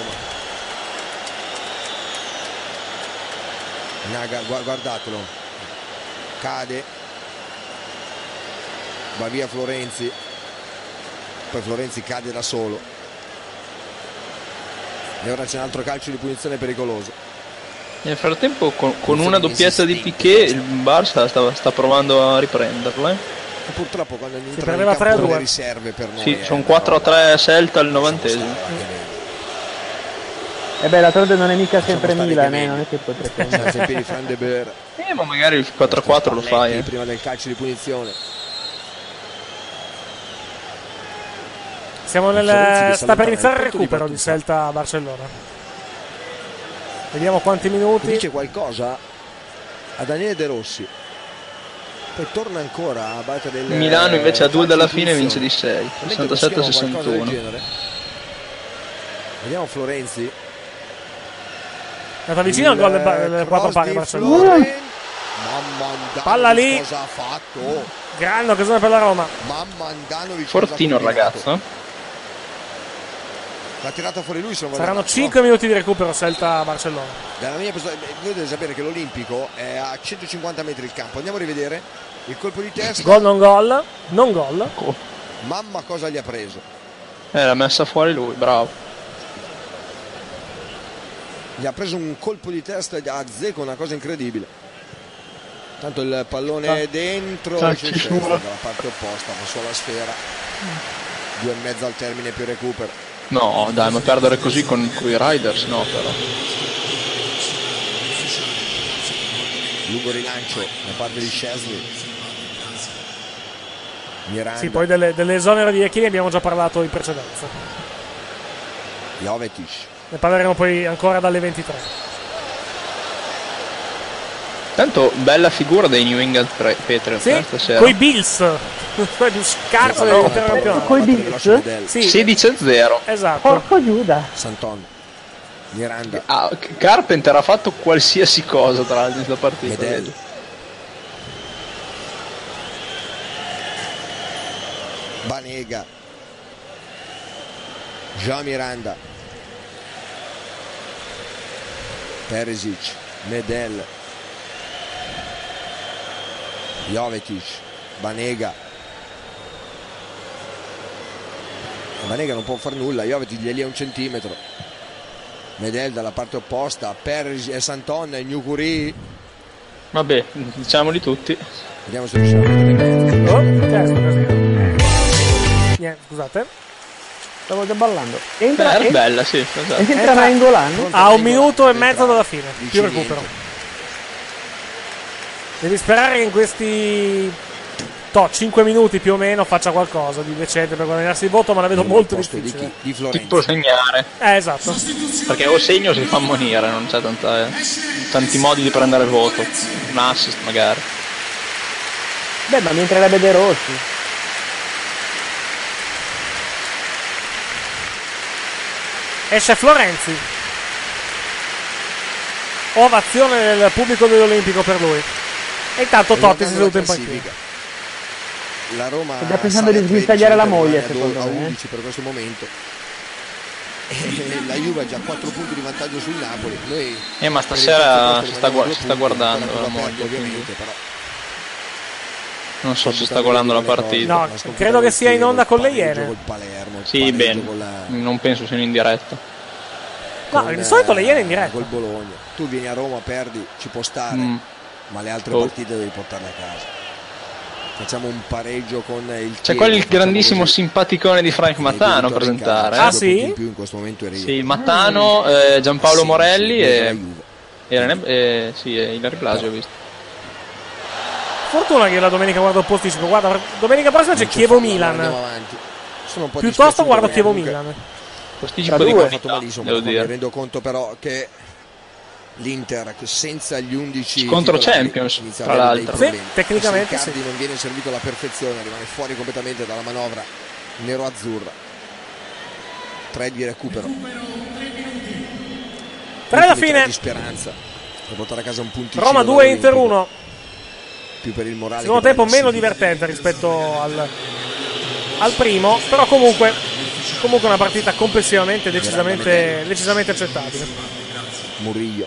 Naga, guardatelo. Cade. Va via Florenzi. Poi Florenzi cade da solo. E ora c'è un altro calcio di punizione pericoloso. Nel frattempo con una doppietta di Piquet il Barça sta provando a riprenderla, e purtroppo quando si perdeva 3-2 le riserve per noi. Sì, sono 4-3 Celta al 90esimo. E beh, la Torre non è mica sempre Milan, non è che potrebbe essere di Fran de Boer. Ma magari il 4-4 lo fai prima del calcio di punizione. Siamo sta per iniziare il recupero di Celta Barcellona. Vediamo quanti minuti. Dice qualcosa a Daniele De Rossi. Poi torna ancora a battere il Milano, invece a 2 dalla fine vince di 6. 67-61. Vediamo Florenzi. È andata vicino al gol del 4 pari Barcellona. Palla lì. Cosa ha fatto? Grande occasione per la Roma. Fortino il ragazzo. La tirata fuori lui, saranno 5 minuti di recupero Celta Barcellona. Dalla mia voi dovete sapere che l'Olimpico è a 150 metri il campo. Andiamo a rivedere il colpo di testa. Gol non gol, non gol. Mamma cosa gli ha preso. L'ha messa fuori lui, bravo. Gli ha preso un colpo di testa a Zeco, una cosa incredibile. Tanto il pallone è dentro, c'è dalla parte opposta, ma solo la sfera. 2,5 al termine più recupero. No, dai, ma perdere così con i Riders no, però. Lungo rilancio da parte di Szczęsny. Sì, poi dell'esonero di Iachini abbiamo già parlato in precedenza. Jovetic. Ne parleremo poi ancora dalle 23. Tanto bella figura dei New England Patriots stasera. Coi Bills. Quello più scarso dell'intero campionato. Coi Bills? Sì. 16-0. Esatto. Porco Giuda. Santon. Miranda. Ah, Carpenter ha fatto qualsiasi cosa tra l'altro in questa partita. Medel. Banega. Jean Miranda. Perisic. Medel. Jovetic, Banega. Banega non può far nulla, Jovetic è lì a 1 centimetro. Medel dalla parte opposta, Perisic e Santon e Nukuri. Vabbè, diciamoli tutti. Vediamo se riusciamo a vedere. Niente, scusate. Stavo già ballando. Entra bella, sì. Esatto. Entra Nainggolan. A 1 minuto e mezzo dalla fine. Più recupero. Devi sperare che in questi 5 minuti più o meno faccia qualcosa di decente per guadagnarsi il voto, ma la vedo molto difficile. Ti può segnare. Esatto. Perché o segno o si fa ammonire, non c'è tanti modi di prendere il voto. Un assist magari. Beh, ma mi entrerebbe De Rossi. Esce Florenzi. Ovazione del pubblico dell'Olimpico per lui. E intanto Totti si è seduto in panchina. La Roma sta pensando di svistagliare la moglie, secondo me. Per questo momento. la Juve ha già 4 punti di vantaggio sul Napoli. Noi ma stasera si sta guardando la moglie, ovviamente, però non so se sta guardando la partita. No, credo che sia in onda con le Iene. Sì, bene, non penso siano in diretta. No, di solito le Iene in diretta col Bologna. Tu vieni a Roma, perdi, ci può stare, ma le altre partite devi portarle a casa. Facciamo un pareggio con il c'è qua il grandissimo così simpaticone di Frank Mattano a presentare. Ah sì? In questo momento sì, Mattano, Gianpaolo Morelli e Ilario Blasio, ho visto. Fortuna che la domenica guardo il posticipo. Guarda, domenica prossima c'è Chievo-Milan. Piuttosto guardo Chievo-Milan. Posticipo di qualità, devo dire. Mi rendo conto però che l'Inter, che senza gli 11 contro Champions, tra l'altro, tecnicamente Cardi non viene servito alla perfezione, rimane fuori completamente dalla manovra nero-azzurra. 3 di recupero, 3 alla fine di speranza per portare a casa un punticino. Roma 2 Inter 1. Più per il morale, secondo tempo meno divertente rispetto al primo, però comunque una partita complessivamente decisamente accettabile. Murillo,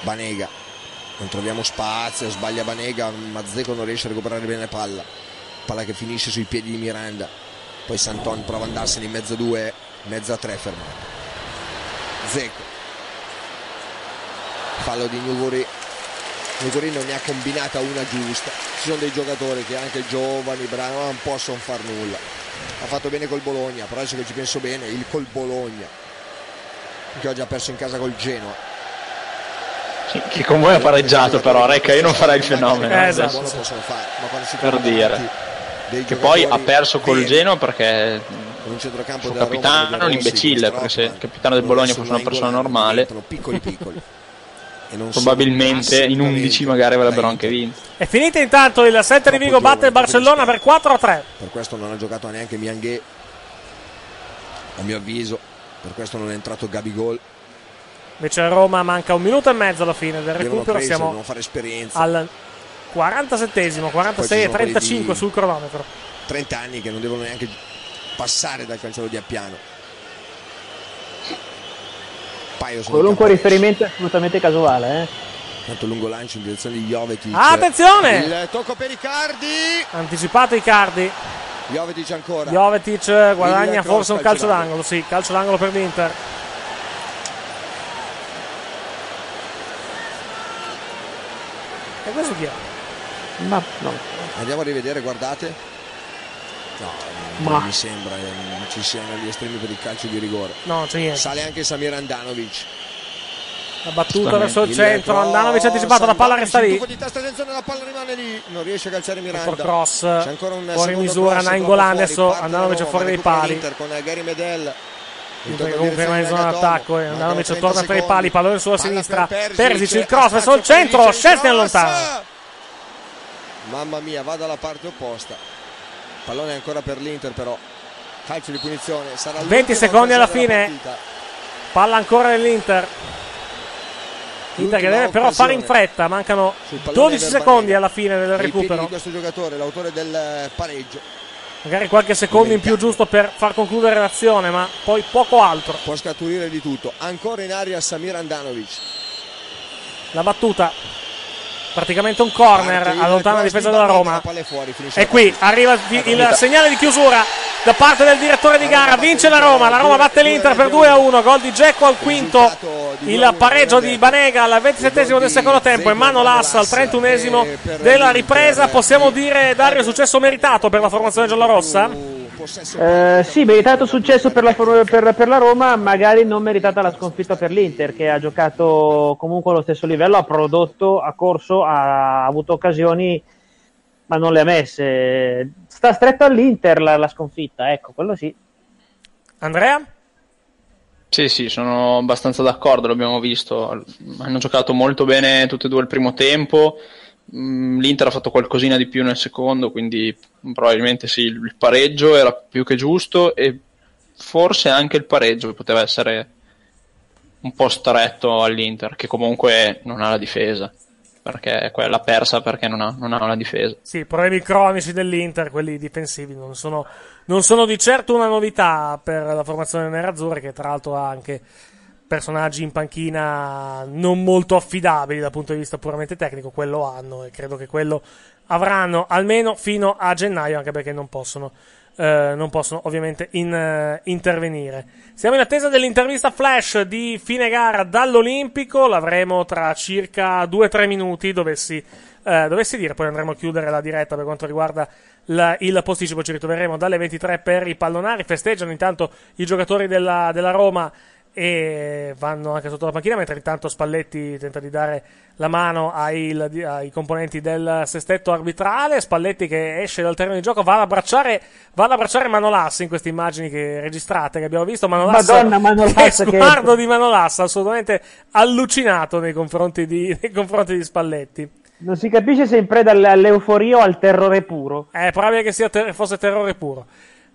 Banega, non troviamo spazio, sbaglia Banega, Mazzeco non riesce a recuperare bene la palla che finisce sui piedi di Miranda, poi Santon prova a andarsene in mezzo a 2, mezzo a 3, fermato Zeco, fallo di Nuguri. Nuguri non ne ha combinata una giusta. Ci sono dei giocatori che anche giovani, bravi, non possono far nulla. Ha fatto bene col Bologna, però adesso che ci penso bene, il col Bologna che oggi ha perso in casa col Genoa, che con voi ha pareggiato, però Recca io non farei il fenomeno adesso. Per dire che poi ha perso col Genoa perché il capitano è un imbecille, perché se il capitano del Bologna fosse una persona normale probabilmente in 11 magari avrebbero anche vinto. È finita intanto il 7 di Vigo, batte il Barcellona per 4-3. Per questo non ha giocato neanche Mianghè, a mio avviso. Per questo non è entrato Gabigol. Invece a Roma manca 1 minuto e mezzo alla fine del recupero. Siamo al 47esimo, 46 e 35 sul cronometro. 30 anni che non devono neanche passare dal cancello di Appiano. Qualunque riferimento è assolutamente casuale. Tanto lungo lancio in direzione di Jovetic. Attenzione! Il tocco per Icardi. Anticipato Icardi. Jovetic ancora. Jovetic guadagna forse un calcio d'angolo. Sì, calcio d'angolo per l'Inter. E questo chi è? Ma no. Andiamo a rivedere, guardate. No, non mi sembra ci siano gli estremi per il calcio di rigore. No, c'è niente. Sale anche Samir Andanovic. La battuta verso il centro, Andanovic ha anticipato, la palla resta lì. Di testa, attenzione, la palla rimane lì, non riesce a calciare Miranda. Cross, c'è ancora un fuori misura, Nainggolan adesso, Andanovic è fuori dai pali. Con Gary Medel. Comunque rimane in zona d'attacco, Andanovic torna tra i pali, pallone sulla sinistra. Perisic, il cross verso il centro, Szczęsny lontano. Mamma mia, va dalla parte opposta. Pallone ancora per l'Inter però. Calcio di punizione, sarà 20 secondi alla fine. Palla ancora nell'Inter. Inter che deve però fare in fretta, mancano 12 secondi alla fine del recupero. Di questo giocatore, l'autore del pareggio. Magari qualche secondo in più giusto per far concludere l'azione, ma poi poco altro. Può scaturire di tutto. Ancora in aria Samir Andanovic. La battuta, praticamente un corner, allontana la difesa della Roma. E qui arriva il segnale di chiusura da parte del direttore di gara. Vince la Roma batte l'Inter per 2-1. Gol di Dzeko al quinto, il pareggio di Banega al 27esimo del secondo tempo e Manolas al 31esimo della ripresa. Possiamo dire, Dario, successo meritato per la formazione giallorossa? Sì, meritato successo per la Roma, magari non meritata la sconfitta per l'Inter, che ha giocato comunque allo stesso livello, ha prodotto, ha corso, ha avuto occasioni ma non le ha messe. Sta stretta all'Inter la sconfitta, ecco, quello sì. Andrea? Sì, sono abbastanza d'accordo, l'abbiamo visto, hanno giocato molto bene tutti e due il primo tempo. L'Inter ha fatto qualcosina di più nel secondo, quindi probabilmente sì, il pareggio era più che giusto e forse anche il pareggio poteva essere un po' stretto all'Inter, che comunque non ha la difesa. perché quella persa perché non ha una difesa. Sì, problemi cronici dell'Inter, quelli difensivi, non sono di certo una novità per la formazione nerazzurra, che tra l'altro ha anche personaggi in panchina non molto affidabili dal punto di vista puramente tecnico. Quello hanno, e credo che quello avranno almeno fino a gennaio, anche perché non possono ovviamente intervenire. Siamo in attesa dell'intervista flash di fine gara dall'Olimpico, l'avremo tra circa 2-3 minuti, dovessi dire, poi andremo a chiudere la diretta per quanto riguarda il posticipo. Ci ritroveremo dalle 23 per i pallonari. Festeggiano intanto i giocatori della Roma e vanno anche sotto la panchina, mentre intanto Spalletti tenta di dare la mano ai componenti del sestetto arbitrale. Spalletti che esce dal terreno di gioco va ad abbracciare Manolas in queste immagini che abbiamo visto. Manolas, sguardo di Manolas assolutamente allucinato nei confronti di Spalletti. Non si capisce se è in preda all'euforia o al terrore puro. Probabile che fosse terrore puro.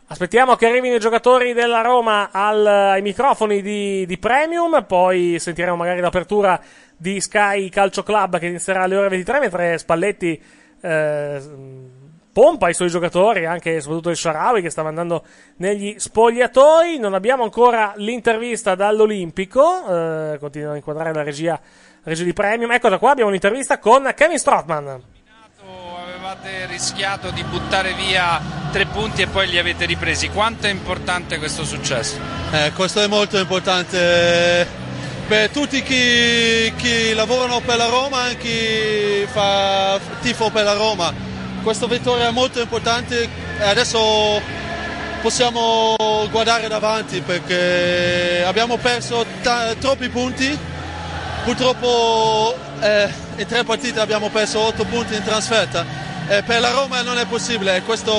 Aspettiamo che arrivino i giocatori della Roma ai microfoni di Premium, poi sentiremo magari l'apertura di Sky Calcio Club che inizierà alle ore 23, mentre Spalletti pompa i suoi giocatori, anche e soprattutto il Shaarawy che stava andando negli spogliatoi. Non abbiamo ancora l'intervista dall'Olimpico, continua a inquadrare la regia di Premium. Eccola qua, abbiamo un'intervista con Kevin Strootman. Avevate rischiato di buttare via 3 punti e poi li avete ripresi. Quanto è importante questo successo? Questo è molto importante per tutti chi lavorano per la Roma e chi fa tifo per la Roma. Questa vittoria è molto importante e adesso possiamo guardare davanti, perché abbiamo perso troppi punti. Purtroppo in 3 partite abbiamo perso 8 punti in trasferta. Per la Roma non è possibile. Questi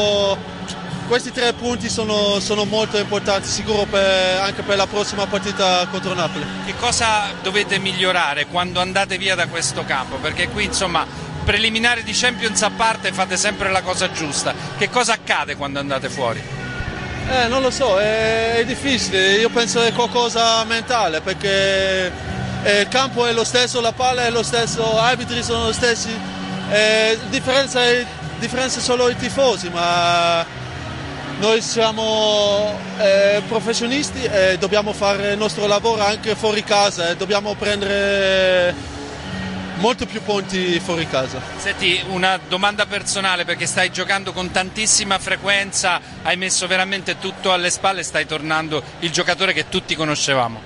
3 punti sono molto importanti, sicuro anche per la prossima partita contro Napoli. Che cosa dovete migliorare quando andate via da questo campo? Perché qui, insomma, preliminare di Champions a parte, fate sempre la cosa giusta. Che cosa accade quando andate fuori? Non lo so, è difficile. Io penso è qualcosa mentale, perché il campo è lo stesso, la palla è lo stesso, gli arbitri sono lo stessi. Differenza solo i tifosi, ma noi siamo professionisti e dobbiamo fare il nostro lavoro anche fuori casa e dobbiamo prendere molto più punti fuori casa. Senti, una domanda personale, perché stai giocando con tantissima frequenza, hai messo veramente tutto alle spalle, stai tornando il giocatore che tutti conoscevamo.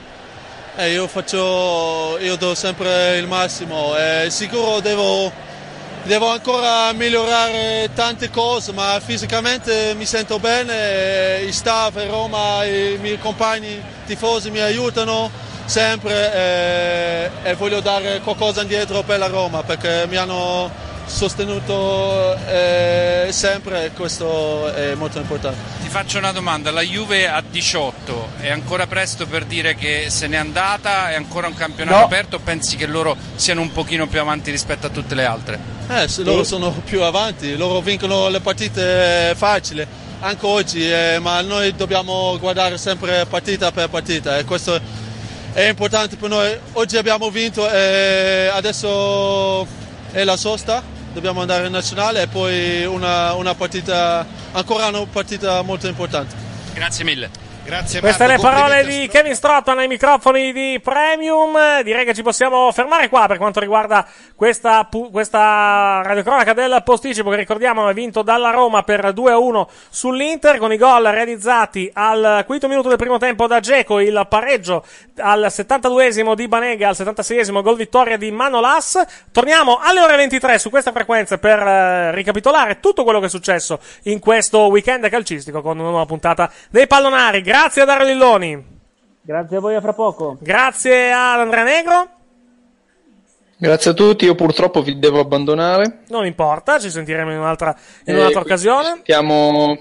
Io do sempre il massimo, sicuro devo ancora migliorare tante cose, ma fisicamente mi sento bene, il staff, Roma, i miei compagni tifosi mi aiutano sempre e voglio dare qualcosa indietro per la Roma, perché mi hanno sostenuto sempre e questo è molto importante. Ti faccio una domanda, la Juve a 18, è ancora presto per dire che se n'è andata, è ancora un campionato aperto, pensi che loro siano un pochino più avanti rispetto a tutte le altre? Loro sono più avanti, loro vincono le partite facili, anche oggi, ma noi dobbiamo guardare sempre partita per partita e questo è importante per noi. Oggi abbiamo vinto e adesso è la sosta. Dobbiamo andare in nazionale e poi ancora una partita molto importante. Grazie mille. Grazie. Queste le parole di Kevin Strootman ai microfoni di Premium. Direi che ci possiamo fermare qua per quanto riguarda questa radiocronaca del posticipo, che ricordiamo è vinto dalla Roma per 2-1 sull'Inter, con i gol realizzati al quinto minuto del primo tempo da Dzeko, il pareggio al 72esimo di Banega, al 76esimo gol vittoria di Manolas. Torniamo alle ore 23 su questa frequenza per ricapitolare tutto quello che è successo in questo weekend calcistico con una nuova puntata dei Pallonari. Grazie a Dario Lilloni. Grazie a voi, a fra poco. Grazie ad Andrea Negro. Grazie a tutti, io purtroppo vi devo abbandonare. Non importa, ci sentiremo in un'altra occasione. Ci sentiamo,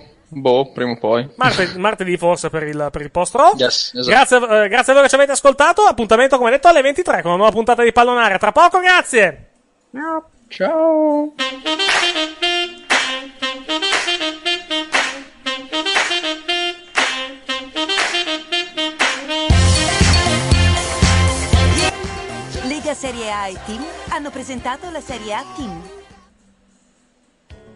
prima o poi. Martedì forse per il post-row. Yes, esatto. Grazie a voi che ci avete ascoltato. Appuntamento, come detto, alle 23 con una nuova puntata di Pallonare. Tra poco, grazie. Ciao. Serie A e Team hanno presentato la Serie A Team.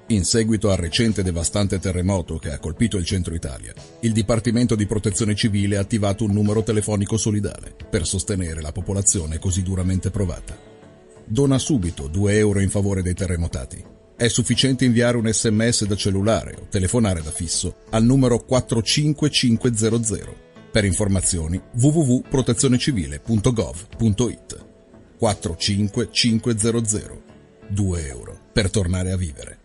In seguito al recente e devastante terremoto che ha colpito il centro Italia, il Dipartimento di Protezione Civile ha attivato un numero telefonico solidale per sostenere la popolazione così duramente provata. Dona subito €2 in favore dei terremotati. È sufficiente inviare un SMS da cellulare o telefonare da fisso al numero 45500. Per informazioni www.protezionecivile.gov.it. 45500. €2 per tornare a vivere.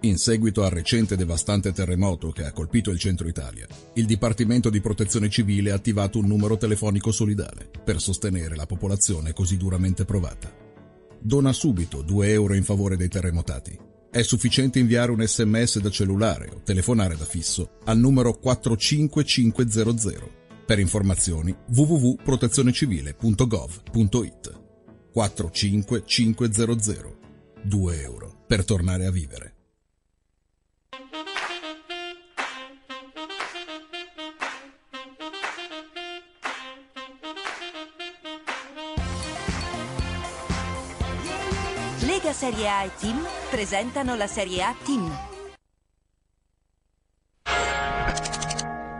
In seguito al recente e devastante terremoto che ha colpito il centro Italia, il Dipartimento di Protezione Civile ha attivato un numero telefonico solidale per sostenere la popolazione così duramente provata. Dona subito €2 in favore dei terremotati. È sufficiente inviare un SMS da cellulare o telefonare da fisso al numero 45500. Per informazioni www.protezionecivile.gov.it. 45500. €2 per tornare a vivere. Lega Serie A e Team presentano la Serie A Team.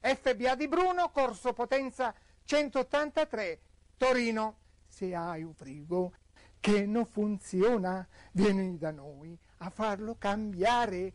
FBA di Bruno, Corso Potenza 183, Torino. Se hai un frigo che non funziona, vieni da noi a farlo cambiare.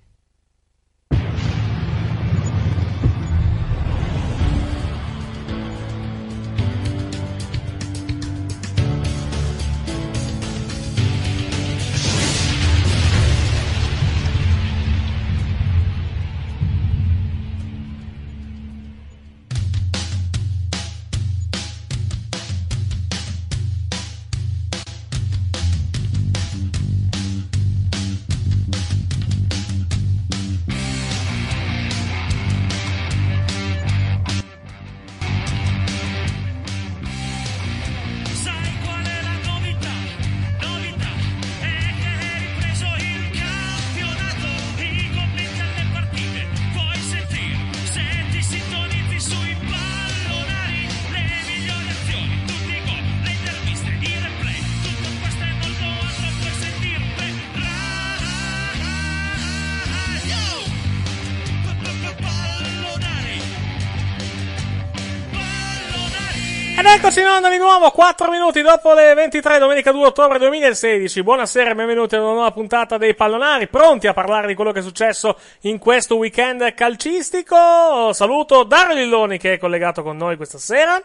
Eccoci in onda di nuovo, 4 minuti dopo le 23, domenica 2 ottobre 2016. Buonasera e benvenuti a una nuova puntata dei Pallonari, pronti a parlare di quello che è successo in questo weekend calcistico. Saluto Dario Lilloni che è collegato con noi questa sera.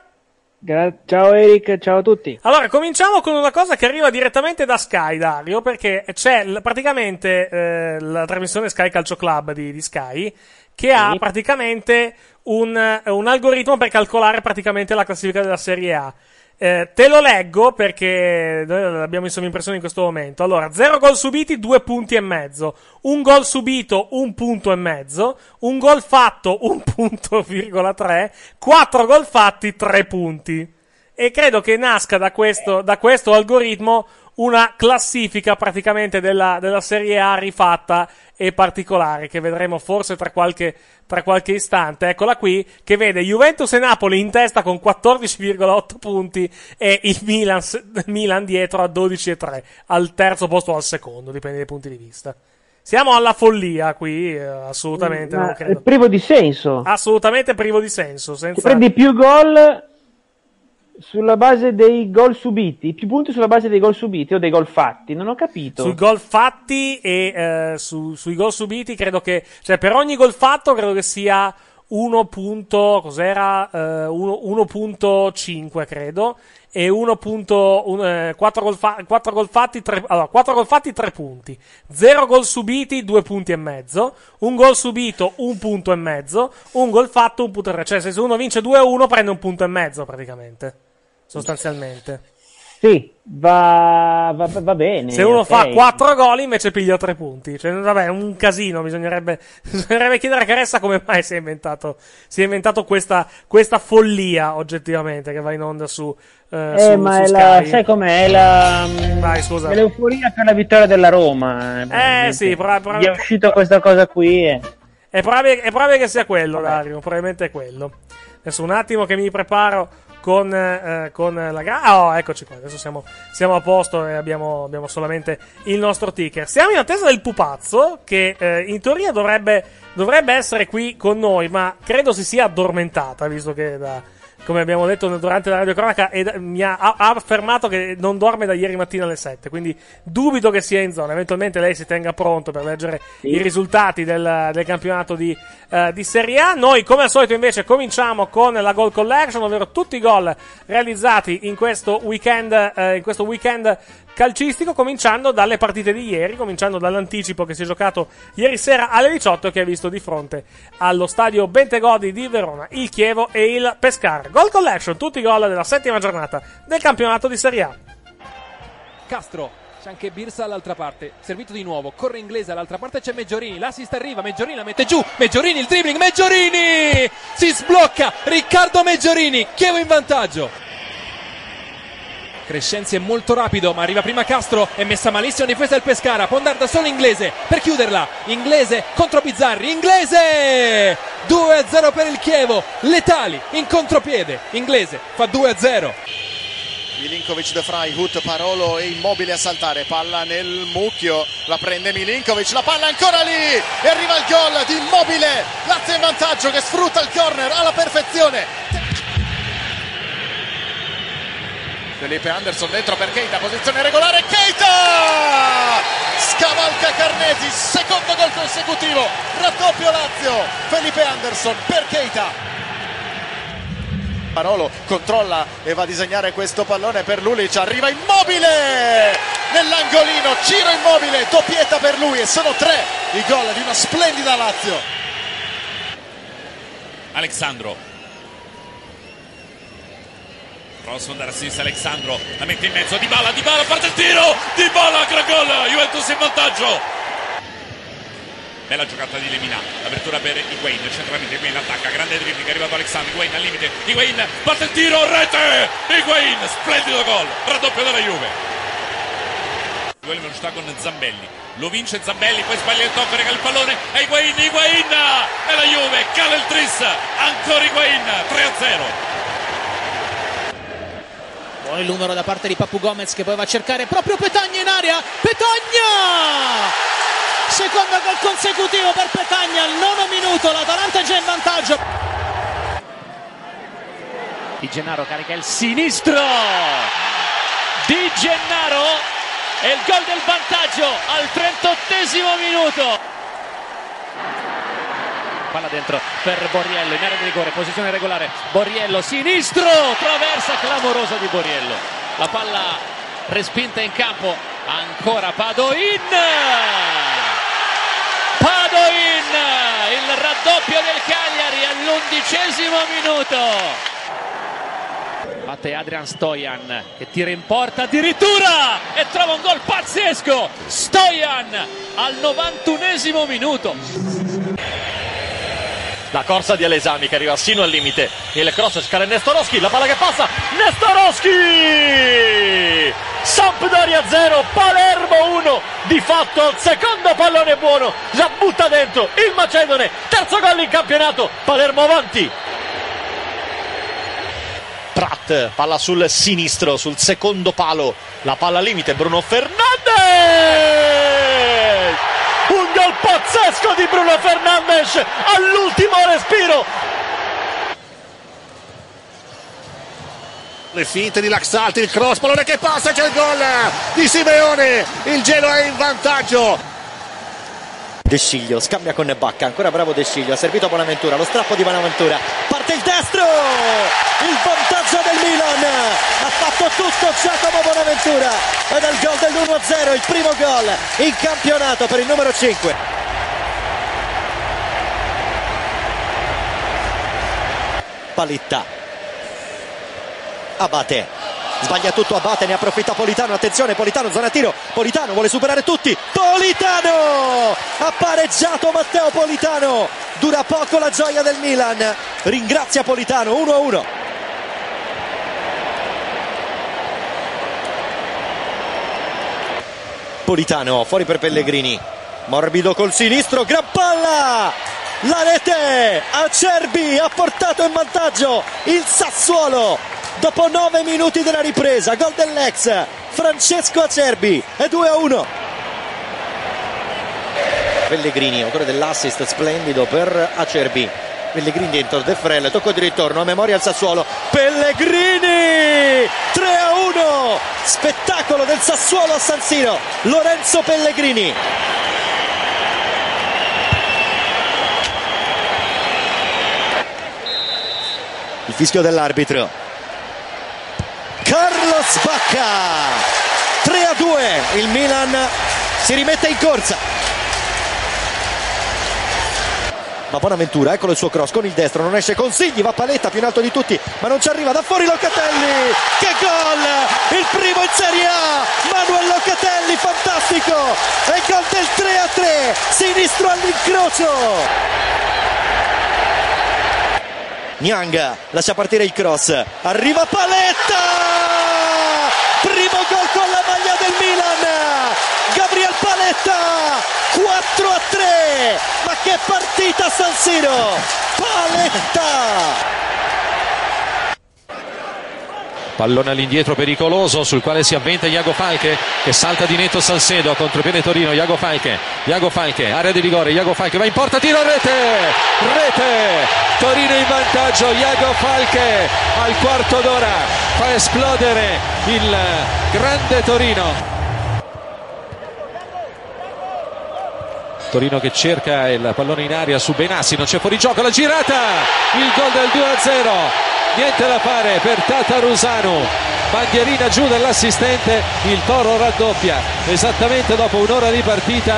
Ciao Eric, ciao a tutti. Allora, cominciamo con una cosa che arriva direttamente da Sky, Dario, perché c'è praticamente la trasmissione Sky Calcio Club di Sky, che ha praticamente un algoritmo per calcolare praticamente la classifica della Serie A. Te lo leggo perché noi abbiamo insomma impressione in questo momento. Allora, 0 gol subiti, 2 punti e mezzo. 1 gol subito, 1 punto e mezzo. 1 gol fatto, 1,3. 4 gol fatti, 3 punti. E credo che nasca da questo algoritmo una classifica praticamente della Serie A rifatta e particolare, che vedremo forse tra qualche istante. Eccola qui, che vede Juventus e Napoli in testa con 14,8 punti e il Milan dietro a 12,3, al terzo posto o al secondo, dipende dai punti di vista. Siamo alla follia qui, assolutamente. Non credo. È privo di senso. Assolutamente privo di senso. Senza... Prendi più gol... sulla base dei gol subiti, più punti sulla base dei gol subiti o dei gol fatti, non ho capito. Sui gol fatti e sui gol subiti credo che, cioè per ogni gol fatto credo che sia 1.5 credo, e 4 gol fatti 3 punti, 0 gol subiti 2 punti e mezzo, 1 gol subito 1 punto e mezzo, 1 gol fatto 1 punto e 3, cioè se uno vince 2-1 prende 1 punto e mezzo praticamente, sostanzialmente. Sì, va bene. Se uno fa 4 gol invece piglia 3 punti. Cioè, vabbè, è un casino. Bisognerebbe chiedere a Caressa come mai si è inventato questa follia, oggettivamente, che va in onda su ma su Sky. Sai com'è? Vai, scusa. È l'euforia per la vittoria della Roma. Sì, è uscito questa cosa qui. È probabile che sia quello, Dario. Probabilmente è quello. Adesso un attimo che mi preparo con la gara. Oh, eccoci qua, adesso siamo a posto e abbiamo solamente il nostro ticker. Siamo in attesa del pupazzo che in teoria dovrebbe essere qui con noi, ma credo si sia addormentata, visto che come abbiamo detto durante la radiocronaca mi ha affermato che non dorme da ieri mattina alle 7, quindi dubito che sia in zona. Eventualmente lei si tenga pronto per leggere i risultati del campionato di Serie A. Noi come al solito invece cominciamo con la goal collection, ovvero tutti i gol realizzati in questo weekend calcistico, cominciando dalle partite di ieri, cominciando dall'anticipo che si è giocato ieri sera alle 18, che ha visto di fronte allo stadio Bentegodi di Verona il Chievo e il Pescara. Goal collection, tutti i gol della settima giornata del campionato di Serie A. Castro, c'è anche Birsa all'altra parte, servito di nuovo, corre Inglese all'altra parte, c'è Meggiorini, l'assist arriva, Meggiorini la mette giù, Meggiorini il dribbling, Meggiorini si sblocca, Riccardo Meggiorini, Chievo in vantaggio. Crescenzi è molto rapido, ma arriva prima Castro, è messa malissimo in difesa del Pescara, può andare da solo Inglese per chiuderla, Inglese contro Bizzarri, Inglese 2-0 per il Chievo, letali in contropiede, Inglese fa 2-0. Milinkovic, De Vrij, Parolo è immobile a saltare, palla nel mucchio, la prende Milinkovic, la palla ancora lì e arriva il gol di Immobile, Lazio in vantaggio che sfrutta il corner alla perfezione. Felipe Anderson dentro per Keita, posizione regolare, Keita! Scavalca Carnesi, secondo gol consecutivo, raddoppio Lazio, Felipe Anderson per Keita. Parolo controlla e va a disegnare questo pallone per Lulic, arriva Immobile! Nell'angolino, Ciro Immobile, doppietta per lui e sono 3 i gol di una splendida Lazio. Alexandro. Prova a sfondare a sinistra Alexandro, la mette in mezzo, Dybala, parte il tiro, Dybala, gran gol, Juventus in vantaggio. Bella giocata di Lemina, l'apertura per Higuain, centramento Higuain attacca, grande dribbling, è arrivato Alexandro, Higuain al limite, Higuain, parte il tiro, rete, Higuain, splendido gol, raddoppio della Juve. Higuain non sta con Zambelli, lo vince Zambelli, poi sbaglia il tocco, regala il pallone, e Higuain, e la Juve, cala il tris, ancora Higuain, 3-0. Buon il numero da parte di Papu Gomez che poi va a cercare proprio Petagna in area, Petagna! Secondo gol consecutivo per Petagna, al 9° minuto, l'Atalanta è già in vantaggio. Di Gennaro carica il sinistro, Di Gennaro e il gol del vantaggio al 38° minuto. Palla dentro per Borriello in area di rigore, posizione regolare, Borriello sinistro, traversa clamorosa di Borriello, la palla respinta in campo, ancora Padoin, il raddoppio del Cagliari all'11° minuto. Batte Adrian Stojan che tira in porta addirittura e trova un gol pazzesco, Stojan al 91° minuto. La corsa di Alesami che arriva sino al limite, il cross scala Nestorowski, la palla che passa, Nestorowski! Sampdoria 0, Palermo 1, di fatto il secondo pallone buono, la butta dentro il Macedone, terzo gol in campionato, Palermo avanti. Pratt, palla sul sinistro, sul secondo palo, la palla al limite, Bruno Fernandes! Un gol pazzesco di Bruno Fernandes all'ultimo respiro. Le finte di Laxalti, il cross, pallone che passa, c'è il gol di Simeone, il Genoa è in vantaggio. De Sciglio scambia con Bacca, ancora bravo De Sciglio, ha servito Bonaventura, lo strappo di Bonaventura, parte il destro, il vantaggio del Milan, ha fatto tutto Giacomo Bonaventura ed è il gol dell'1-0, il primo gol in campionato per il numero 5. Palitta, Abate, sbaglia tutto Abate, ne approfitta Politano, attenzione Politano, zona tiro, Politano vuole superare tutti, Politano ha pareggiato Matteo Politano, dura poco la gioia del Milan, ringrazia Politano, 1-1. Politano fuori per Pellegrini, morbido col sinistro, gran palla, la rete, Acerbi ha portato in vantaggio il Sassuolo dopo 9 minuti della ripresa, gol dell'ex Francesco Acerbi e 2-1. Pellegrini, autore dell'assist splendido per Acerbi. Pellegrini dentro De Frel, tocco di ritorno a memoria al Sassuolo, Pellegrini 3-1, spettacolo del Sassuolo a San Siro, Lorenzo Pellegrini. Il fischio dell'arbitro, Carlos Bacca, 3-2, il Milan si rimette in corsa. Ma Bonaventura, eccolo il suo cross con il destro, non esce Consigli, va Paletta più in alto di tutti, ma non ci arriva, da fuori Locatelli, che gol, il primo in Serie A, Manuel Locatelli, fantastico, e gol del 3-3, sinistro all'incrocio. Niang lascia partire il cross, arriva Paletta, primo gol con la maglia del Milan, Gabriel Paletta, 4-3, ma che partita a San Siro, Paletta! Pallone all'indietro pericoloso sul quale si avventa Iago Falque, che salta di netto Salcedo, contropiede Torino, Iago Falque, area di rigore, Iago Falque va in porta, tiro, rete, Torino in vantaggio, Iago Falque al quarto d'ora fa esplodere il grande Torino. Torino che cerca il pallone in aria su Benassi, non c'è fuorigioco, la girata, il gol del 2-0. Niente da fare per Tatarusanu, bandierina giù dell'assistente, il Toro raddoppia esattamente dopo un'ora di partita,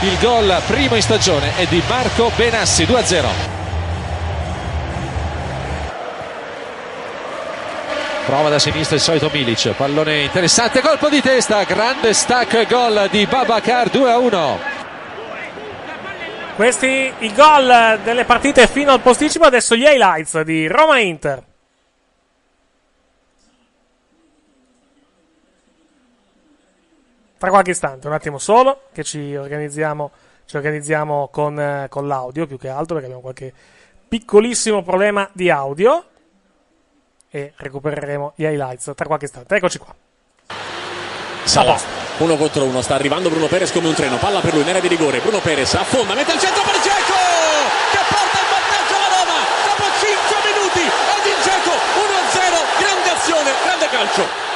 il gol primo in stagione è di Marco Benassi, 2-0. Prova da sinistra il solito Milic, pallone interessante, colpo di testa, grande stacco, gol di Babacar, 2-1. Questi i gol delle partite fino al posticipo, adesso gli highlights di Roma-Inter. Tra qualche istante, un attimo solo, che ci organizziamo con l'audio, più che altro, perché abbiamo qualche piccolissimo problema di audio e recupereremo gli highlights tra qualche istante. Eccoci qua. Sala, 1 contro 1, sta arrivando Bruno Perez come un treno, palla per lui, nera di rigore, Bruno Perez affonda, mette il centro per Dzeko, che porta in vantaggio la Roma, dopo 5 minuti, è di Dzeko, 1-0, grande azione, grande calcio.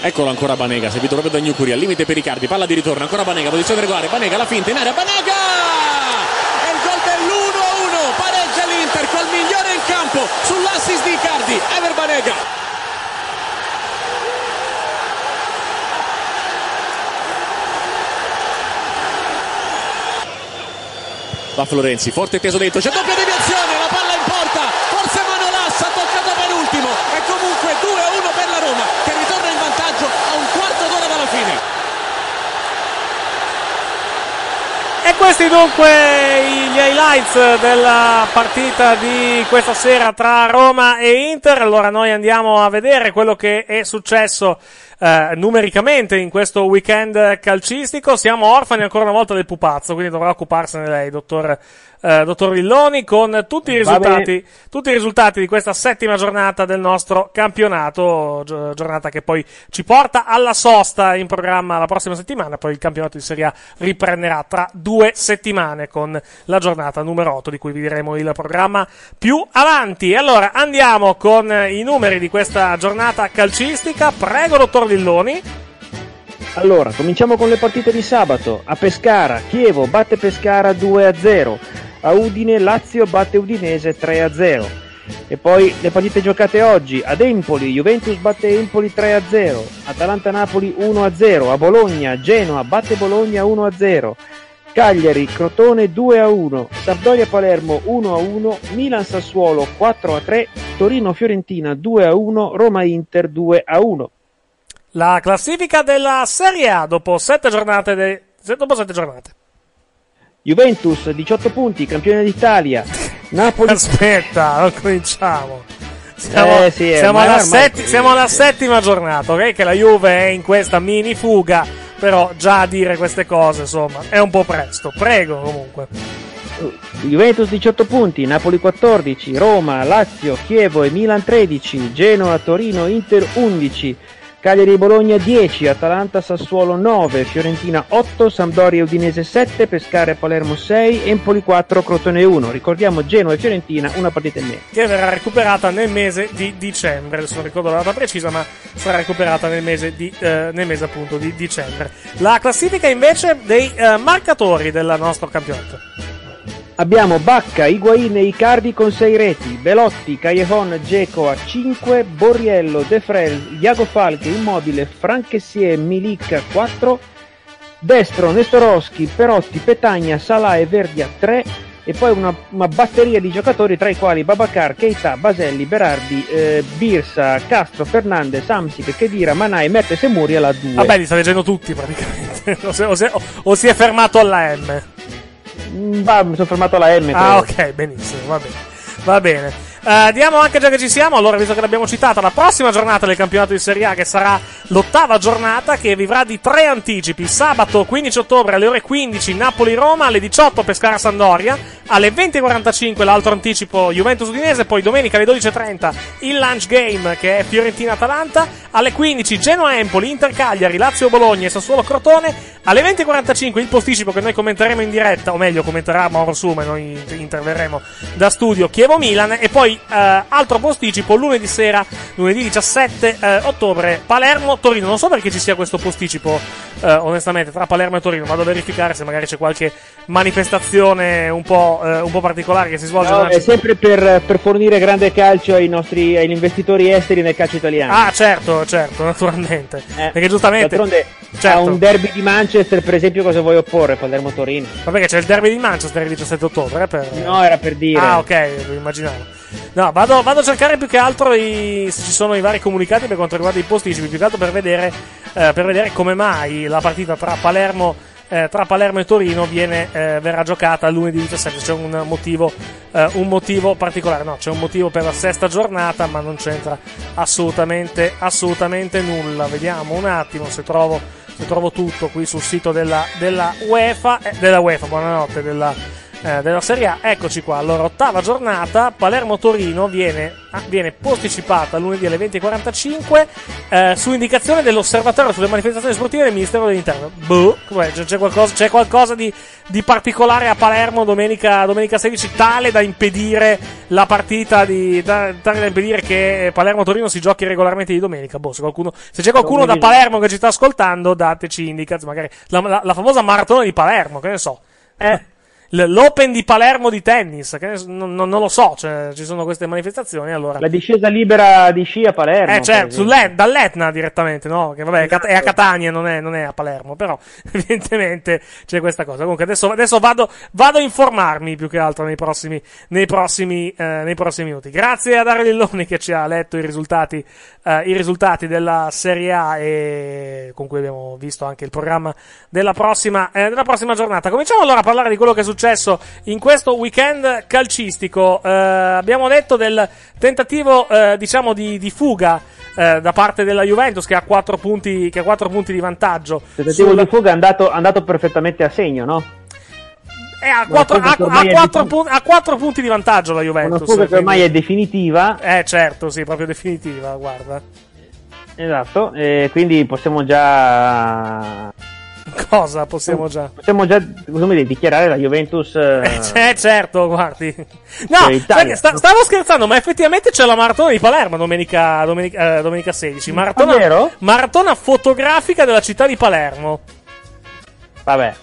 Eccolo ancora Banega, servito proprio da Gnukuri, al limite per Riccardi, palla di ritorno, ancora Banega, posizione regolare, Banega, la finta in area, Banega! E il gol dell'1-1, pareggia l'Inter col migliore in campo, sull'assist di Icardi, Ever Banega. Va Florenzi, forte e teso dentro, c'è doppia deviazione, la palla in porta, forse Manolassa, toccato per ultimo, e comunque 2-1 per la Roma, che ritorna in vantaggio a un quarto d'ora dalla fine. E questi dunque gli highlights della partita di questa sera tra Roma e Inter. Allora noi andiamo a vedere quello che è successo numericamente in questo weekend calcistico. Siamo orfani ancora una volta del pupazzo, quindi dovrà occuparsene lei, dottor Villoni, con tutti i risultati di questa settima giornata del nostro campionato, giornata che poi ci porta alla sosta, in programma la prossima settimana, poi il campionato di Serie A riprenderà tra 2 settimane con la giornata numero 8, di cui vi diremo il programma più avanti. Allora andiamo con i numeri di questa giornata calcistica, prego dottor Villoni. Allora, cominciamo con le partite di sabato. A Pescara, Chievo batte Pescara 2-0. A Udine, Lazio batte Udinese 3-0. E poi le partite giocate oggi. Ad Empoli, Juventus batte Empoli 3-0. Atalanta-Napoli 1-0. A Bologna, Genoa batte Bologna 1-0. Cagliari, Crotone 2-1, Sampdoria-Palermo 1-1, Milan-Sassuolo 4-3, Torino-Fiorentina 2-1, Roma-Inter 2-1. La classifica della Serie A dopo 7 giornate. Juventus 18 punti, campione d'Italia. Napoli. Aspetta, non cominciamo. Siamo alla settima giornata, ok? Che la Juve è in questa mini fuga, però già a dire queste cose, insomma, è un po' presto. Prego, comunque. Juventus 18 punti, Napoli 14, Roma, Lazio, Chievo e Milan 13, Genoa, Torino, Inter 11. Cagliari Bologna 10, Atalanta Sassuolo 9, Fiorentina 8, Sampdoria Udinese 7, Pescara Palermo 6, Empoli 4, Crotone 1. Ricordiamo Genoa e Fiorentina una partita in meno. Che verrà recuperata nel mese di dicembre, adesso non ricordo la data precisa, ma sarà recuperata nel mese di dicembre. La classifica invece dei marcatori del nostro campionato. Abbiamo Bacca, Higuain e Icardi con 6 reti, Belotti, Callejon, Dzeko a 5, Borriello, De Frel, Iago Falque, Immobile, Franchessié, Milik a 4, destro Nestorowski, Perotti, Petagna, Salah e Verdi a 3 e poi una batteria di giocatori tra i quali Babacar, Keita, Baselli, Berardi, Birsa, Castro, Fernandez, Hamsik, Khedira, Manai, Mertes e Muriel a 2. Vabbè, li sta leggendo tutti praticamente, o si è fermato alla M. Mi sono fermato alla M. Ah, ok, benissimo, va bene. Va bene. Diamo anche, già che ci siamo, allora, visto che l'abbiamo citata, la prossima giornata del campionato di Serie A, che sarà l'8ª giornata, che vivrà di 3 anticipi. Sabato 15 ottobre alle ore 15 Napoli-Roma, alle 18 Pescara-Sampdoria, alle 20.45 l'altro anticipo Juventus-Udinese, poi domenica alle 12.30 il lunch game che è Fiorentina-Atalanta, alle 15 Genoa-Empoli, Inter-Cagliari, Lazio-Bologna e Sassuolo-Crotone, alle 20.45 il posticipo che noi commenteremo in diretta, o meglio commenterà Mauro Suma e noi interverremo da studio, Chievo-Milan, e poi altro posticipo lunedì sera, lunedì 17 ottobre, Palermo-Torino. Non so perché ci sia questo posticipo onestamente tra Palermo e Torino, vado a verificare se magari c'è qualche manifestazione un po' particolare che si svolge. No, è sempre per fornire grande calcio agli investitori esteri nel calcio italiano. Ah, certo, naturalmente. Perché giustamente a un derby di Manchester, per esempio, cosa vuoi opporre? Palermo-Torino. Ma perché c'è il derby di Manchester il 17 ottobre? No, era per dire. Ah, ok, immaginavo. No, vado a cercare più che altro se ci sono i vari comunicati per quanto riguarda i posticipi, più che altro per vedere come mai la partita tra Palermo e Torino verrà giocata lunedì 17. C'è un motivo particolare. No, c'è un motivo per la sesta giornata, ma non c'entra assolutamente nulla. Vediamo un attimo se trovo tutto qui sul sito della UEFA, buonanotte, della Serie A. Eccoci qua, allora, 8ª giornata, Palermo-Torino viene posticipata lunedì alle 20.45 su indicazione dell'Osservatorio sulle manifestazioni sportive del Ministero dell'Interno. C'è qualcosa di particolare a Palermo domenica 16, tale da impedire la partita tale da impedire che Palermo-Torino si giochi regolarmente di domenica. Se c'è qualcuno da Palermo che ci sta ascoltando, dateci indicazioni, magari la famosa maratona di Palermo, che ne so. L'Open di Palermo di tennis, che non lo so, cioè, ci sono queste manifestazioni, allora. La discesa libera di sci a Palermo. Certo, dall'Etna direttamente, no? Che vabbè, è a Catania, non è a Palermo, però evidentemente c'è questa cosa. Comunque adesso vado a informarmi più che altro nei prossimi minuti. Grazie a Dario Lilloni che ci ha letto i risultati della Serie A e con cui abbiamo visto anche il programma della prossima giornata. Cominciamo allora a parlare di quello che è successo in questo weekend calcistico. Abbiamo detto del tentativo di fuga da parte della Juventus, che ha 4 punti di vantaggio. Il tentativo di fuga è andato perfettamente a segno, no? Ha 4 punti di vantaggio la Juventus. Una fuga che ormai è definitiva. Certo, sì, proprio definitiva, guarda. Esatto, quindi possiamo già... Cosa possiamo già? Possiamo già dichiarare la Juventus. Certo, guardi. No, stavo scherzando, ma effettivamente c'è la maratona di Palermo domenica 16. Maratona fotografica della città di Palermo. Vabbè.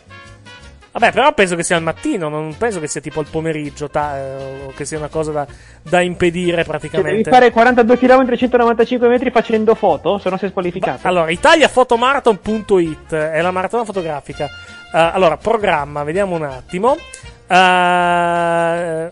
Vabbè, però penso che sia al mattino, non penso che sia tipo il pomeriggio, o che sia una cosa da impedire praticamente. Devi fare 42 km e 195 metri facendo foto, se no sei squalificato. Allora, italiafotomarathon.it è la maratona fotografica. Allora, programma, vediamo un attimo. Ah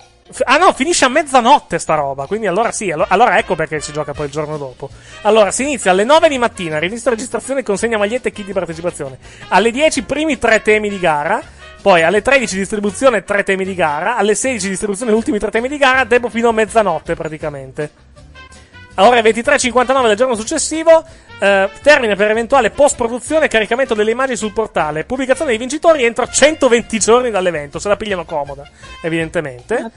no, finisce a mezzanotte sta roba, quindi allora sì, allora ecco perché si gioca poi il giorno dopo. Allora, si inizia alle 9 di mattina, registro, registrazione, consegna magliette e kit di partecipazione. Alle 10 primi 3 temi di gara. Poi alle 13 distribuzione 3 temi di gara. Alle 16 distribuzione ultimi 3 temi di gara. Tempo fino a mezzanotte praticamente. Ora 23:59 del giorno successivo. Termine per eventuale post-produzione e caricamento delle immagini sul portale. Pubblicazione dei vincitori entro 120 giorni dall'evento. Se la pigliano comoda, evidentemente.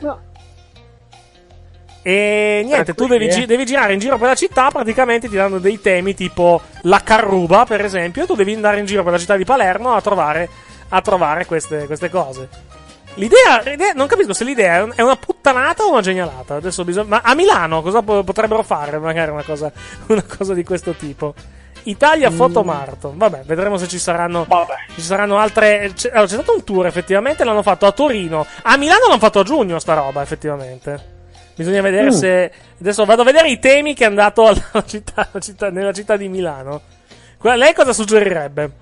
E niente, tu devi girare in giro per la città, praticamente ti danno dei temi tipo la carruba, per esempio, e tu devi andare in giro per la città di Palermo a trovare queste cose. L'idea, non capisco se l'idea è una puttanata o una genialata. Adesso ma a Milano cosa potrebbero fare? Magari una cosa di questo tipo. Italia Fotomarathon. Vabbè, vedremo se ci saranno altre. Allora, c'è stato un tour, effettivamente, l'hanno fatto a Torino. A Milano l'hanno fatto a giugno sta roba, effettivamente. Bisogna vedere se. Adesso vado a vedere i temi che è andato nella città di Milano. Lei cosa suggerirebbe?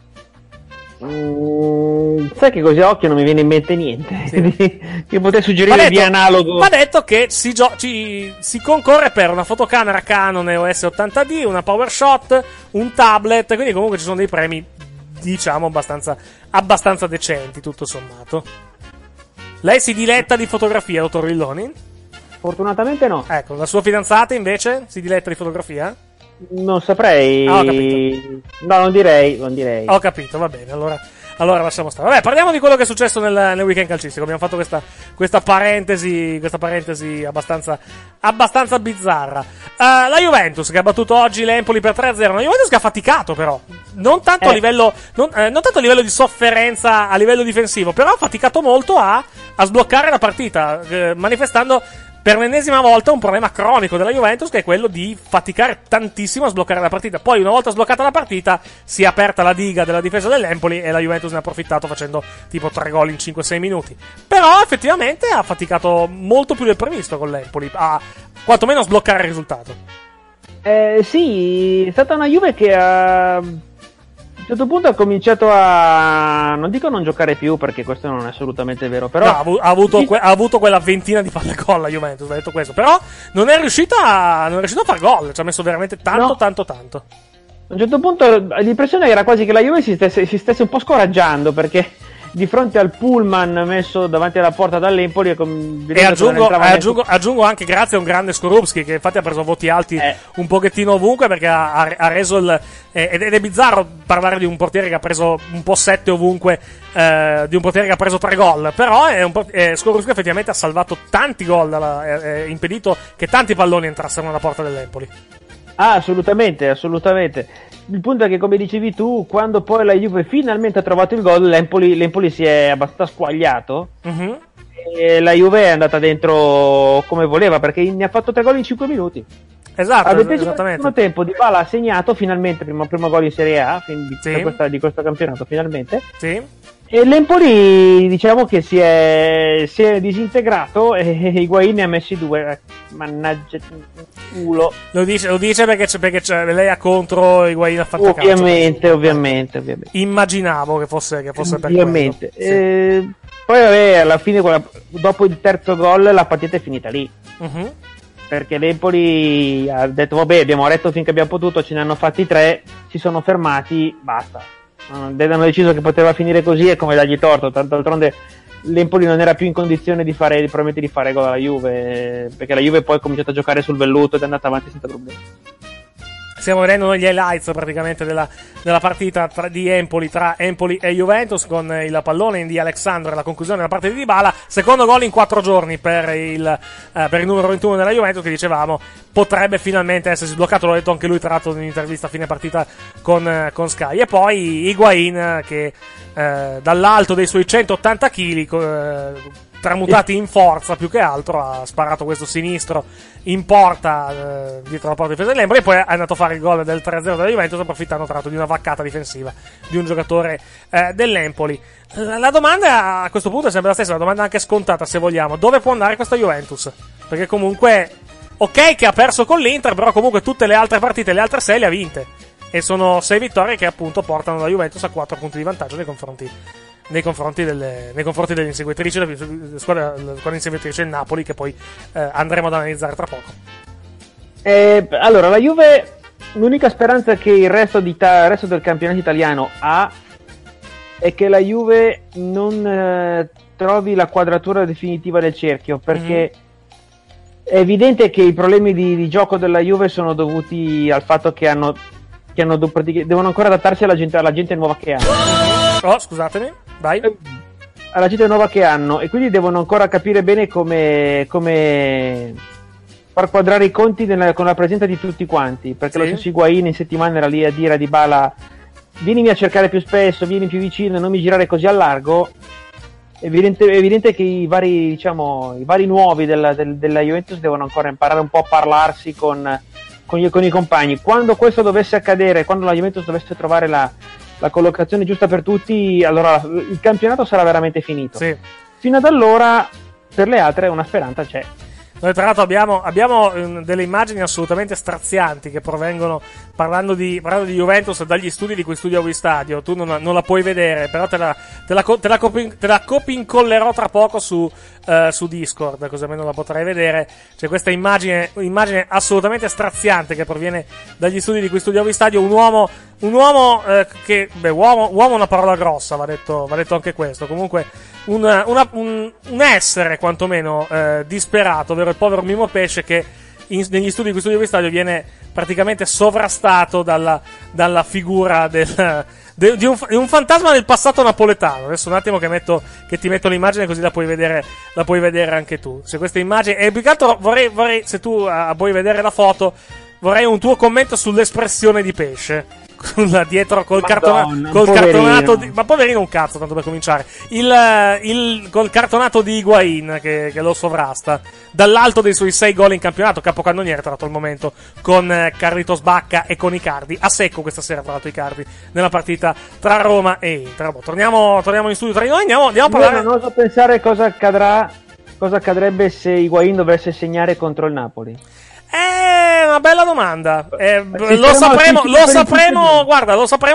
Sai che così a occhio non mi viene in mente niente. Sì. Che potrei suggerire di analogo. Ma detto che si concorre per una fotocamera Canon EOS 80D, una PowerShot, un tablet. Quindi, comunque, ci sono dei premi, diciamo, abbastanza decenti, tutto sommato. Lei si diletta di fotografia, dottor Villoni? Fortunatamente no. Ecco, la sua fidanzata invece si diletta di fotografia? Non saprei. Ah, ho capito. No, non direi. Ho capito, va bene, allora lasciamo stare. Vabbè, parliamo di quello che è successo nel weekend calcistico. Abbiamo fatto questa parentesi abbastanza bizzarra. La Juventus che ha battuto oggi l'Empoli per 3-0. La Juventus che ha faticato, però. Non tanto a livello di sofferenza a livello difensivo, però ha faticato molto a sbloccare la partita, manifestando per l'ennesima volta un problema cronico della Juventus, che è quello di faticare tantissimo a sbloccare la partita. Poi, una volta sbloccata la partita, si è aperta la diga della difesa dell'Empoli e la Juventus ne ha approfittato facendo tipo 3 gol in 5-6 minuti. Però effettivamente ha faticato molto più del previsto con l'Empoli, a quantomeno sbloccare il risultato. Sì, è stata una Juve che a un certo punto ha cominciato a, non dico non giocare più, perché questo non è assolutamente vero, però no, ha avuto quella ventina di palle gol la Juventus, ha detto questo, però non è riuscita a far gol, ci ha messo veramente tanto. A un certo punto l'impressione era quasi che la Juve si stesse un po' scoraggiando, perché di fronte al pullman messo davanti alla porta dall'Empoli e aggiungo anche grazie a un grande Skorupski, che infatti ha preso voti alti un pochettino ovunque, perché ha reso il ed è bizzarro parlare di un portiere che ha preso un po' 7 ovunque, di un portiere che ha preso 3 gol, però Skorupski effettivamente ha salvato tanti gol, ha impedito che tanti palloni entrassero nella porta dell'Empoli. Ah, assolutamente. Il punto è che, come dicevi tu, quando poi la Juve finalmente ha trovato il gol, l'Empoli si è abbastanza squagliato, uh-huh, e la Juve è andata dentro come voleva, perché ne ha fatto 3 gol in 5 minuti. Esatto, esattamente. Nel tempo Dybala ha segnato finalmente il primo gol in Serie A, quindi sì, di questo campionato finalmente. Sì. E l'Empoli, diciamo che si è disintegrato, e Higuain ne ha messi 2. Mannaggia culo. Lo dice perché lei ha contro Higuain a fatta calcio. Ovviamente. Immaginavo che fosse per quello. Ovviamente. Poi vabbè, alla fine dopo il terzo gol la partita è finita lì. Uh-huh. Perché l'Empoli ha detto vabbè, abbiamo retto finché abbiamo potuto, ce ne hanno fatti 3, si sono fermati, basta. Hanno deciso che poteva finire così, e come dargli torto, tanto d'altronde l'Empoli non era più in condizione di fare gol alla Juve, perché la Juve poi ha cominciato a giocare sul velluto ed è andata avanti senza problemi. Stiamo vedendo gli highlights praticamente della partita tra Empoli e Juventus, con il pallone di Alexandro e la conclusione da parte di Dybala. Secondo gol in 4 giorni per il numero 21 della Juventus, che dicevamo potrebbe finalmente essersi sbloccato. L'ho detto anche lui, tra l'altro, in un'intervista a fine partita con Sky. E poi Higuain, che dall'alto dei suoi 180 kg tramutati in forza più che altro, ha sparato questo sinistro in porta, dietro la porta difesa dell'Empoli, e poi è andato a fare il gol del 3-0 della Juventus, approfittando tra l'altro di una vaccata difensiva di un giocatore dell'Empoli. La domanda a questo punto è sempre la stessa, una domanda anche scontata se vogliamo: dove può andare questa Juventus? Perché comunque, ok che ha perso con l'Inter, però comunque tutte le altre partite, le altre 6 le ha vinte, e sono 6 vittorie che appunto portano la Juventus a 4 punti di vantaggio nei confronti dell'inseguitrice, la squadra inseguitrice è il Napoli, che poi andremo ad analizzare tra poco. Allora, la Juve, l'unica speranza che il resto del campionato italiano ha è che la Juve non trovi la quadratura definitiva del cerchio, perché è evidente che i problemi di gioco della Juve sono dovuti al fatto che hanno devono ancora adattarsi alla gente nuova che hanno. Oh, scusatemi, vai. Alla gente nuova che hanno, e quindi devono ancora capire bene come far quadrare i conti con la presenza di tutti quanti, perché sì, lo stesso Higuaín in settimana era lì a dire a Dybala: vienimi a cercare più spesso, vieni più vicino, non mi girare così al largo. È evidente che i vari nuovi della Juventus devono ancora imparare un po' a parlarsi con i compagni. Quando questo dovesse accadere, quando la Juventus dovesse trovare la collocazione giusta per tutti, allora il campionato sarà veramente finito. Sì. Fino ad allora, per le altre, una speranza c'è. Noi tra l'altro abbiamo delle immagini assolutamente strazianti che provengono, parlando di Juventus, dagli studi di cui studia Wistadio. Tu non la puoi vedere, però te la copincollerò tra poco su Discord, così almeno la potrai vedere. C'è questa immagine assolutamente straziante che proviene dagli studi di cui studia Wistadio. Un uomo è una parola grossa, va detto anche questo. Comunque un essere quantomeno disperato, ovvero il povero Mimmo Pesce, che negli studi di cui studia Wistadio viene praticamente sovrastato dalla figura di un fantasma del passato napoletano. Adesso un attimo che ti metto l'immagine, così la puoi vedere anche tu. Se questa immagine, e più che altro vorrei se tu vuoi vedere la foto, vorrei un tuo commento sull'espressione di Pesce là dietro col cartonato di, ma poverino un cazzo, tanto per cominciare, col cartonato di Higuaín che lo sovrasta dall'alto dei suoi 6 gol in campionato, capocannoniere tra l'altro al momento, con Carlitos Bacca e con Icardi a secco questa sera, tra l'altro Icardi nella partita tra Roma e Inter. Torniamo in studio tra noi, andiamo a parlare. Non so pensare cosa accadrebbe se Higuaín dovesse segnare contro il Napoli. Una bella domanda. Lo sapremo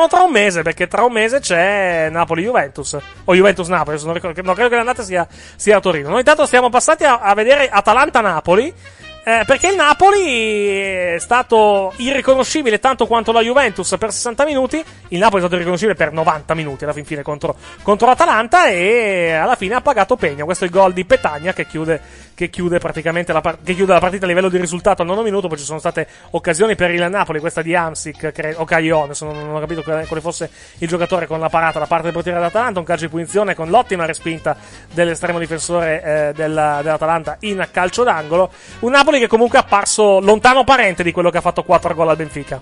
tra un mese, perché tra un mese c'è Napoli-Juventus o Juventus-Napoli, non ricordo, no, credo che l'andata sia a Torino. Noi intanto siamo passati a vedere Atalanta-Napoli, perché il Napoli è stato irriconoscibile tanto quanto la Juventus per 60 minuti. Il Napoli è stato irriconoscibile per 90 minuti alla fin fine contro l'Atalanta, e alla fine ha pagato pegno. Questo è il gol di Petagna che chiude la partita a livello di risultato al nono minuto. Poi ci sono state occasioni per il Napoli, questa di Hamsik o Caglione, non ho capito quale fosse il giocatore, con la parata da parte del portiere dell'Atalanta, un calcio di punizione con l'ottima respinta dell'estremo difensore dell'Atalanta in calcio d'angolo. Un Napoli che comunque è apparso lontano parente di quello che ha fatto 4 gol al Benfica.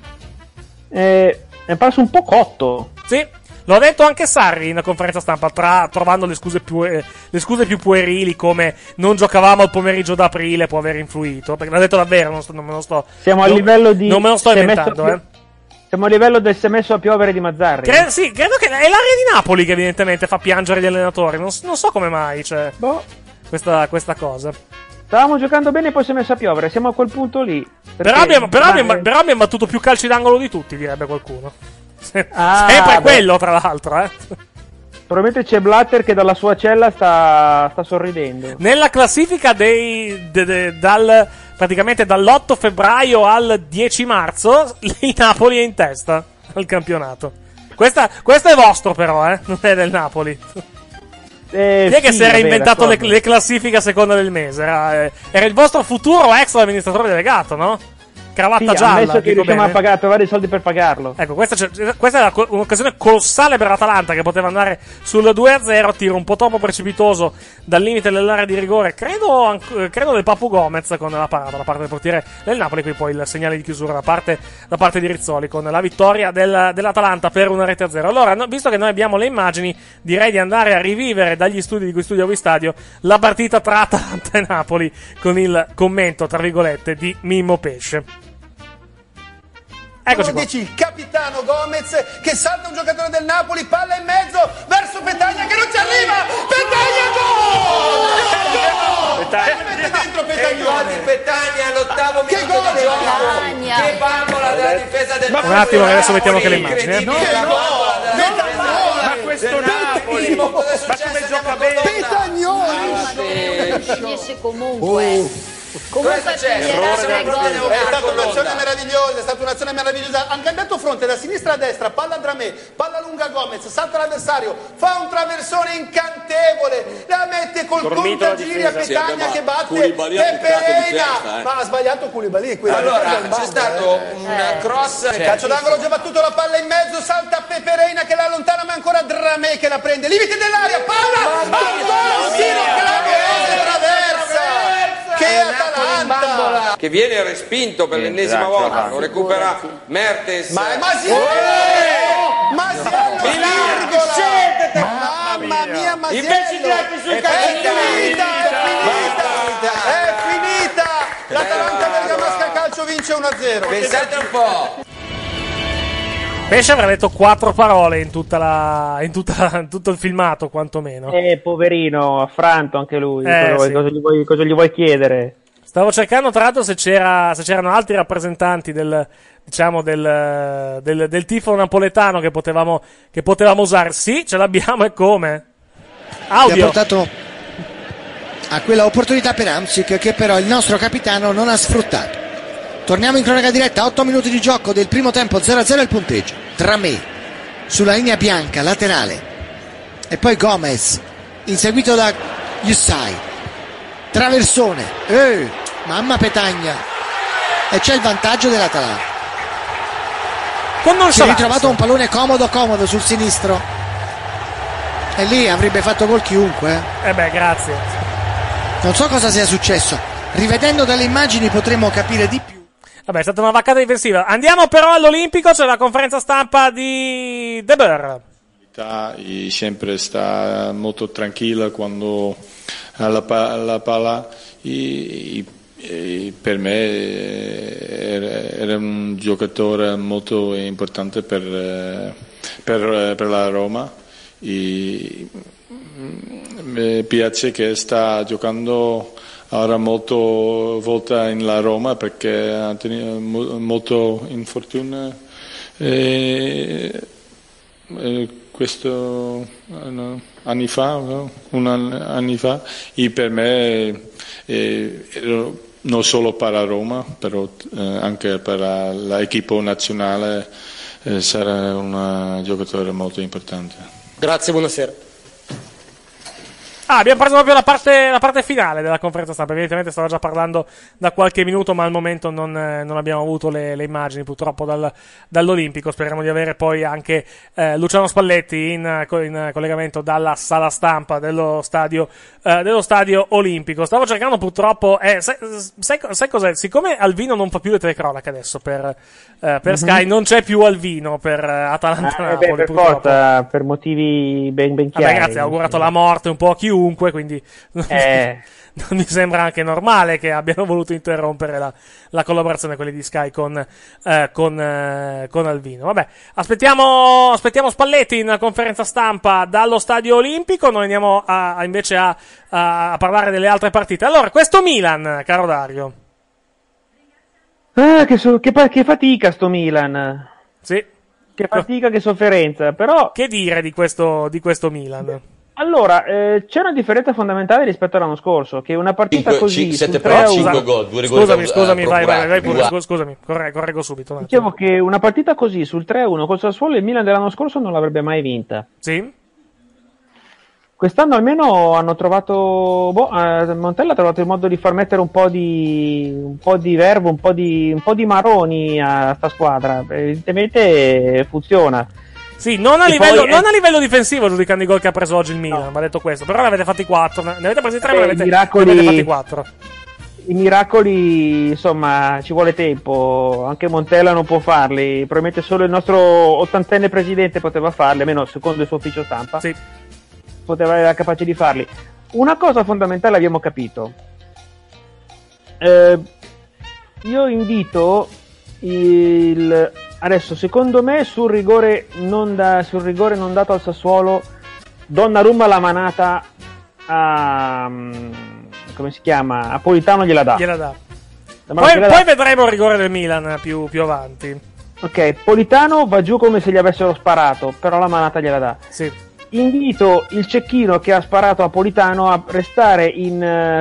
È apparso un po' cotto. Sì, lo ha detto anche Sarri in conferenza stampa, trovando le scuse più puerili, come non giocavamo il pomeriggio d'aprile può aver influito, perché l'ha detto davvero, non me lo sto inventando, Siamo a livello del si è messo a piovere di Mazzarri. Credo che è l'area di Napoli che evidentemente fa piangere gli allenatori, non so come mai, cioè, boh, questa cosa. Stavamo giocando bene e poi si è messo a piovere, siamo a quel punto lì. Però abbiamo battuto più calci d'angolo di tutti, direbbe qualcuno. Sempre quello, tra l'altro, Probabilmente c'è Blatter che dalla sua cella sta sorridendo. Nella classifica praticamente dall'8 febbraio al 10 marzo, il Napoli è in testa al campionato. Questo è vostro però, non è del Napoli. Che si era inventato le classifiche a seconda del mese, era il vostro futuro ex amministratore delegato, no? cravatta gialla. Ammesso che riusciamo a pagare, a trovare i soldi per pagarlo. Ecco, questa era un'occasione colossale per l'Atalanta, che poteva andare sul 2-0. Tiro un po' troppo precipitoso dal limite dell'area di rigore, credo del Papu Gomez, con la parata da parte del portiere del Napoli. Qui poi il segnale di chiusura da parte di Rizzoli, con la vittoria dell'Atalanta per 1-0. Allora, visto che noi abbiamo le immagini, direi di andare a rivivere dagli studi di Qui Studio a Qui Stadio la partita tra Atalanta e Napoli, con il commento, tra virgolette, di Mimmo Pesce. Eccoci qua. Il capitano Gomez che salta un giocatore del Napoli, palla in mezzo verso Petagna che non ci arriva. Petagna, gol! Petagna mette dentro Petaglione. Petagna all'ottavo minuto di gioco. Che bambola della difesa del Napoli. Un attimo, adesso mettiamo anche le immagini. Ma questo Napoli, ma come gioca bene. Petaglione. Riesce comunque. Comunque è stata un'azione meravigliosa, hanno cambiato fronte da sinistra a destra, palla a Dramé, palla lunga a Gomez, salta l'avversario, fa un traversone incantevole, la mette col contagiri a Petagna che batte Pereira, ma ha sbagliato Koulibaly. Allora c'è stato un cross, calcio d'angolo, già battuto la palla in mezzo, salta Pereira che la allontana, ma ancora Dramé che la prende, limite dell'area, palla al gol, Atalanta che viene respinto per l'ennesima volta, lo recupera Mertens, ma è Masiello, mamma mia, Masiello è finita, l'Atalanta bergamasca calcio vince 1-0. Pensate un po', Pesce avrà detto 4 parole in tutto il filmato, quantomeno. Poverino, affranto anche lui. Sì. Cosa gli vuoi chiedere? Stavo cercando, tra l'altro, se c'erano altri rappresentanti del tifo napoletano che potevamo usare. Sì, ce l'abbiamo, e come? Audio. Ti ha portato a quella opportunità per Hamsik, che però il nostro capitano non ha sfruttato. Torniamo in cronaca diretta, 8 minuti di gioco del primo tempo, 0-0 il punteggio. Dramé sulla linea bianca, laterale, e poi Gomez, inseguito da Yussai. Traversone, mamma Petagna, e c'è il vantaggio dell'Atalanta. Si è ritrovato un pallone comodo sul sinistro, e lì avrebbe fatto gol chiunque. Grazie. Non so cosa sia successo, rivedendo dalle immagini potremo capire di più. Vabbè, è stata una vaccata difensiva. Andiamo però all'Olimpico, c'è la conferenza stampa di De Boer. Sempre sta molto tranquilla quando ha la palla. E per me era un giocatore molto importante per la Roma. E mi piace che sta giocando ora molto volta in la Roma, perché ha tenuto molto infortunio, questo un anno fa, e per me non solo per la Roma, però anche per l'equipo nazionale sarà un giocatore molto importante. Grazie, buonasera. Abbiamo preso proprio la parte finale della conferenza stampa. Evidentemente stavo già parlando da qualche minuto, ma al momento non abbiamo avuto le immagini, purtroppo, dall'Olimpico. Speriamo di avere poi anche Luciano Spalletti in collegamento dalla sala stampa dello stadio Olimpico. Stavo cercando, purtroppo, sai cos'è? Siccome Alvino non fa più le telecronache adesso per Sky, non c'è più Alvino per Atalanta-Napoli, per forza, per motivi ben chiari. Ragazzi, ha augurato la morte un po' a chiunque, quindi non mi sembra anche normale che abbiano voluto interrompere la collaborazione, quelli di Sky, con Alvino. Vabbè, aspettiamo Spalletti in conferenza stampa dallo Stadio Olimpico. Noi andiamo invece a parlare delle altre partite. Allora, questo Milan, caro Dario. Che fatica sto Milan. Sì. Che fatica, che sofferenza, però. Che dire di questo Milan? Beh. Allora, c'è una differenza fondamentale rispetto all'anno scorso, che una partita 5 gol, 2 rigori. Scusami, vai pure, scusami, correggo subito. Dicevo che una partita così sul 3-1 col Sassuolo, il Milan dell'anno scorso non l'avrebbe mai vinta. Sì. Quest'anno almeno hanno trovato, Montella ha trovato il modo di far mettere un po' di verbo, un po' di maroni a sta squadra. Evidentemente funziona. Sì, non a livello difensivo, giudicando i gol che ha preso oggi il Milan, no. Ma detto questo, però ne avete fatti 4, ne avete presi 3, ma ne avete fatti 4. I miracoli, insomma, ci vuole tempo, anche Montella non può farli, probabilmente solo il nostro 80enne presidente poteva farli, almeno secondo il suo ufficio stampa, sì. Poteva essere capace di farli. Una cosa fondamentale abbiamo capito, io invito adesso secondo me sul rigore non dato al Sassuolo Donnarumma la manata a... come si chiama? Napolitano gliela dà. Poi vedremo il rigore del Milan più avanti. Ok, Politano va giù come se gli avessero sparato, però la manata gliela dà. Sì. Invito il cecchino che ha sparato a Politano a restare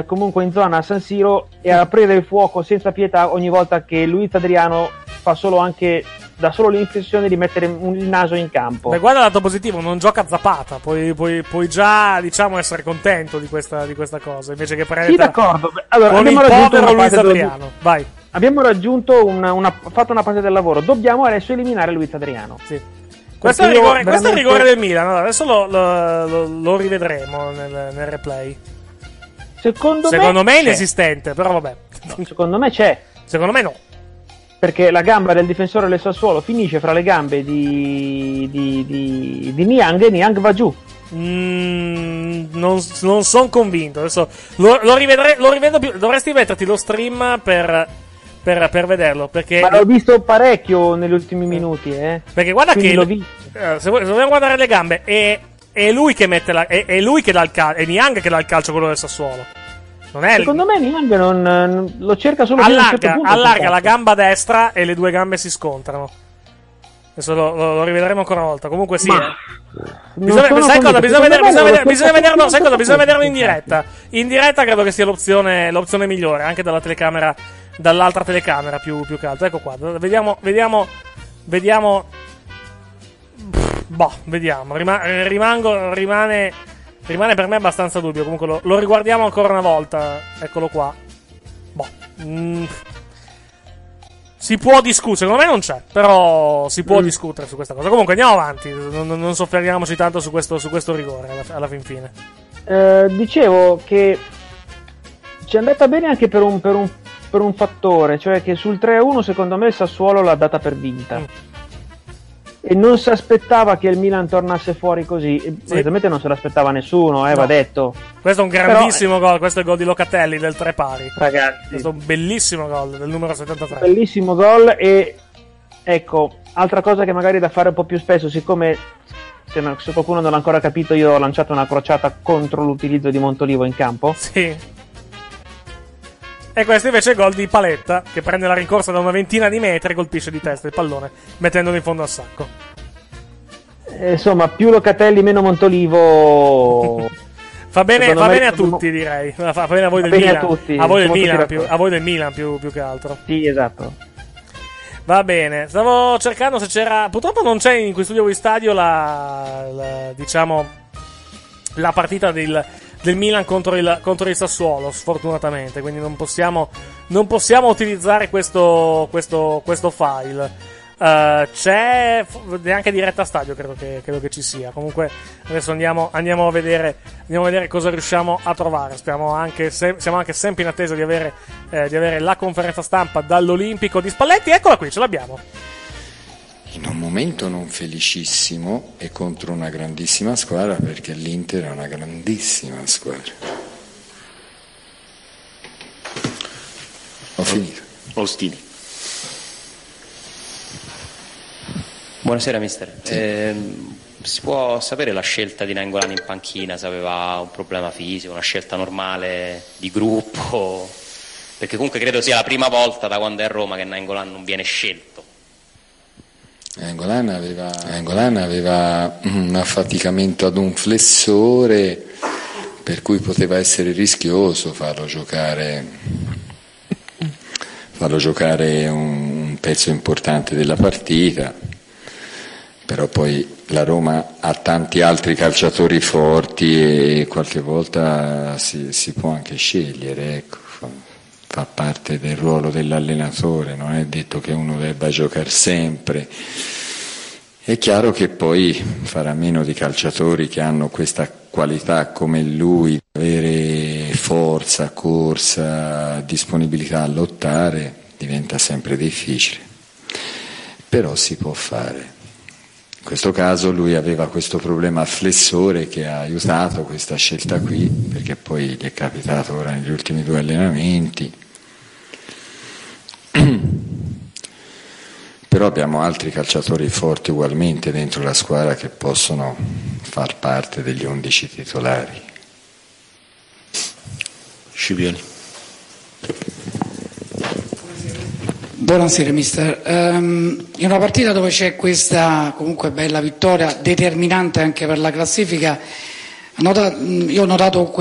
comunque in zona a San Siro e ad aprire il fuoco senza pietà ogni volta che Luiz Adriano fa dà solo l'impressione di mettere il naso in campo. Beh, guarda il lato positivo, non gioca Zapata, puoi già, diciamo, essere contento di questa cosa, invece che prendere. Sì, d'accordo. Allora, con il povero Luiz Adriano. Vai. Abbiamo raggiunto fatto una parte del lavoro, dobbiamo adesso eliminare Luiz Adriano. Sì. Questo è il rigore, veramente... questo è il rigore del Milan, allora, adesso lo rivedremo nel replay. Secondo me è inesistente, però vabbè. No, secondo me c'è. Secondo me no. Perché la gamba del difensore del Sassuolo finisce fra le gambe di Niang e Niang va giù. Non sono convinto. Adesso lo rivedo più. Dovresti metterti lo stream per vederlo. Perché... ma l'ho visto parecchio negli ultimi minuti. Perché guarda, quindi che l'ho visto. Se vogliamo guardare le gambe, è lui che mette è lui che dà il calcio. È Niang che dà il calcio quello del Sassuolo. Secondo me Niang non lo cerca solo allarga la gamba destra e le due gambe si scontrano. Adesso lo rivedremo ancora una volta. Comunque sì. Bisogna vederlo in diretta. In diretta credo che sia l'opzione migliore, anche dalla telecamera, dall'altra telecamera più calda. Ecco qua. Vediamo. Vediamo. Rimane per me abbastanza dubbio. Comunque lo riguardiamo ancora una volta. Eccolo qua. Si può discutere. Secondo me non c'è, però si può discutere su questa cosa. Comunque andiamo avanti. Non soffermiamoci tanto su questo rigore alla fin fine. Dicevo che ci è andata bene anche per un fattore, cioè che sul 3-1 secondo me il Sassuolo l'ha data per vinta. E non si aspettava che il Milan tornasse fuori così. Evidentemente non se l'aspettava nessuno, no. Va detto. Questo è un grandissimo gol. Questo è il gol di Locatelli del 3-pari. Ragazzi, questo è un bellissimo gol del numero 73. Bellissimo gol. E ecco, altra cosa che magari è da fare un po' più spesso, siccome se qualcuno non l'ha ancora capito, io ho lanciato una crociata contro l'utilizzo di Montolivo in campo. Sì. E questo invece è il gol di Paletta, che prende la rincorsa da una ventina di metri e colpisce di testa il pallone, mettendolo in fondo al sacco. Insomma, più Locatelli, meno Montolivo. fa bene a tutti, direi. Fa bene a voi del Milan. A voi del Milan più che altro. Sì, esatto. Va bene. Stavo cercando se c'era. Purtroppo non c'è in questo studio stadio la partita del Milan contro il Sassuolo, sfortunatamente, quindi non possiamo utilizzare questo file. C'è neanche diretta stadio, credo che ci sia. Comunque adesso andiamo a vedere cosa riusciamo a trovare. Siamo anche sempre in attesa di avere la conferenza stampa dall'Olimpico di Spalletti. Eccola qui, ce l'abbiamo. In un momento non felicissimo e contro una grandissima squadra, perché l'Inter è una grandissima squadra. Ho finito. Ostini. Buonasera mister. Sì. Si può sapere la scelta di Nainggolan in panchina, se aveva un problema fisico, una scelta normale di gruppo? Perché comunque credo sia la prima volta da quando è a Roma che Nainggolan non viene scelto. Nainggolan aveva un affaticamento ad un flessore, per cui poteva essere rischioso farlo giocare un pezzo importante della partita. però poi la Roma ha tanti altri calciatori forti e qualche volta si può anche scegliere, ecco. Fa parte del ruolo dell'allenatore, non è detto che uno debba giocare sempre. È chiaro che poi farà meno di calciatori che hanno questa qualità come lui, avere forza, corsa, disponibilità a lottare, diventa sempre difficile, però si può fare. In questo caso lui aveva questo problema flessore che ha aiutato questa scelta qui, perché poi gli è capitato ora negli ultimi 2 allenamenti. Però abbiamo altri calciatori forti ugualmente dentro la squadra che possono far parte degli 11 titolari. Scipioni. Buonasera mister, in una partita dove c'è questa comunque bella vittoria determinante anche per la classifica, io ho notato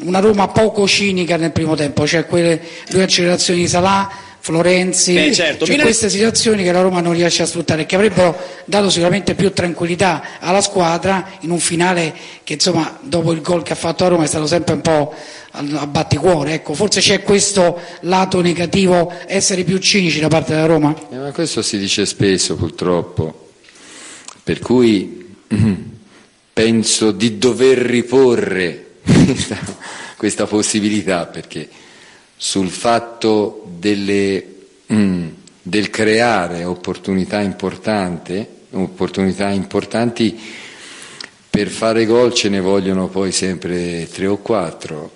una Roma poco cinica nel primo tempo, cioè quelle 2 accelerazioni di Salah, Florenzi, certo. Cioè queste situazioni che la Roma non riesce a sfruttare, che avrebbero dato sicuramente più tranquillità alla squadra in un finale che insomma dopo il gol che ha fatto la Roma è stato sempre un po' a batticuore, ecco. Forse c'è questo lato negativo, essere più cinici da parte della Roma? Ma questo si dice spesso purtroppo, per cui penso di dover riporre questa possibilità, perché sul fatto del creare opportunità importanti per fare gol ce ne vogliono poi sempre 3 o 4,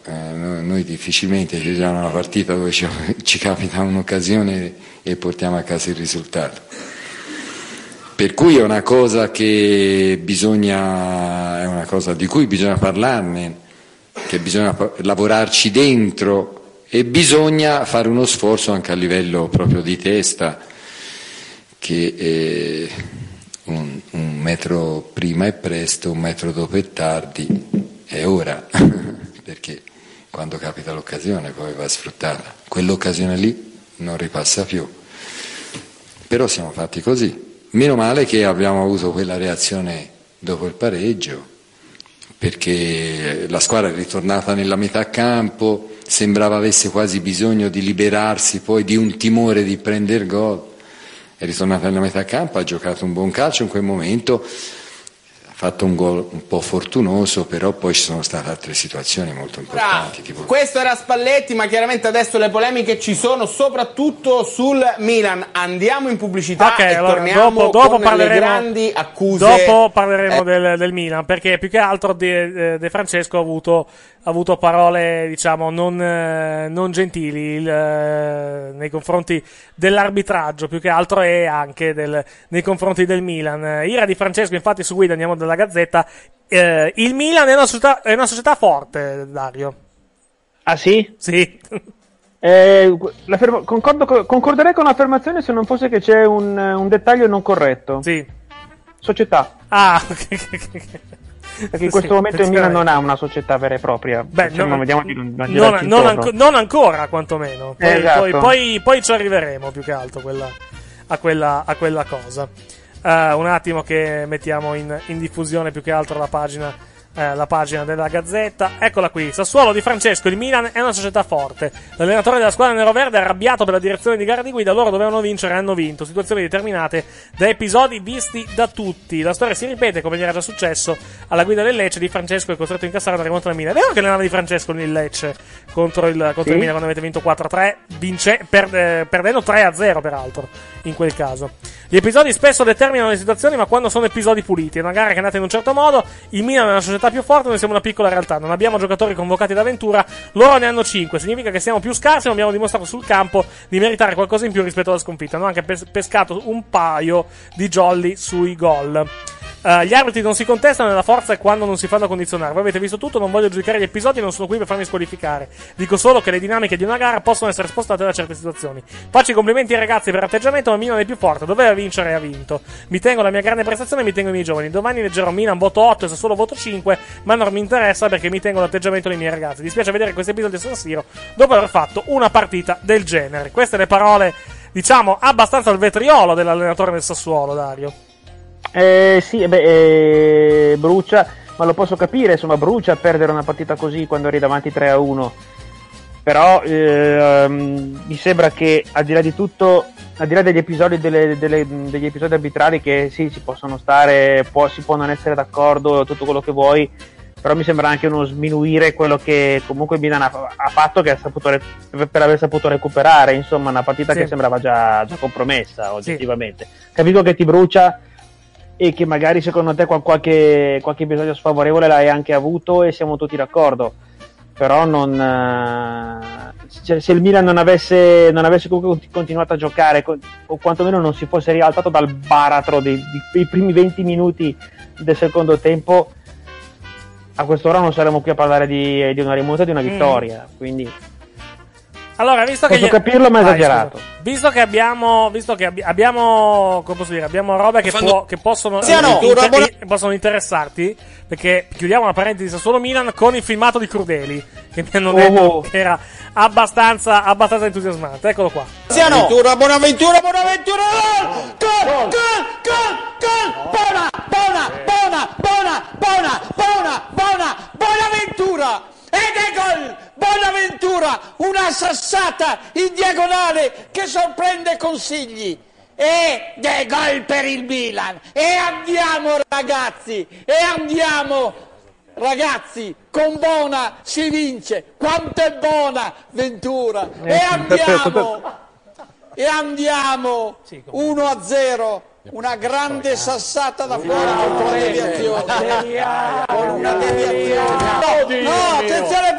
noi difficilmente giochiamo una partita dove ci capita un'occasione e portiamo a casa il risultato, per cui è una cosa è una cosa di cui bisogna parlarne, che bisogna lavorarci dentro e bisogna fare uno sforzo anche a livello proprio di testa, che un metro prima è presto, un metro dopo è tardi, è ora, perché quando capita l'occasione poi va sfruttata, quell'occasione lì non ripassa più, però siamo fatti così, meno male che abbiamo avuto quella reazione dopo il pareggio, perché la squadra è ritornata nella metà campo, sembrava avesse quasi bisogno di liberarsi poi di un timore di prendere gol, è ritornata nella metà campo, ha giocato un buon calcio in quel momento, ha fatto un gol un po' fortunoso, però poi ci sono state altre situazioni molto importanti. Tipo... Questo era Spalletti, ma chiaramente adesso le polemiche ci sono soprattutto sul Milan. Andiamo in pubblicità, okay, e allora, torniamo con le grandi accuse. Dopo parleremo del Milan, perché più che altro De Francesco ha avuto parole, diciamo, non gentili nei confronti dell'arbitraggio, più che altro, e anche nei confronti del Milan. Ira Di Francesco, infatti, su Guida Andiamo della Gazzetta, il Milan è una società forte, Dario. Ah sì? Sì. Concorderei con l'affermazione se non fosse che c'è un dettaglio non corretto. Sì. Società. Ah, perché in questo momento il Milan non ha una società vera e propria. Beh, cioè, non ancora, quantomeno. Poi, esatto. poi ci arriveremo, più che altro a quella cosa. Un attimo che mettiamo in diffusione più che altro la pagina della Gazzetta. Eccola qui. Sassuolo, Di Francesco, il Milan è una società forte. L'allenatore della squadra neroverde è arrabbiato per la direzione di gara di guida, loro dovevano vincere e hanno vinto, situazioni determinate da episodi visti da tutti, la storia si ripete come gli era già successo alla guida del Lecce. Di Francesco è costretto a incassare una rimonta del Milan. È vero che allenava Di Francesco nel Lecce contro il Milan quando avete vinto 4-3, perdendo 3-0 peraltro in quel caso. Gli episodi spesso determinano le situazioni, ma quando sono episodi puliti, è una gara che è andata in un certo modo, il Milan è una società più forte, noi siamo una piccola realtà, non abbiamo giocatori convocati da Ventura, loro ne hanno 5, significa che siamo più scarsi, ma abbiamo dimostrato sul campo di meritare qualcosa in più rispetto alla sconfitta, hanno anche pescato un paio di jolly sui gol. Gli arbitri non si contestano nella forza e quando non si fanno condizionare. Voi avete visto tutto, non voglio giudicare gli episodi, non sono qui per farmi squalificare. Dico solo che le dinamiche di una gara possono essere spostate da certe situazioni. Faccio i complimenti ai ragazzi per l'atteggiamento, ma Milan è più forte, doveva vincere e ha vinto. Mi tengo la mia grande prestazione e mi tengo i miei giovani. Domani leggerò Milan voto 8 e Sassuolo voto 5, ma non mi interessa perché mi tengo l'atteggiamento dei miei ragazzi. Dispiace vedere questi episodi a San Siro dopo aver fatto una partita del genere. Queste le parole, diciamo, abbastanza al vetriolo dell'allenatore del Sassuolo, Dario. Sì, beh, brucia, ma lo posso capire, insomma, brucia perdere una partita così quando eri davanti 3-1. Però mi sembra che, al di là di tutto, al di là degli episodi, degli episodi arbitrari, che sì, si possono stare, si può non essere d'accordo, tutto quello che vuoi, però mi sembra anche uno sminuire quello che comunque Milan ha fatto, che ha saputo per aver saputo recuperare, insomma, una partita che sembrava già compromessa oggettivamente. Sì. Capisco che ti brucia e che magari secondo te qualche episodio sfavorevole l'hai anche avuto, e siamo tutti d'accordo. Però se il Milan non avesse comunque continuato a giocare, o quantomeno non si fosse rialzato dal baratro dei primi 20 minuti del secondo tempo, a quest'ora non saremmo qui a parlare di una rimonta e di una vittoria. Quindi allora, visto posso capirlo, ma esagerato. Visto che abbiamo come posso dire, abbiamo robe che possono, possono interessarti, perché chiudiamo la parentesi Sassuolo Milan con il filmato di Crudeli, che mi hanno detto che era abbastanza entusiasmante. Eccolo qua. Buonaventura! Gol! Buonaventura! Ed è gol! Bonaventura! Una sassata in diagonale che sorprende Consigli! Ed è gol per il Milan! E andiamo, ragazzi! Con Bona si vince! Quanto è buona Ventura! E andiamo! 1-0! Una grande sassata da fuori con una deviazione. No, attenzione,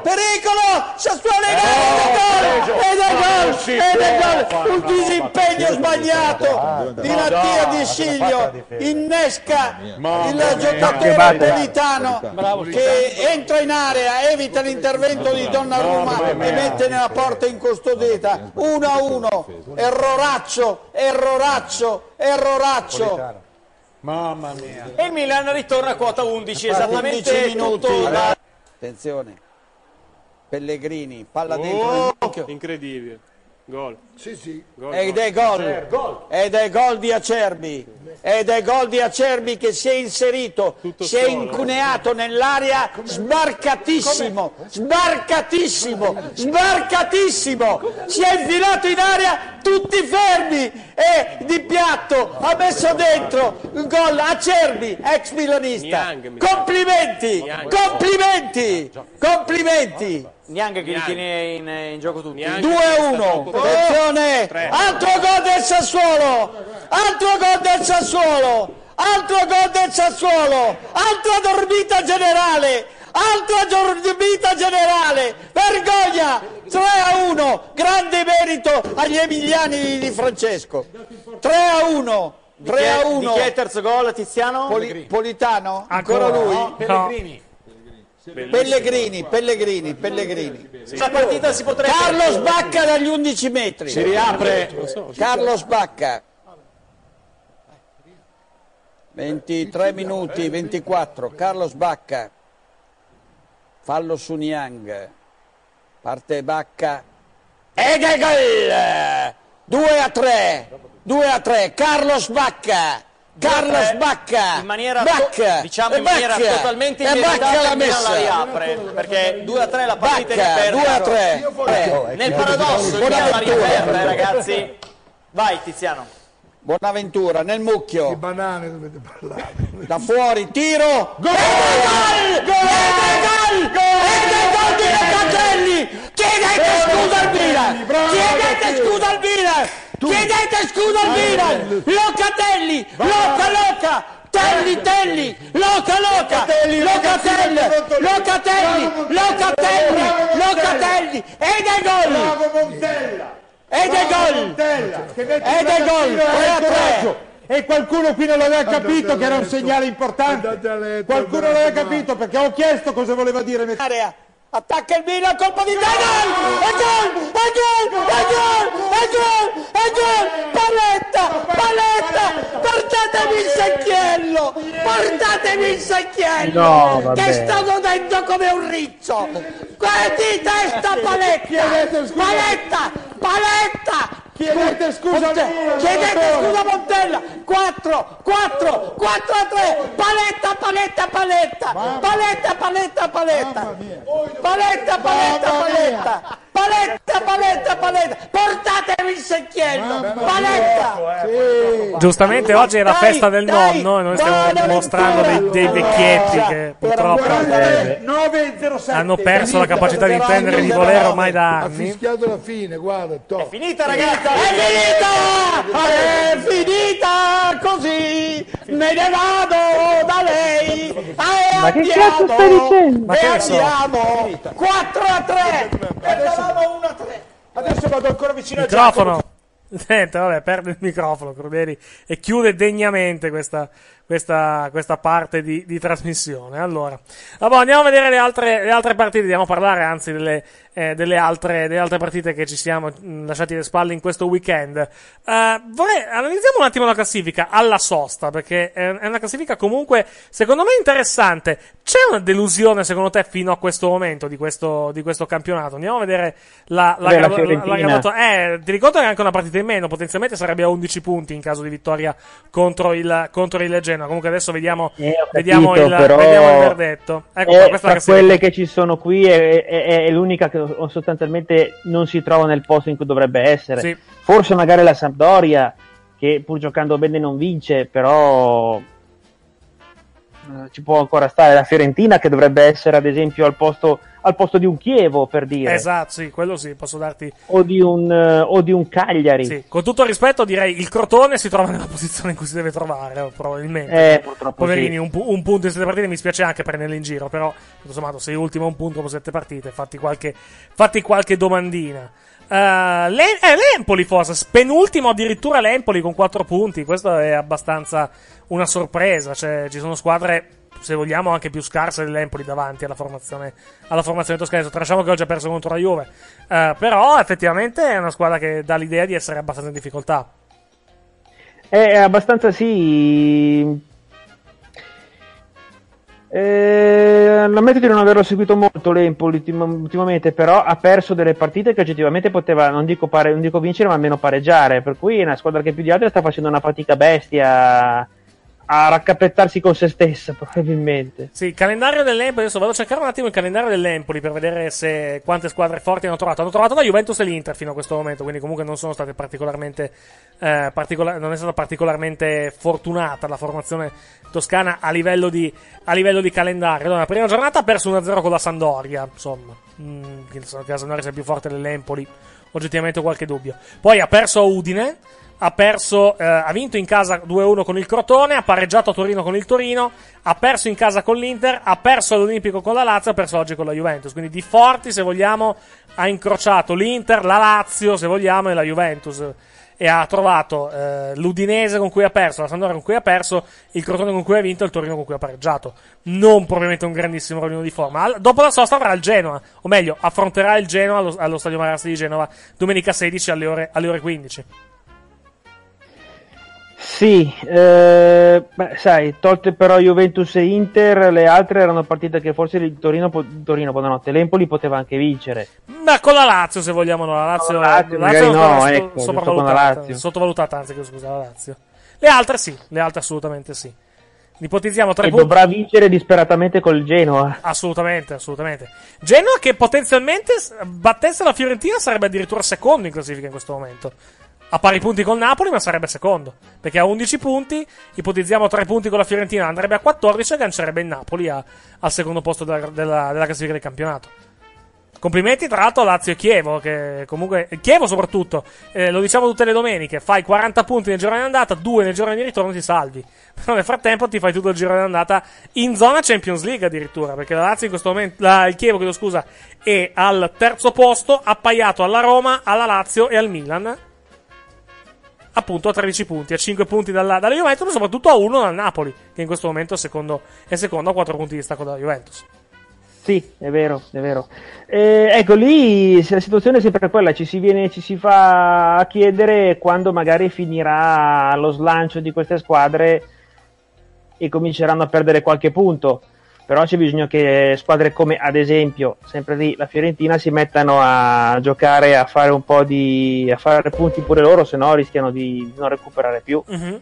pericolo! Sassuolo ed è gol! Un disimpegno sbagliato di Mattia Di Sciglio innesca il giocatore napoletano che entra in area, evita l'intervento di Donnarumma e mette nella porta incustodita. 1-1, erroraccio. Mamma mia. E il Milan ritorna a quota 11, esattamente 11 minuti. Attenzione. Pellegrini, palla dentro. Incredibile. Gol. Sì. Ed è gol di Acerbi che si è inserito, incuneato nell'area, sbarcatissimo, si è infilato in area, tutti fermi, e di piatto ha messo dentro un gol. Acerbi, ex milanista. Complimenti. Neanche che li tiene in gioco tutti. 2-1. Attenzione! Altro gol del Sassuolo! Altra dormita generale! Vergogna! 3-1. Grande merito agli emiliani di Francesco. 3-1. Di chi è il terzo gol, Tiziano? Politano? Ancora lui? No. Pellegrini. Pellegrini. Questa partita si potrebbe. Carlo sbacca dagli 11 metri. Si riapre. Carlo sbacca. 23 minuti, 24. Carlo sbacca. Fallo su Niang. Parte Bacca. Ed è gol! 2-3. Carlo sbacca in maniera in maniera totalmente inevitata, la messa la riapre, perché 2-3 la partita è riaperta nel paradosso. Buonaventura, la riaperta, ragazzi. Vai Tiziano. Buonaventura nel mucchio di banane, dovete parlare da fuori, tiro, gol di Locatelli. Chiedete scusa al Milan! Locatelli! Ed è gol! 3-3! E qualcuno qui non l'aveva capito che era un segnale importante. Qualcuno non l'aveva capito, perché ho chiesto cosa voleva dire. Attacca il Milan, colpo di gol! Paletta! Portatemi il secchiello! No, che sta godendo come un riccio! Guardi testa Paletta! Chiedete scusa a Montella! Chiedete scusa a Montella! 4-4-4-3! Paletta, paletta, paletta! Paletta, paletta, paletta! Paletta, paletta, paletta! Paletta, paletta, paletta! Portatevi il secchiello! Paletta! Giustamente oggi è la festa del nonno e noi stiamo mostrando dei vecchietti che purtroppo hanno perso la capacità di intendere e di volere ormai da anni. Ha fischiato la fine, guarda, top. È finita, ragazzi! È finita così, me ne vado da lei. Ma che cazzo stai dicendo? E andiamo 4-3, perdevamo 1-3, adesso vado ancora vicino al microfono. Senta, vabbè, perde il microfono Crudeli e chiude degnamente questa parte di trasmissione. Allora, andiamo a vedere le altre partite. Andiamo a parlare anzi delle altre partite che ci siamo lasciati alle spalle in questo weekend. Analizziamo un attimo la classifica alla sosta, perché è una classifica comunque secondo me interessante. C'è una delusione secondo te fino a questo momento di questo campionato? Andiamo a vedere la ti ricordo che è anche una partita in meno, potenzialmente sarebbe a 11 punti in caso di vittoria contro il Genoa. Comunque adesso vediamo il verdetto. Ecco, tra quelle che ci sono qui è l'unica che sostanzialmente non si trova nel posto in cui dovrebbe essere. Sì. Forse magari la Sampdoria, che pur giocando bene non vince, però ci può ancora stare. La Fiorentina, che dovrebbe essere ad esempio al posto di un Chievo, per dire. Esatto, sì, quello sì, posso darti. O di un Cagliari. Sì, con tutto rispetto direi il Crotone si trova nella posizione in cui si deve trovare, probabilmente. Purtroppo poverini, sì. un punto in 7 partite, mi spiace anche prenderle in giro, però tutto sommato sei ultimo a un punto dopo 7 partite, fatti qualche domandina. L'Empoli forse, penultimo addirittura l'Empoli con 4 punti, questa è abbastanza una sorpresa, cioè ci sono squadre, se vogliamo, anche più scarse dell'Empoli davanti alla formazione toscana. Trasciamo che oggi ha perso contro la Juve, però effettivamente è una squadra che dà l'idea di essere abbastanza in difficoltà. È abbastanza sì. Ammetto di non averlo seguito molto l'Empoli ultimamente, però ha perso delle partite che oggettivamente poteva, non dico vincere, ma almeno pareggiare, per cui è una squadra che più di altre sta facendo una fatica bestia a raccappettarsi con se stessa, probabilmente. Sì, il calendario dell'Empoli, adesso vado a cercare un attimo il calendario dell'Empoli per vedere se quante squadre forti hanno trovato. Hanno trovato la Juventus e l'Inter fino a questo momento, quindi comunque non sono state non è stata particolarmente fortunata la formazione toscana a livello di calendario. Allora, la prima giornata ha perso 1-0 con la Sampdoria, insomma, che la Sampdoria sia più forte dell'Empoli, oggettivamente ho qualche dubbio. Poi ha perso a Udine, ha vinto in casa 2-1 con il Crotone, ha pareggiato a Torino con il Torino, ha perso in casa con l'Inter, ha perso all'Olimpico con la Lazio, ha perso oggi con la Juventus. Quindi di forti, se vogliamo, ha incrociato l'Inter, la Lazio, se vogliamo, e la Juventus. E ha trovato l'Udinese con cui ha perso, la Sampdoria con cui ha perso, il Crotone con cui ha vinto e il Torino con cui ha pareggiato. Non probabilmente un grandissimo rovino di forma. Dopo la sosta avrà il Genoa, o meglio, affronterà il Genoa allo Stadio Marassi di Genova domenica 16 alle ore 15. Sì, sai, tolte però Juventus e Inter, le altre erano partite che forse il Torino buonanotte, l'Empoli poteva anche vincere. Ma con la Lazio, se vogliamo, no, la Lazio no, ecco, sottovalutata, anzi, scusa, la Lazio. Le altre assolutamente sì. Ipotizziamo 3 punti. Dovrà vincere disperatamente col Genoa. Assolutamente. Genoa che potenzialmente battesse la Fiorentina sarebbe addirittura secondo in classifica in questo momento. A pari punti col Napoli, ma sarebbe secondo, perché ha 11 punti, ipotizziamo 3 punti con la Fiorentina, andrebbe a 14 e aggancerebbe il Napoli al secondo posto della classifica del campionato. Complimenti tra l'altro a Lazio e Chievo, che comunque Chievo soprattutto, lo diciamo tutte le domeniche, fai 40 punti nel girone andata, 2 nel girone di ritorno, ti salvi. Però nel frattempo ti fai tutto il girone andata in zona Champions League addirittura, perché la Lazio in questo momento, il Chievo, chiedo scusa, è al terzo posto, appaiato alla Roma, alla Lazio e al Milan. Appunto a 13 punti, a 5 punti dalla Juventus, ma soprattutto a 1 dal Napoli, che in questo momento è secondo a 4 punti di distacco dalla Juventus. Sì, è vero. Ecco, lì la situazione è sempre quella, ci si fa a chiedere quando magari finirà lo slancio di queste squadre e cominceranno a perdere qualche punto. però c'è bisogno che squadre come ad esempio sempre lì la Fiorentina si mettano a giocare, a fare un po' di, a fare punti pure loro, se no rischiano di non recuperare più. Mm-hmm.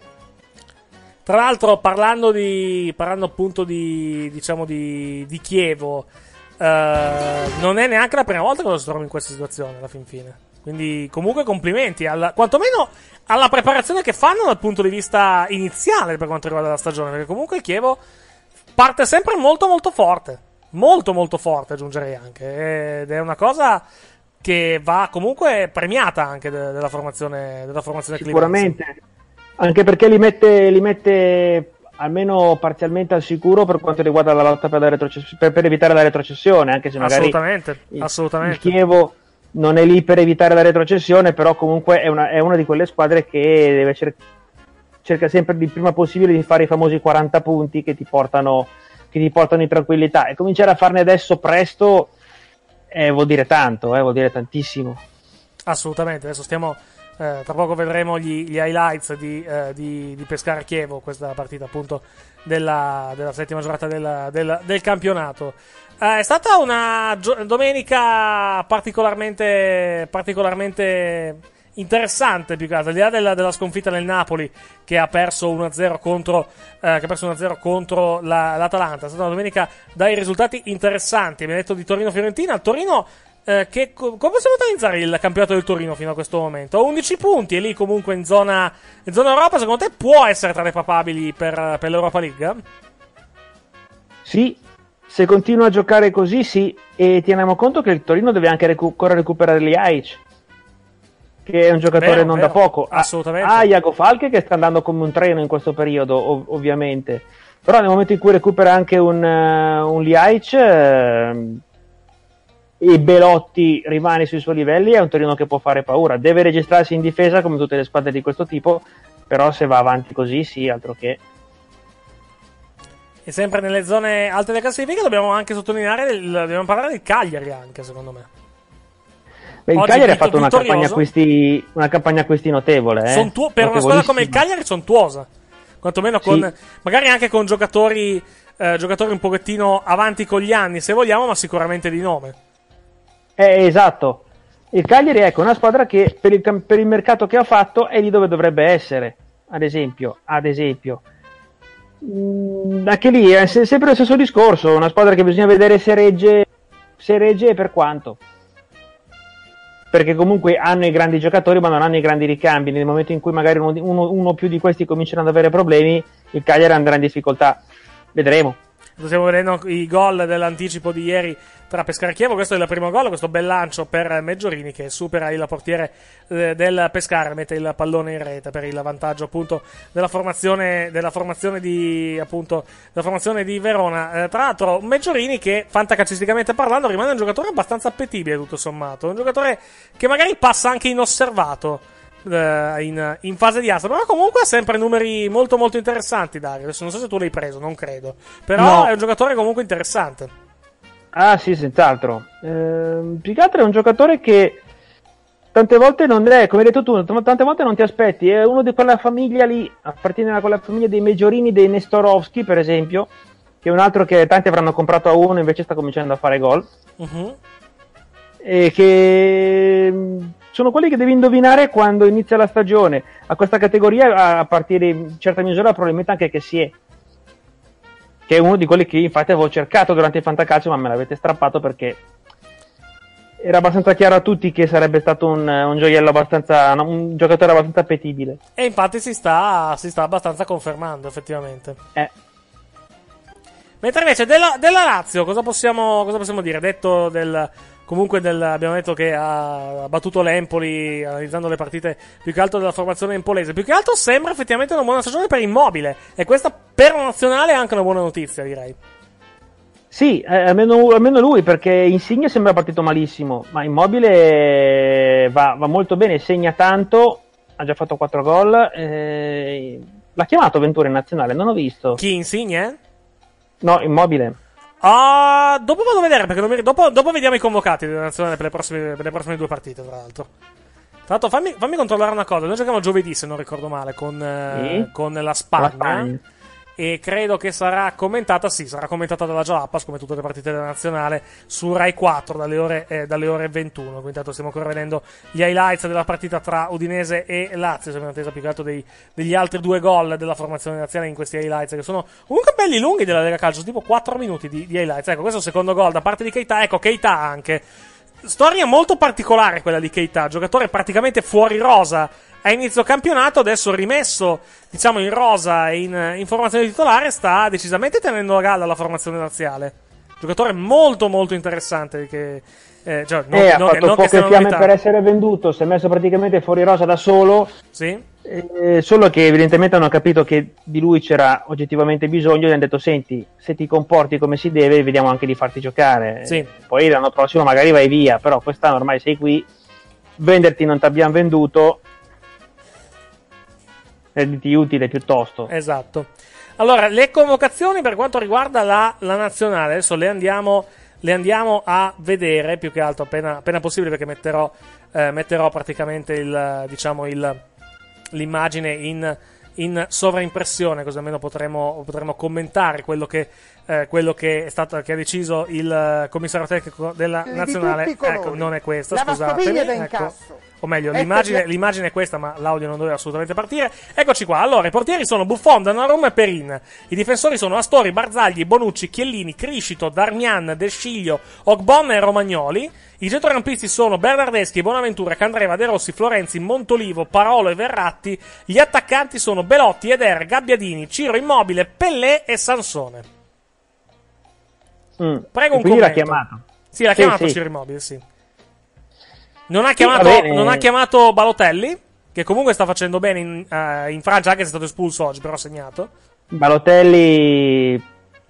Tra l'altro parlando appunto di, diciamo, di Chievo, non è neanche la prima volta che lo si trova in questa situazione alla fin fine, quindi comunque complimenti alla, quantomeno alla preparazione che fanno dal punto di vista iniziale per quanto riguarda la stagione, perché comunque il Chievo parte sempre molto molto forte aggiungerei anche, ed è una cosa che va comunque premiata anche della formazione sicuramente Clivenzi. Anche perché li mette almeno parzialmente al sicuro per quanto riguarda la lotta per evitare la retrocessione, anche se magari assolutamente. Il Chievo non è lì per evitare la retrocessione, però comunque è una di quelle squadre che deve cerca sempre il prima possibile di fare i famosi 40 punti che ti portano in tranquillità, e cominciare a farne adesso presto vuol dire tanto, vuol dire tantissimo. Assolutamente, adesso stiamo... tra poco vedremo gli highlights di Pescara Chievo, questa partita appunto della settima giornata del campionato. È stata una domenica particolarmente interessante, più che altro al di là della sconfitta del Napoli che ha perso 1-0 contro l'Atalanta. È stata una domenica dai risultati interessanti. Abbiamo detto di Torino-Fiorentina. Il Torino, come possiamo analizzare il campionato del Torino fino a questo momento? 11 punti e lì comunque in zona Europa, secondo te può essere tra le papabili per l'Europa League? Sì, se continua a giocare così sì, e teniamo conto che il Torino deve anche ancora recuperare Ljajic, che è un giocatore da poco, assolutamente. Ha Iago Falche che sta andando come un treno in questo periodo, ovviamente, però nel momento in cui recupera anche un Ljajic e Belotti rimane sui suoi livelli, è un Torino che può fare paura. Deve registrarsi in difesa come tutte le squadre di questo tipo, però se va avanti così sì, altro che. E sempre nelle zone alte della classifica dobbiamo anche dobbiamo parlare del Cagliari anche, secondo me. Beh, il Cagliari ha fatto una campagna acquisti notevole, per una squadra come il Cagliari sontuosa, quantomeno con sì. Magari anche con giocatori un pochettino avanti con gli anni, se vogliamo, ma sicuramente di nome. Esatto, il Cagliari è una squadra che per il mercato che ha fatto è lì dove dovrebbe essere, ad esempio. Anche lì è sempre lo stesso discorso, una squadra che bisogna vedere se regge e per quanto, perché comunque hanno i grandi giocatori ma non hanno i grandi ricambi. Nel momento in cui magari uno o più di questi cominciano ad avere problemi, il Cagliari andrà in difficoltà, vedremo. Stiamo vedendo i gol dell'anticipo di ieri tra Pescara e Chievo. Questo è il primo gol, questo bel lancio per Meggiorini che supera il portiere del Pescara, mette il pallone in rete per il vantaggio appunto della formazione di Verona. Tra l'altro Meggiorini che fantacalcisticamente parlando rimane un giocatore abbastanza appetibile tutto sommato, un giocatore che magari passa anche inosservato in fase di asta, però comunque ha sempre numeri molto molto interessanti. Dario, adesso non so se tu l'hai preso, non credo, però no. È un giocatore comunque interessante. Ah sì, senz'altro. Picatra è un giocatore che tante volte non è, come hai detto tu, tante volte non ti aspetti, è uno di quella famiglia lì, appartiene a quella famiglia dei Meggiorini, dei Nestorovski per esempio, che è un altro che tanti avranno comprato a uno, invece sta cominciando a fare gol. Uh-huh. E che sono quelli che devi indovinare quando inizia la stagione. A questa categoria, a partire in certa misura, probabilmente anche che si è. Che è uno di quelli che infatti avevo cercato durante il fantacalcio, ma me l'avete strappato perché era abbastanza chiaro a tutti che sarebbe stato un gioiello abbastanza. Un giocatore abbastanza appetibile. E infatti si sta abbastanza confermando, effettivamente. Mentre invece della Lazio, cosa possiamo dire? Detto del. Comunque abbiamo detto che ha battuto l'Empoli, analizzando le partite più che altro della formazione empolese. Più che altro sembra effettivamente una buona stagione per Immobile, e questa per la nazionale è anche una buona notizia, direi. Sì, almeno lui, perché Insigne sembra partito malissimo, ma Immobile va molto bene, segna tanto, ha già fatto 4 gol. L'ha chiamato Ventura in nazionale, non ho visto. Chi, Insigne? No, Immobile. Dopo vado a vedere, perché dopo vediamo i convocati della nazionale per le prossime 2 partite, tra l'altro. Tra l'altro fammi controllare una cosa. Noi giochiamo giovedì, se non ricordo male, con la Spagna. e credo che sarà commentata, sì, sarà commentata dalla Jalapas, come tutte le partite della nazionale, su Rai 4 dalle ore 21. Quindi intanto stiamo ancora vedendo gli highlights della partita tra Udinese e Lazio, siamo in attesa più che altro degli altri due gol della formazione nazionale in questi highlights, che sono comunque belli lunghi della Lega Calcio, tipo 4 minuti di highlights. Ecco, questo è il secondo gol da parte di Keita. Ecco, Keita anche storia molto particolare quella di Keita, giocatore praticamente fuori rosa a inizio campionato, adesso rimesso, diciamo, in rosa e in formazione titolare, sta decisamente tenendo a galla la formazione laziale. Giocatore molto molto interessante che cioè, non ha fatto poche fiamme per essere venduto, si è messo praticamente fuori rosa da solo, sì. Solo che evidentemente hanno capito che di lui c'era oggettivamente bisogno e gli hanno detto: senti, se ti comporti come si deve vediamo anche di farti giocare, sì. Poi l'anno prossimo magari vai via, però quest'anno ormai sei qui, venderti non ti abbiamo venduto, renditi utile piuttosto. Esatto. Allora, le convocazioni per quanto riguarda la nazionale, adesso le andiamo a vedere più che altro appena possibile, perché metterò praticamente l'immagine in sovraimpressione, così almeno potremo commentare quello che ha deciso il commissario tecnico della nazionale. Ecco, non è questa, scusatemi, ecco, o meglio, l'immagine è questa, ma l'audio non doveva assolutamente partire. Eccoci qua. Allora, i portieri sono Buffon, Donnarumma e Perin. I difensori sono Astori, Barzagli, Bonucci, Chiellini, Criscito, Darmian, De Sciglio, Ogbonna e Romagnoli. I centrocampisti sono Bernardeschi, Bonaventura, Candreva, De Rossi, Florenzi, Montolivo, Parolo e Verratti. Gli attaccanti sono Belotti, Eder, Gabbiadini, Ciro Immobile, Pellè e Sansone. Prego un commento. L'ha chiamato. Sì, l'ha chiamato, sì. Ciro Immobile, sì. Non ha chiamato Balotelli, che comunque sta facendo bene in Francia, anche se è stato espulso oggi, però ha segnato. Balotelli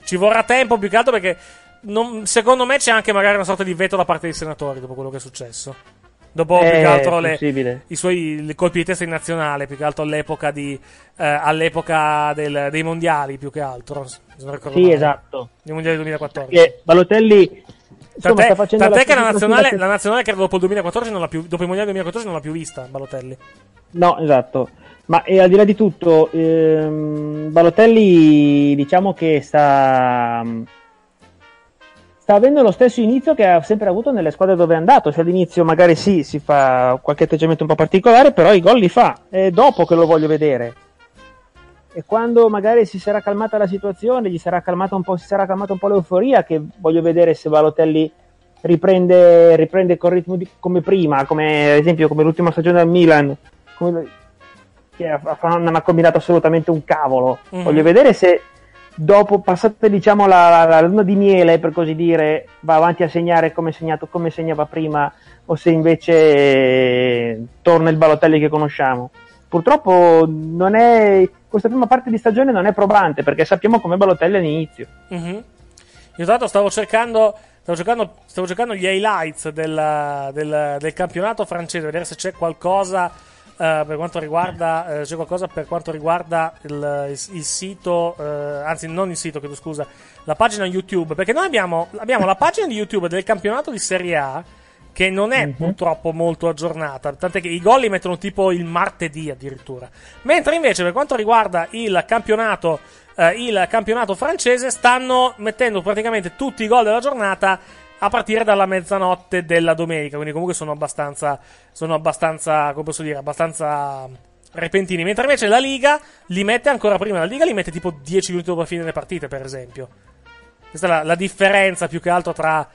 ci vorrà tempo, più che altro perché secondo me c'è anche magari una sorta di veto da parte dei senatori dopo quello che è successo, dopo più che altro i suoi colpi di testa in nazionale, più che altro all'epoca dei mondiali, più che altro, se non ricordo male. Esatto, dei mondiali 2014, perché Balotelli, insomma, tant'è che la nazionale credo dopo il 2014 non l'ha più, dopo i mondiali 2014 non l'ha più vista Balotelli. No, esatto. Ma al di là di tutto, Balotelli, diciamo che sta avendo lo stesso inizio che ha sempre avuto nelle squadre dove è andato, cioè all'inizio magari sì, si fa qualche atteggiamento un po' particolare, però i gol li fa, è dopo che lo voglio vedere. E quando magari si sarà calmata la situazione, si sarà calmata un po' l'euforia, che voglio vedere se Balotelli riprende col ritmo come prima, come ad esempio come l'ultima stagione al Milan, che non ha combinato assolutamente un cavolo. Mm-hmm. Voglio vedere se dopo, passate diciamo la luna di miele, per così dire, va avanti a segnare come segnava prima, o se invece torna il Balotelli che conosciamo. Purtroppo questa prima parte di stagione non è probante, perché sappiamo come Balotelli all'inizio. Mm-hmm. Io tanto stavo cercando gli highlights del campionato francese, vedere se c'è qualcosa per quanto riguarda il sito, anzi non il sito, chiedo scusa, la pagina YouTube, perché noi abbiamo la pagina di YouTube del campionato di Serie A, che non è purtroppo molto aggiornata, tant'è che i gol li mettono tipo il martedì addirittura, mentre invece per quanto riguarda il campionato francese stanno mettendo praticamente tutti i gol della giornata a partire dalla mezzanotte della domenica, quindi comunque sono abbastanza, come posso dire, abbastanza repentini, mentre invece la Liga li mette ancora prima, la Liga li mette tipo 10 minuti dopo la fine delle partite, per esempio. Questa è la differenza più che altro tra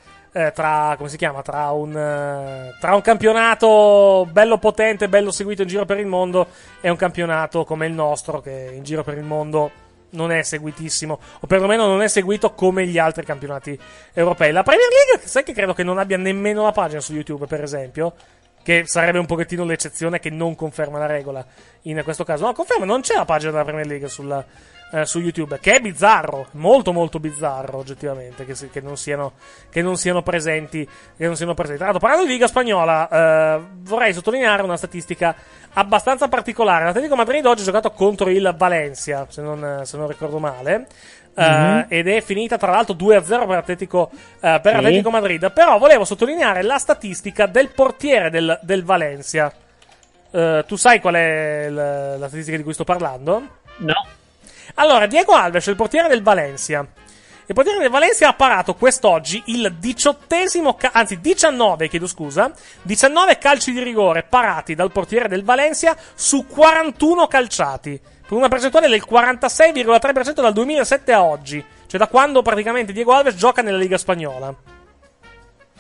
un campionato bello potente, bello seguito in giro per il mondo, e un campionato come il nostro, che in giro per il mondo non è seguitissimo, o perlomeno non è seguito come gli altri campionati europei. La Premier League, sai che credo che non abbia nemmeno la pagina su YouTube, per esempio, che sarebbe un pochettino l'eccezione che non conferma la regola in questo caso. No, conferma, non c'è la pagina della Premier League su YouTube, che è bizzarro, molto molto bizzarro oggettivamente, che non siano presenti. Tra l'altro, parlando di Liga Spagnola, vorrei sottolineare una statistica abbastanza particolare. L'Atletico Madrid oggi ha giocato contro il Valencia, se non ricordo male, ed è finita tra l'altro 2-0 per Atletico Madrid. Però volevo sottolineare la statistica del portiere del Valencia. Tu sai qual è la statistica di cui sto parlando? No. Allora, Diego Alves, il portiere del Valencia. Il portiere del Valencia ha parato quest'oggi il 19 calci di rigore parati dal portiere del Valencia su 41 calciati, per una percentuale del 46,3% dal 2007 a oggi, cioè da quando praticamente Diego Alves gioca nella Liga Spagnola.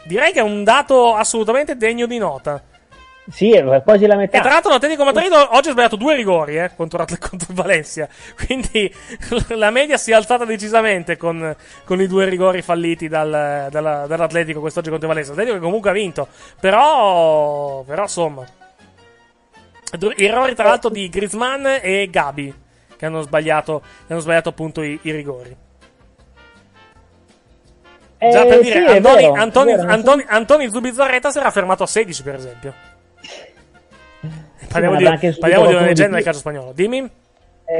Direi che è un dato assolutamente degno di nota. Sì, poi si lamenta. E tra l'altro l'Atletico Madrid oggi ha sbagliato 2 rigori contro il Valencia, quindi la media si è alzata decisamente con i 2 rigori falliti dall'Atletico quest'oggi contro il Valencia. L'Atletico che comunque ha vinto, però insomma, errori tra l'altro di Griezmann e Gabi che hanno sbagliato appunto i rigori. Già per dire, sì, Antoni Zubizarreta si era fermato a 16, per esempio. Parliamo di una leggenda del calcio spagnolo. Dimmi.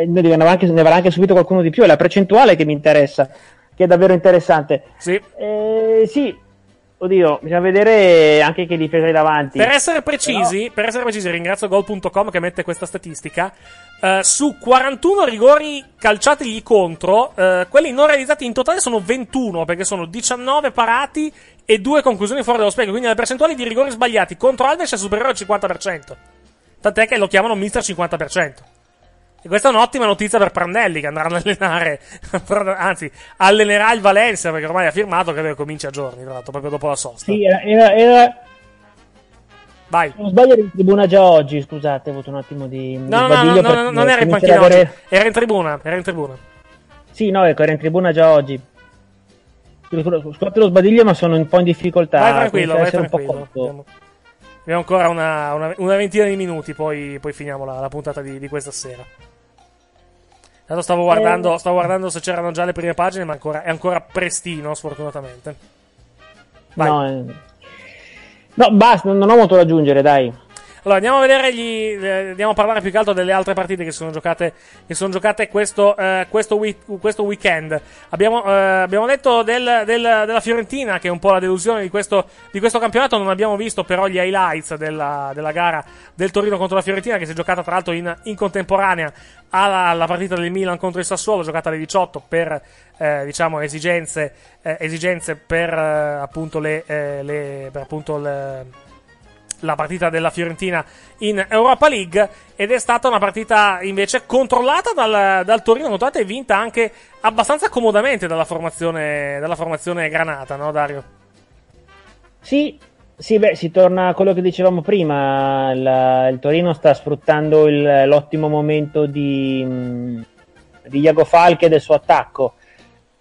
Ne avrà anche subito qualcuno di più. È la percentuale che mi interessa, che è davvero interessante. Sì. Sì. Oddio, bisogna vedere anche che difesa hai davanti. Per essere precisi, ringrazio Gol.com che mette questa statistica. Su 41 rigori calciatigli contro, quelli non realizzati in totale sono 21, perché sono 19 parati e 2 conclusioni fuori dallo specchio. Quindi la percentuale di rigori sbagliati contro Alves è superiore al 50%. Tant'è che lo chiamano Mister 50%. E questa è un'ottima notizia per Prandelli, che andrà ad allenare, anzi, allenerà il Valencia, perché ormai ha firmato, credo che comincia a giorni, tra l'altro, proprio dopo la sosta. Sì, era... Vai. Non sbaglio, era in tribuna già oggi, scusate, ho avuto un attimo di... No, non era in panchina oggi, era in tribuna. Sì, no, ecco, era in tribuna già oggi. Scusate lo sbadiglio, ma sono un po' in difficoltà. Vai tranquillo. Un po' corto. Abbiamo ancora una ventina di minuti, poi finiamo la puntata di questa sera. Tanto stavo guardando se c'erano già le prime pagine, ma è ancora prestino, sfortunatamente. Vai. No, basta, non ho molto da aggiungere, dai. Allora, andiamo a parlare più che altro delle altre partite che sono giocate questo weekend. Abbiamo detto della Fiorentina, che è un po' la delusione di questo campionato. Non abbiamo visto però gli highlights della gara del Torino contro la Fiorentina, che si è giocata tra l'altro in contemporanea alla partita del Milan contro il Sassuolo, giocata alle 18 per esigenze per appunto la partita della Fiorentina in Europa League, ed è stata una partita invece controllata dal Torino, notata e vinta anche abbastanza comodamente dalla formazione granata, no Dario? Sì, beh, si torna a quello che dicevamo prima, il Torino sta sfruttando l'ottimo momento di Iago Falque e del suo attacco.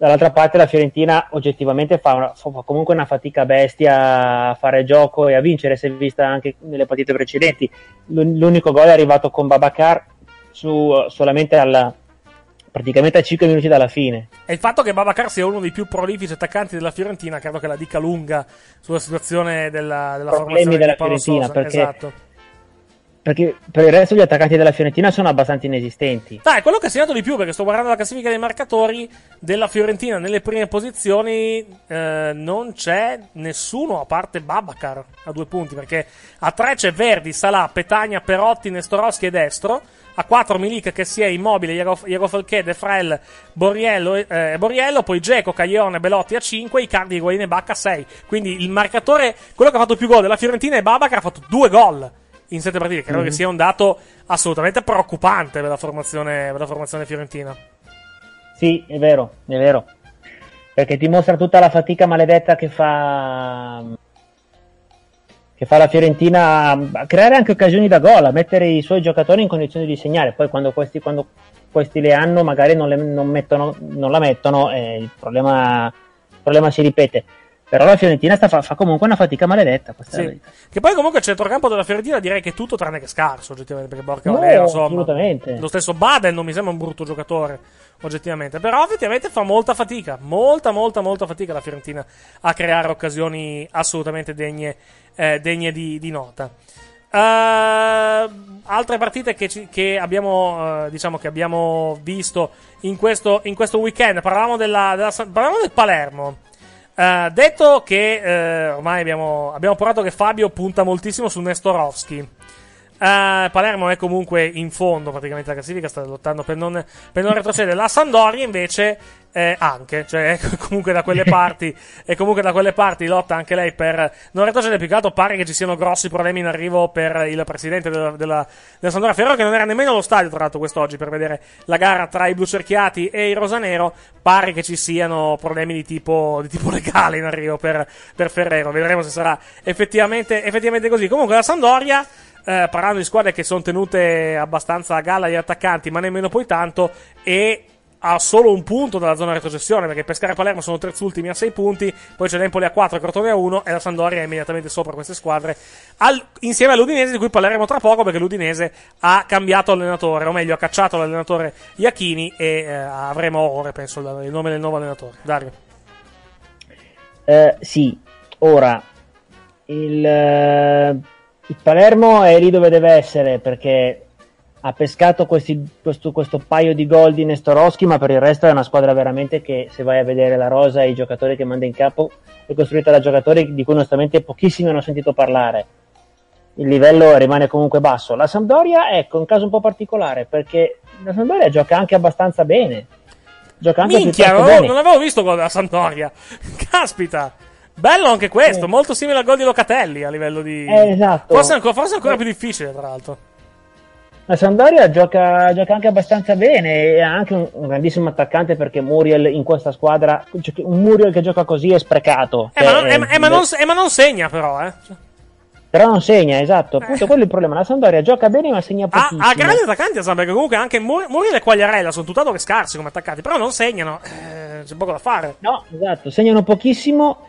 Dall'altra parte la Fiorentina oggettivamente fa comunque una fatica bestia a fare gioco e a vincere, si è vista anche nelle partite precedenti. L'unico gol è arrivato con Babacar solamente praticamente a 5 minuti dalla fine. E il fatto che Babacar sia uno dei più prolifici attaccanti della Fiorentina credo che la dica lunga sulla situazione della formazione della Fiorentina, Sosa, perché... Esatto. Perché per il resto gli attaccanti della Fiorentina sono abbastanza inesistenti. Dai, quello che ha segnato di più, perché sto guardando la classifica dei marcatori della Fiorentina, nelle prime posizioni non c'è nessuno a parte Babacar a 2 punti, perché a 3 c'è Verdi, Salah, Petagna, Perotti, Nestorowski e Destro, a 4 Milik, che si è Immobile, Iago Falqué, De Frel, Borriello, poi Dzeko, Caglione, Belotti a 5, Icardi, Higuain e Bacca a 6. Quindi il marcatore, quello che ha fatto più gol della Fiorentina è Babacar, ha fatto 2 gol in 7 partite, credo che sia un dato assolutamente preoccupante per la formazione fiorentina. Sì, è vero. Perché ti mostra tutta la fatica maledetta che fa la Fiorentina a creare anche occasioni da gol, a mettere i suoi giocatori in condizione di segnare. Poi quando questi le hanno, magari non la mettono, e il problema si ripete. Però la Fiorentina fa comunque una fatica maledetta. Sì. Che poi comunque il centrocampo della Fiorentina direi che è tutto tranne che scarso, oggettivamente, perché Borca Valero, insomma, lo stesso Baden non mi sembra un brutto giocatore, oggettivamente, però effettivamente fa molta fatica la Fiorentina a creare occasioni assolutamente degne di nota. Altre partite che abbiamo visto in questo weekend, parlavamo del Palermo. Detto che ormai abbiamo parlato che Fabio punta moltissimo su Nestorowski, Palermo è comunque in fondo praticamente alla classifica, sta lottando per non retrocedere. La Sampdoria invece anche, cioè comunque da quelle parti e comunque da quelle parti lotta anche lei per non retrocedere. Più che altro pare che ci siano grossi problemi in arrivo per il presidente della Sampdoria Ferro, che non era nemmeno allo stadio tra l'altro quest'oggi per vedere la gara tra i blucerchiati e i rosanero. Pare che ci siano problemi di tipo legale in arrivo per Ferrero. Vedremo se sarà effettivamente così. Comunque la Sampdoria, parlando di squadre che sono tenute abbastanza a galla gli attaccanti, ma nemmeno poi tanto, e ha solo un punto dalla zona retrocessione, perché Pescara e Palermo sono terzultimi a 6 punti, poi c'è l'Empoli a 4, Crotone a 1, e la Sampdoria è immediatamente sopra queste squadre, insieme all'Udinese, di cui parleremo tra poco, perché l'Udinese ha cambiato allenatore, o meglio ha cacciato l'allenatore Iachini, e avremo ore, penso, il nome del nuovo allenatore. Dario. Sì, ora il Palermo è lì dove deve essere, perché ha pescato questo paio di gol di Nestorowski, ma per il resto è una squadra veramente che, se vai a vedere la rosa e i giocatori che manda in campo, è costruita da giocatori di cui onestamente pochissimi hanno sentito parlare. Il livello rimane comunque basso. La Sampdoria è un caso un po' particolare, perché la Sampdoria gioca anche abbastanza bene. Minchia, non avevo visto la Sampdoria. Caspita, bello anche questo, molto simile al gol di Locatelli a livello di... esatto. Forse ancora più difficile, tra l'altro. La Sampdoria gioca anche abbastanza bene, e ha anche un grandissimo attaccante, perché Muriel in questa squadra, un Muriel che gioca così è sprecato. Ma non segna però, eh. Però non segna, esatto, appunto quello è il problema. La Sampdoria gioca bene ma segna pochissimo. Ha grandi attaccanti la Sampdoria, perché comunque anche Muriel e Quagliarella sono tutt'altro che scarsi come attaccanti, però non segnano, c'è poco da fare. No, esatto, segnano pochissimo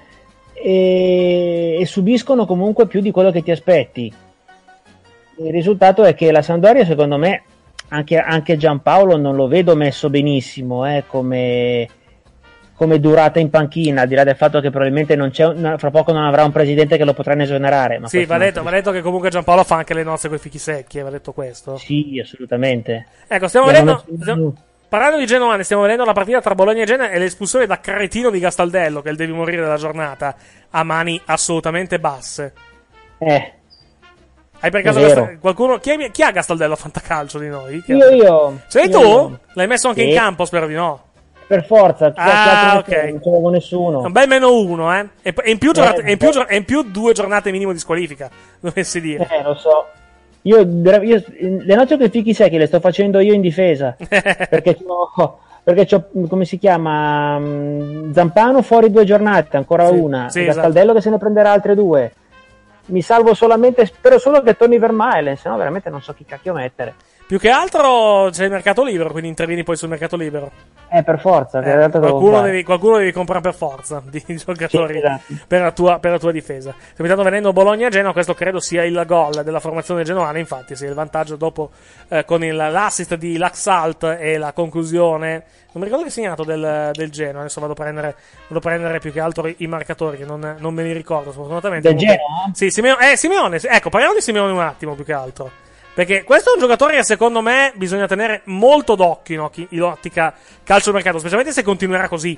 e subiscono comunque più di quello che ti aspetti. Il risultato è che la Sampdoria, secondo me, anche Giampaolo non lo vedo messo benissimo, come durata in panchina, al di là del fatto che probabilmente non c'è fra poco non avrà un presidente che lo potrà esonerare. Ma sì, va detto che comunque Giampaolo fa anche le nozze coi fichi secchi, va detto questo. Sì, assolutamente. Ecco, parlando di Genovane, stiamo vedendo la partita tra Bologna e Genoa e l'espulsione da cretino di Gastaldello, che è il devi morire della giornata, a mani assolutamente basse. Hai per caso qualcuno? Chi ha Gastaldello a Fantacalcio di noi? Io. Sei tu? Io. L'hai messo anche in campo? Spero di no. Per forza. Ok. Non c'avevo nessuno. Un bel -1, eh. E in più, in più 2 giornate minimo di squalifica, dovessi dire. Lo so. Io le nozze con i fichi secchi le sto facendo io in difesa. perché c'ho, come si chiama? Zampano fuori 2 giornate, ancora sì, una. Sì, Gastaldello, esatto, che se ne prenderà altre 2. Mi salvo solamente, spero solo che torni Vermaelen, se no veramente non so chi cacchio mettere. Più che altro c'è il mercato libero, quindi intervieni poi sul mercato libero. Per forza, qualcuno devi comprare per forza di giocatori, sì, esatto, per la tua difesa. Stiamo intanto venendo Bologna-Genoa, questo credo sia il gol della formazione genovana, infatti sì, il vantaggio dopo con l'assist di Laxalt e la conclusione, non mi ricordo che segnato del Genoa, adesso vado a prendere più che altro i marcatori che non me li ricordo sfortunatamente. Del Genoa? Sì, Simeone, ecco, parliamo di Simeone un attimo più che altro, perché questo è un giocatore che secondo me bisogna tenere molto d'occhio in ottica calciomercato, specialmente se continuerà così.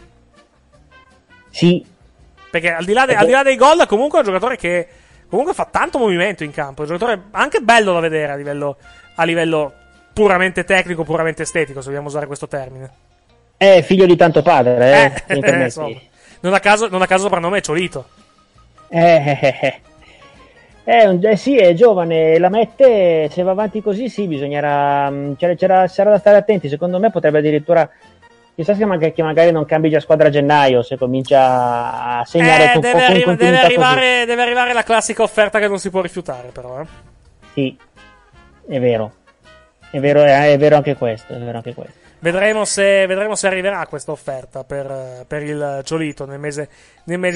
Sì. Perché al di là dei gol comunque è un giocatore che comunque fa tanto movimento in campo, è un giocatore anche bello da vedere a livello puramente tecnico, puramente estetico, se vogliamo usare questo termine. È figlio di tanto padre, insomma. Non a caso il soprannome è Ciolito. Sì, è giovane, la mette, se va avanti così sì, sarà da stare attenti, secondo me potrebbe addirittura, chissà che magari non cambi già squadra a gennaio, se comincia a segnare deve arrivare la classica offerta che non si può rifiutare però, eh. Sì, è vero anche questo. Vedremo se arriverà questa offerta per il Ciolito nel mese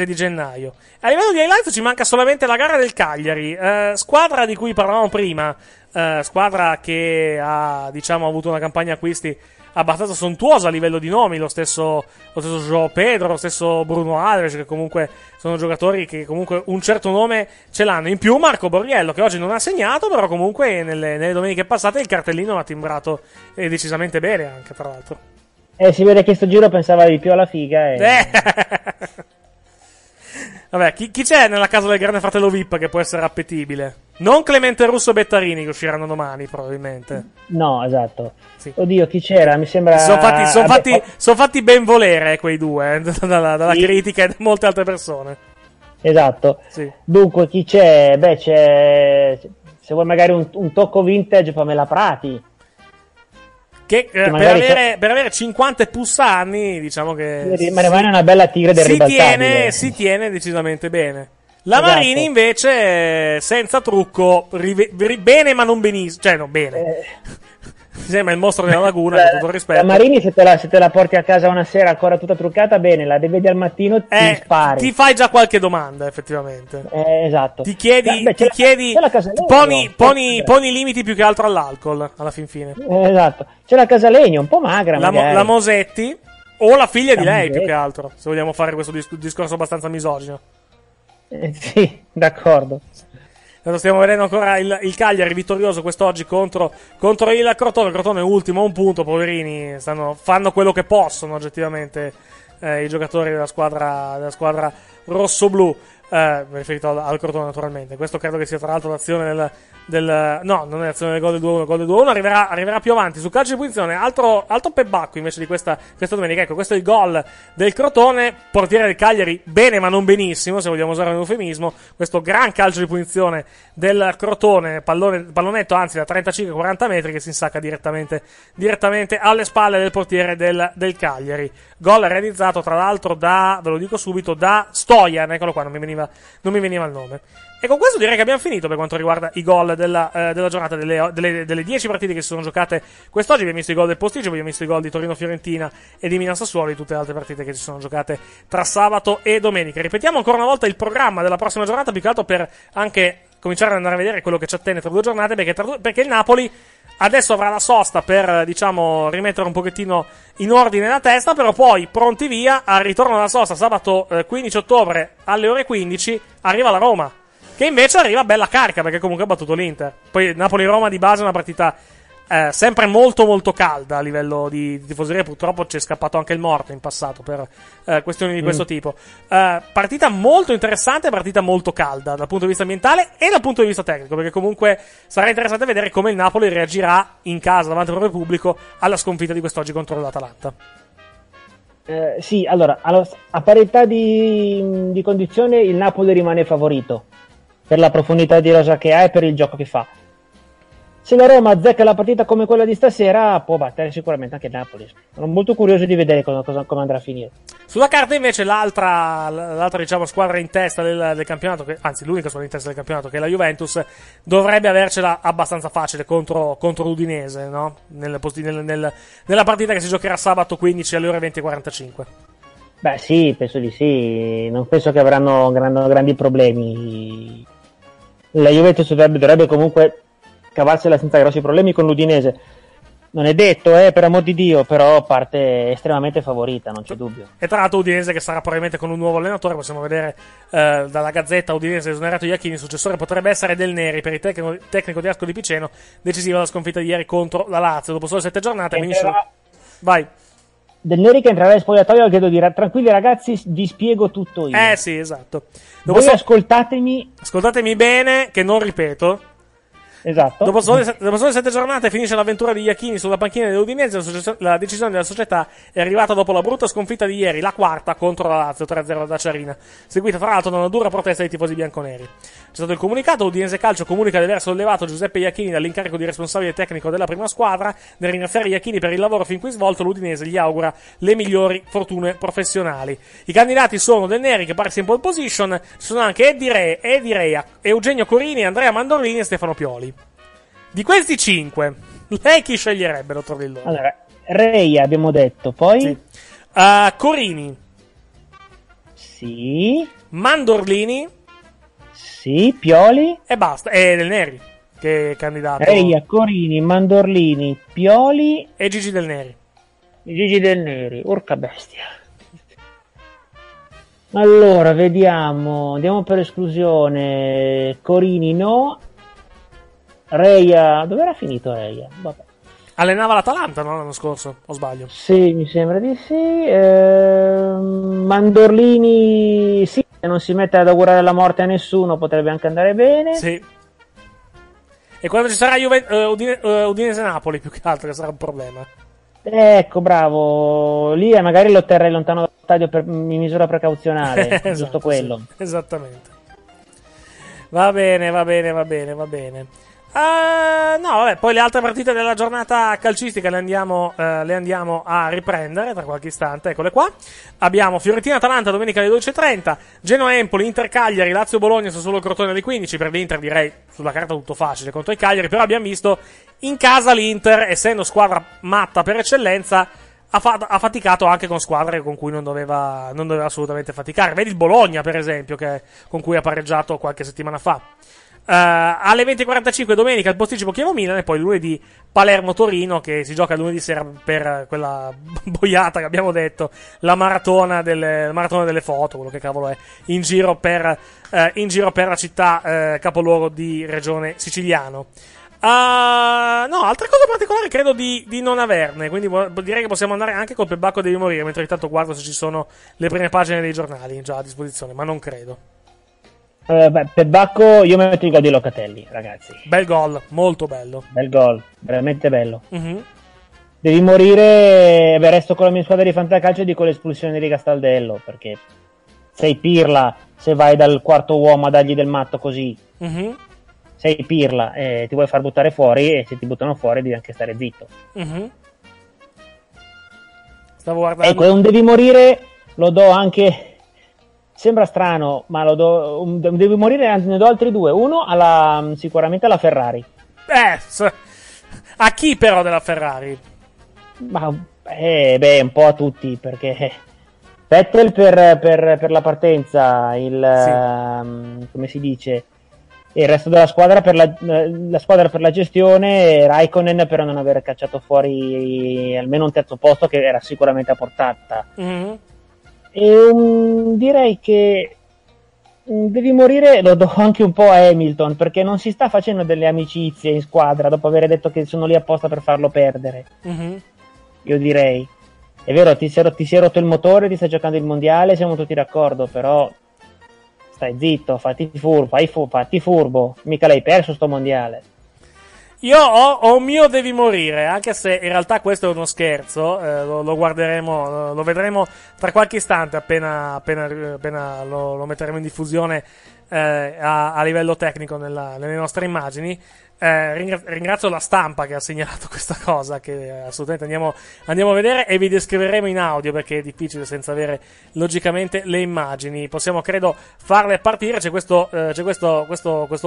di gennaio. A livello di highlights ci manca solamente la gara del Cagliari, squadra di cui parlavamo prima, squadra che ha avuto una campagna acquisti abbastanza sontuosa a livello di nomi, lo stesso João Pedro, lo stesso Bruno Alves, che comunque sono giocatori che comunque un certo nome ce l'hanno. In più Marco Borriello, che oggi non ha segnato, però comunque nelle domeniche passate il cartellino l'ha timbrato decisamente bene anche, tra l'altro. Si vede che sto giro pensava di più alla figa. Vabbè, chi c'è nella casa del Grande Fratello VIP che può essere appetibile? Non Clemente Russo e Bettarini, che usciranno domani, probabilmente. No, esatto. Sì. Oddio, chi c'era? Mi sembra... Sono fatti ben volere quei due, dalla sì, critica e da molte altre persone. Esatto. Sì. Dunque, chi c'è? Beh, c'è... Se vuoi magari un tocco vintage, Pamela Prati. Che per avere 50 pussani, diciamo che... Rimane una bella tira del ribaltabile. Si tiene decisamente bene. La esatto. Marini invece, senza trucco, bene ma non benissimo. Cioè, non bene. Sembra il mostro della laguna, con tutto rispetto. La Marini, se te la porti a casa una sera ancora tutta truccata, bene, la rivedi al mattino, ti spari. Ti fai già qualche domanda, effettivamente. Esatto. Ti chiedi, poni limiti più che altro all'alcol, alla fin fine. Esatto. C'è la Casalegno, un po' magra, la Mosetti, o la figlia di lei, più che altro, se vogliamo fare questo discorso abbastanza misogino. Sì, d'accordo. Stiamo vedendo ancora il Cagliari vittorioso quest'oggi contro il Crotone. Il Crotone è ultimo a un punto, poverini, fanno quello che possono oggettivamente i giocatori della squadra rossoblù. Mi riferito al Crotone, naturalmente. Questo credo che sia tra l'altro l'azione del no, non è l'azione del gol del 2-1. Arriverà più avanti su calcio di punizione. Altro pebbacco invece di questa domenica. Ecco, questo è il gol del Crotone, portiere del Cagliari bene ma non benissimo, se vogliamo usare un eufemismo. Questo gran calcio di punizione del Crotone, pallonetto anzi da 35-40 metri, che si insacca direttamente alle spalle del portiere del Cagliari. Gol realizzato tra l'altro ve lo dico subito, da Stojan. Eccolo qua, non mi veniva il nome. E con questo direi che abbiamo finito per quanto riguarda i gol della giornata, delle 10 partite che si sono giocate quest'oggi. Abbiamo visto i gol del posticipo, abbiamo visto i gol di Torino-Fiorentina e di Milan-Sassuolo, tutte le altre partite che si sono giocate tra sabato e domenica. Ripetiamo ancora una volta il programma della prossima giornata, più che altro per anche cominciare ad andare a vedere quello che ci attende tra due giornate, perché il Napoli adesso avrà la sosta per, diciamo, rimettere un pochettino in ordine la testa, però poi pronti via al ritorno dalla sosta sabato 15 ottobre alle ore 15 arriva la Roma, che invece arriva bella carica perché comunque ha battuto l'Inter. Poi Napoli-Roma di base è una partita sempre molto molto calda a livello di tifoseria, purtroppo ci è scappato anche il morto in passato per questioni di questo tipo. Partita molto interessante, partita molto calda dal punto di vista ambientale e dal punto di vista tecnico, perché comunque sarà interessante vedere come il Napoli reagirà in casa davanti al proprio pubblico alla sconfitta di quest'oggi contro l'Atalanta. Sì, allora a parità di condizione il Napoli rimane favorito per la profondità di rosa che ha e per il gioco che fa. Se la Roma azzecca la partita come quella di stasera, può battere sicuramente anche il Napoli. Sono molto curioso di vedere come andrà a finire. Sulla carta invece l'altra diciamo squadra in testa del campionato, anzi l'unica squadra in testa del campionato, che è la Juventus, dovrebbe avercela abbastanza facile contro l'Udinese, no? Nella partita che si giocherà sabato 15 alle ore 20:45. Beh sì, penso di sì. Non penso che avranno grandi problemi. La Juventus dovrebbe comunque cavarsela senza grossi problemi con l'Udinese. Non è detto, per amor di Dio, però parte estremamente favorita, non c'è dubbio. E tra l'altro Udinese che sarà probabilmente con un nuovo allenatore, possiamo vedere dalla Gazzetta, Udinese esonerato Iachini, il successore potrebbe essere Del Neri per il tecnico di Ascoli di Piceno, decisiva la sconfitta di ieri contro la Lazio, dopo solo 7 giornate. Vai. Del Neri che entrerà in spogliatoio e chiedo di tranquilli ragazzi, vi spiego tutto io. Sì, esatto. Dopo voi ascoltatemi bene, che non ripeto. Esatto. Dopo solo 7 giornate finisce l'avventura di Iachini sulla panchina dell'Udinese. La decisione della società è arrivata dopo la brutta sconfitta di ieri, la quarta contro la Lazio 3-0 da Ciarina, seguita tra l'altro da una dura protesta dei tifosi bianconeri. C'è stato il comunicato. Udinese Calcio comunica di aver sollevato Giuseppe Iachini dall'incarico di responsabile tecnico della prima squadra. Nel ringraziare Iachini per il lavoro fin qui svolto, l'Udinese gli augura le migliori fortune professionali. I candidati sono Del Neri, che pare sia in pole position, sono anche Eddie Rea, Eugenio Corini, Andrea Mandorlini e Stefano Pioli. Di questi 5, lei chi sceglierebbe, dottor Villone? Allora, Rei abbiamo detto, poi... Sì. Corini. Sì. Mandorlini. Sì, Pioli. E basta, e Del Neri, che è candidato. Rei, Corini, Mandorlini, Pioli. E Gigi Del Neri. Gigi Del Neri, urca bestia. Allora, vediamo, andiamo per esclusione. Corini no. Reia, dove era finito Reia? Vabbè. Allenava l'Atalanta, no? L'anno scorso, o sbaglio? Sì, mi sembra di sì. Mandorlini, sì, Se non si mette ad augurare la morte a nessuno, potrebbe anche andare bene. Sì. E quando ci sarà Udinese-Napoli, più che altro, che sarà un problema. Ecco, bravo. Lì magari lo terrei lontano dallo stadio in misura precauzionale. Esatto, giusto quello. Sì, esattamente. Va bene. No, vabbè, poi le altre partite della giornata calcistica le andiamo a riprendere tra qualche istante. Eccole qua. Abbiamo Fiorentina-Atalanta domenica alle 12.30, Genoa-Empoli, Inter-Cagliari, Lazio-Bologna, Sassuolo-Crotone alle 15. Per l'Inter direi sulla carta tutto facile contro i Cagliari, però abbiamo visto in casa l'Inter, essendo squadra matta per eccellenza, ha faticato anche con squadre con cui non doveva assolutamente faticare. Vedi il Bologna per esempio, con cui ha pareggiato qualche settimana fa. Alle 20.45 domenica il posticipo Chievo-Milan, e poi lunedì Palermo-Torino, che si gioca lunedì sera per quella boiata che abbiamo detto, la maratona delle foto, quello che cavolo è, in giro per la città capoluogo di regione siciliano. No, altra cosa particolare credo di non averne, quindi direi che possiamo andare anche col Pebbacco devi morire, mentre intanto guardo se ci sono le prime pagine dei giornali già a disposizione, ma non credo. Pebbacco, io metto il gol di Locatelli, ragazzi. Bel gol, molto bello. Bel gol, veramente bello. Uh-huh. Devi morire. Beh, resto con la mia squadra di fantacalcio e dico l'espulsione di Castaldello, perché sei pirla se vai dal quarto uomo a dargli del matto così. Uh-huh. Sei pirla, ti vuoi far buttare fuori, e se ti buttano fuori devi anche stare zitto. Uh-huh. Stavo guardando. Ecco, un devi morire lo do anche... Sembra strano, ma lo do. Devi morire, anzi, ne do altri due. Uno sicuramente alla Ferrari. A chi però della Ferrari? Ma un po' a tutti, perché Vettel per la partenza, sì. Come si dice? E il resto della squadra per la squadra per la gestione, Raikkonen per non aver cacciato fuori almeno un terzo posto che era sicuramente a portata. Mm-hmm. E direi che devi morire lo do anche un po' a Hamilton, perché non si sta facendo delle amicizie in squadra dopo aver detto che sono lì apposta per farlo perdere. Mm-hmm. Io direi, è vero, ti sei rotto il motore, ti stai giocando il mondiale, siamo tutti d'accordo, però stai zitto, fatti furbo, mica l'hai perso sto mondiale. Io ho un mio devi morire, anche se in realtà questo è uno scherzo, lo guarderemo, lo vedremo tra qualche istante appena lo metteremo in diffusione a livello tecnico nelle nostre immagini. Ringrazio la stampa che ha segnalato questa cosa, che assolutamente andiamo a vedere e vi descriveremo in audio, perché è difficile senza avere logicamente le immagini. Possiamo credo farle partire. C'è questo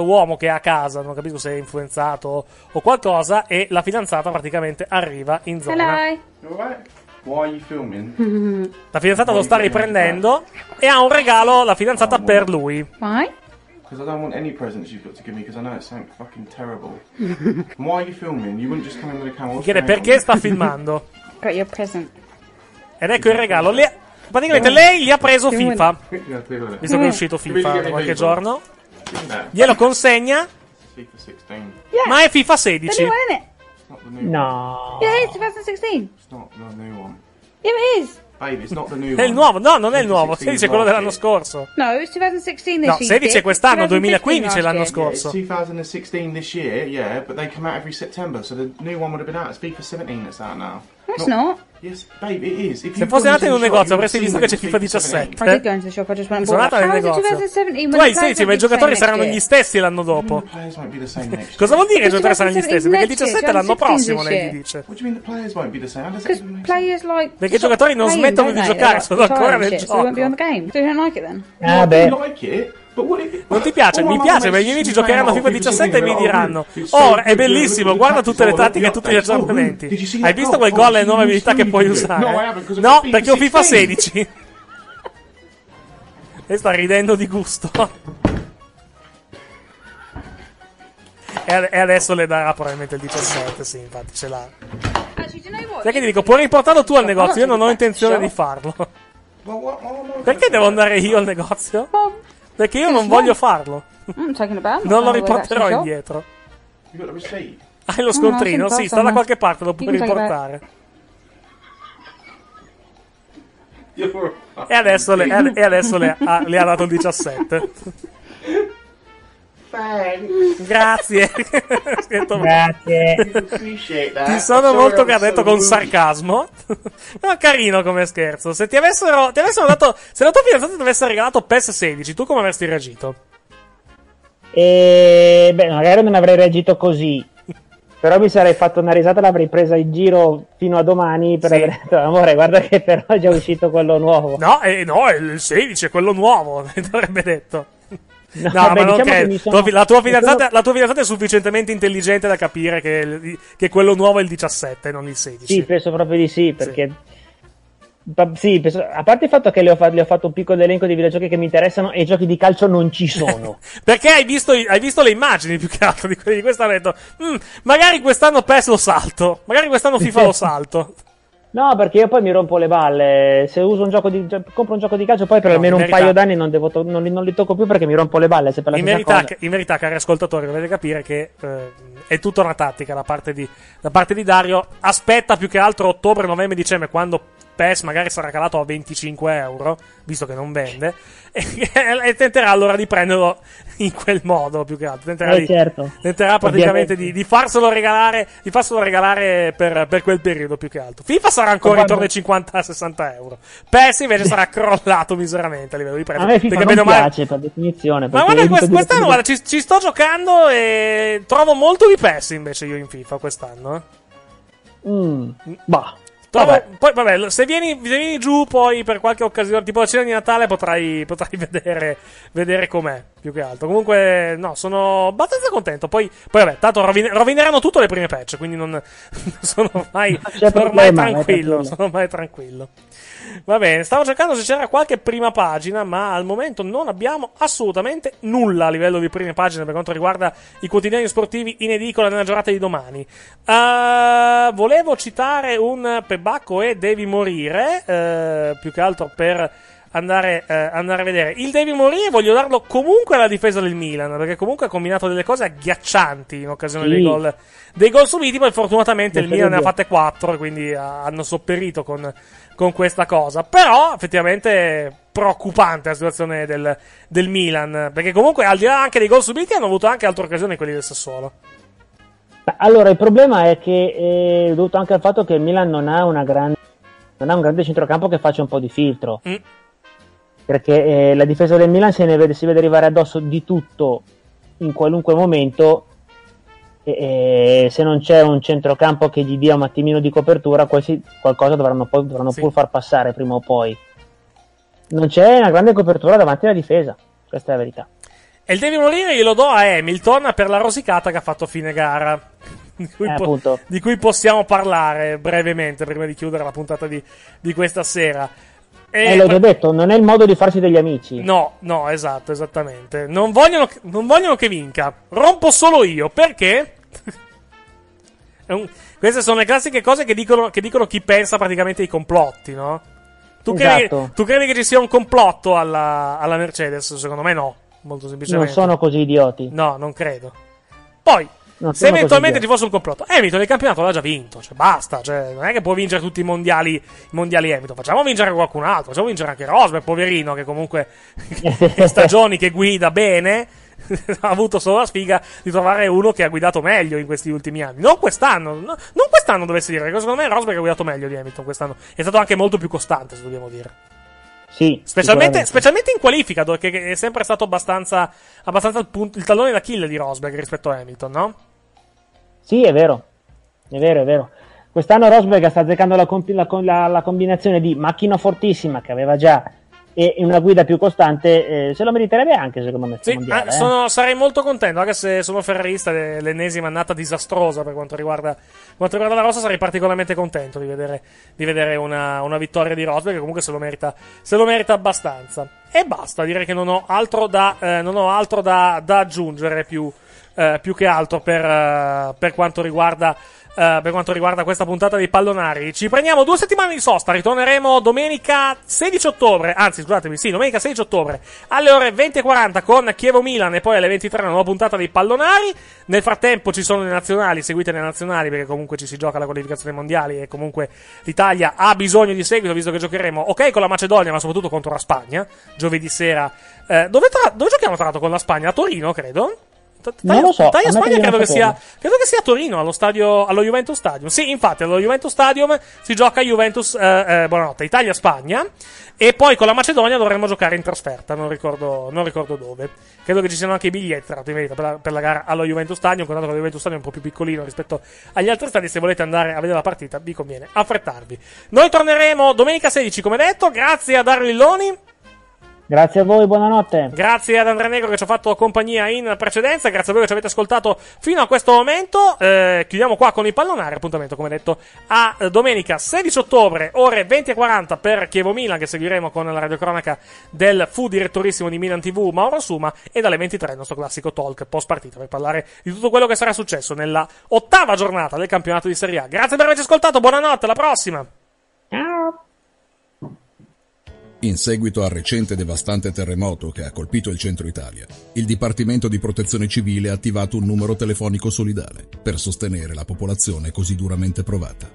uomo che è a casa, non capisco se è influenzato o qualcosa, e la fidanzata praticamente arriva in zona. Hello. Why are you filming? La fidanzata lo sta riprendendo e ha un regalo la fidanzata per lui. Why? Because I don't want any presents you've got to give me because I know it's something fucking terrible. Why are you filming? You wouldn't just come in with a camera. Chiede perché sta filmando. Got your present. Ed ecco il regalo. Praticamente lei gli ha preso FIFA. Visto che è uscito FIFA da qualche giorno. Glielo consegna. Ma è FIFA 16. No. Yeah, it's 2016. It's not the new one. Yeah, it is. Baby, it's not the new one. È il nuovo. No, non è il nuovo. 16 è quello dell'anno scorso. No, it's 2016 this year. No, 16 è quest'anno, 2015 è l'anno scorso. It's 2016 this year, yeah, but they come out every September, so the new one would have been out. It's FIFA 17 that's out now. No, it's not. Yes, babe, it is. Se fosse andato in un negozio avresti visto che c'è FIFA 17. Sono andato nel negozio. Tu hai il 16, ma i giocatori saranno gli stessi l'anno dopo. Cosa vuol dire che i giocatori saranno gli stessi? Perché il 17 è l'anno prossimo, lei mi dice. Perché i giocatori non smettono di giocare, sono ancora nel gioco. Non ti piace? Mi piace, ma i miei amici giocheranno a FIFA 17 e mi diranno: oh, è bellissimo, guarda tutte le tattiche e tutti gli aggiornamenti. Hai visto quel gol e le nuove abilità che puoi usare? No, perché ho FIFA 16. E sta ridendo di gusto. E adesso le darà probabilmente il 17, sì, infatti ce l'ha. Sai che ti dico, puoi riportarlo tu al negozio, io non ho intenzione di farlo. Perché devo andare io al negozio? Perché io non voglio farlo. Non lo riporterò indietro. Hai lo scontrino? Sì, sta da qualche parte, lo puoi riportare. E adesso le ha dato il 17. Grazie. Ti sono molto gradito con sarcasmo. No, carino come scherzo. Se ti avessero dato, se la tua fidanzata ti avesse regalato PS16, tu come avresti reagito? Beh, magari non avrei reagito così, però mi sarei fatto una risata, l'avrei presa in giro fino a domani per aver detto: amore, guarda che però è già uscito quello nuovo. No, il 16 è quello nuovo, mi avrebbe detto. No, vabbè, ma non diciamo che la tua fidanzata è sufficientemente intelligente da capire che quello nuovo è il 17, non il 16. Sì, penso proprio di sì, perché sì, penso, a parte il fatto che le ho fatto un piccolo elenco di videogiochi che mi interessano e i giochi di calcio non ci sono. Perché hai visto le immagini più che altro di quelli di questa, ho detto: magari quest'anno PES lo salto, magari quest'anno FIFA lo salto. No, perché io poi mi rompo le balle. Se uso un gioco di compro un gioco di calcio, poi per almeno un paio d'anni non li tocco più perché mi rompo le balle. Se per la in verità, cari ascoltatori, dovete capire che è tutta una tattica da parte di Dario. Aspetta più che altro ottobre, novembre, dicembre, quando PES magari sarà calato a 25 euro, visto che non vende, e tenterà allora di prenderlo in quel modo, più che altro. Tenterà praticamente di farselo regalare per quel periodo, più che altro. FIFA sarà ancora intorno ai 50-60 euro. PES invece sarà crollato miseramente a livello di prezzo. A me FIFA non piace, per definizione. Ma guarda, quest'anno guarda, ci sto giocando e trovo molto di PES invece io in FIFA quest'anno. Bah. Poi, se vieni giù poi per qualche occasione, tipo la cena di Natale, potrai vedere com'è, più che altro. Comunque, no, sono abbastanza contento. Poi vabbè, tanto rovineranno tutto le prime patch, quindi non sono ormai, tranquillo. Va bene, stavo cercando se c'era qualche prima pagina, ma al momento non abbiamo assolutamente nulla a livello di prime pagine per quanto riguarda i quotidiani sportivi in edicola nella giornata di domani. Volevo citare un Bacco e Devi Morire, più che altro per andare a vedere il Devi Morire. Voglio darlo comunque alla difesa del Milan, perché comunque ha combinato delle cose agghiaccianti in occasione dei gol subiti, poi fortunatamente il Milan ne ha fatte 4, quindi hanno sopperito con questa cosa. Però effettivamente preoccupante la situazione del Milan, perché comunque al di là anche dei gol subiti hanno avuto anche altre occasioni quelli del Sassuolo. Allora, il problema è che è dovuto anche al fatto che il Milan non ha un grande centrocampo che faccia un po' di filtro, perché la difesa del Milan si vede arrivare addosso di tutto in qualunque momento, e se non c'è un centrocampo che gli dia un attimino di copertura, qualcosa dovranno pur far passare prima o poi. Non c'è una grande copertura davanti alla difesa, questa è la verità. E il Devi Morire glielo do a Hamilton per la rosicata che ha fatto fine gara, di cui possiamo parlare brevemente prima di chiudere la puntata di questa sera. L'ho già detto, non è il modo di farsi degli amici. No, esatto, esattamente. Non vogliono che vinca. Rompo solo io, perché... Queste sono le classiche cose che dicono chi pensa praticamente ai complotti, no? Tu credi che ci sia un complotto alla Mercedes? Secondo me no. Molto semplicemente. Non sono così idioti. No, non credo. Poi, se eventualmente ci fosse un complotto, Hamilton il campionato l'ha già vinto, cioè basta, cioè non è che può vincere tutti i mondiali Hamilton. Facciamo vincere qualcun altro, facciamo vincere anche Rosberg, poverino, che comunque stagioni che guida bene, ha avuto solo la sfiga di trovare uno che ha guidato meglio in questi ultimi anni. Non quest'anno dovessi dire, perché secondo me Rosberg ha guidato meglio di Hamilton quest'anno. È stato anche molto più costante, se dobbiamo dire. Sì, specialmente in qualifica, che è sempre stato abbastanza il tallone d'Achille di Rosberg rispetto a Hamilton, no? Sì, è vero. Quest'anno Rosberg sta azzeccando la combinazione di macchina fortissima che aveva già e una guida più costante, se lo meriterebbe anche, secondo me. Sì, mondiale, sarei molto contento, anche se sono ferrarista, l'ennesima annata disastrosa per quanto riguarda la rossa, sarei particolarmente contento di vedere una vittoria di Rosberg, che comunque se lo merita abbastanza. E basta, direi che non ho altro da aggiungere più più che altro per quanto riguarda questa puntata dei pallonari. Ci prendiamo 2 settimane di sosta, ritorneremo domenica 16 ottobre, anzi scusatemi, sì, domenica 16 ottobre alle ore 20:40 con Chievo Milan e poi alle 23 la nuova puntata dei pallonari. Nel frattempo ci sono le nazionali, seguite le nazionali perché comunque ci si gioca la qualificazione mondiale e comunque l'Italia ha bisogno di seguito, visto che giocheremo ok con la Macedonia ma soprattutto contro la Spagna giovedì sera. Dove giochiamo tra l'altro con la Spagna? A Torino, credo. Non lo so, Italia Spagna credo che sia a Torino, allo Juventus Stadium. Sì, infatti, allo Juventus Stadium si gioca buonanotte, Italia Spagna, e poi con la Macedonia dovremmo giocare in trasferta, non ricordo dove. Credo che ci siano anche i biglietti tra l'altro in verità per la gara allo Juventus Stadium, contato che lo Juventus Stadium è un po' più piccolino rispetto agli altri stadi, se volete andare a vedere la partita vi conviene affrettarvi. Noi torneremo domenica 16, come detto, grazie a Dario Lilloni. Grazie a voi, buonanotte. Grazie ad Andrea Negro che ci ha fatto compagnia in precedenza. Grazie a voi che ci avete ascoltato fino a questo momento. Chiudiamo qua con i pallonari. Appuntamento, come detto, a domenica 16 ottobre, ore 20:40 per Chievo Milan, che seguiremo con la radiocronaca del fu direttorissimo di Milan TV, Mauro Suma. E dalle 23 il nostro classico talk post partita per parlare di tutto quello che sarà successo nella 8ª giornata del campionato di Serie A. Grazie per averci ascoltato. Buonanotte, alla prossima. Ciao. In seguito al recente devastante terremoto che ha colpito il centro Italia, il Dipartimento di Protezione Civile ha attivato un numero telefonico solidale per sostenere la popolazione così duramente provata.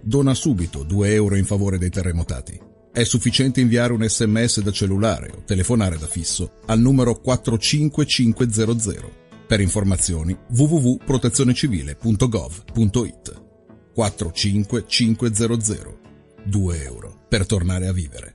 Dona subito €2 in favore dei terremotati. È sufficiente inviare un SMS da cellulare o telefonare da fisso al numero 45500. Per informazioni www.protezionecivile.gov.it. 45500. €2 per tornare a vivere.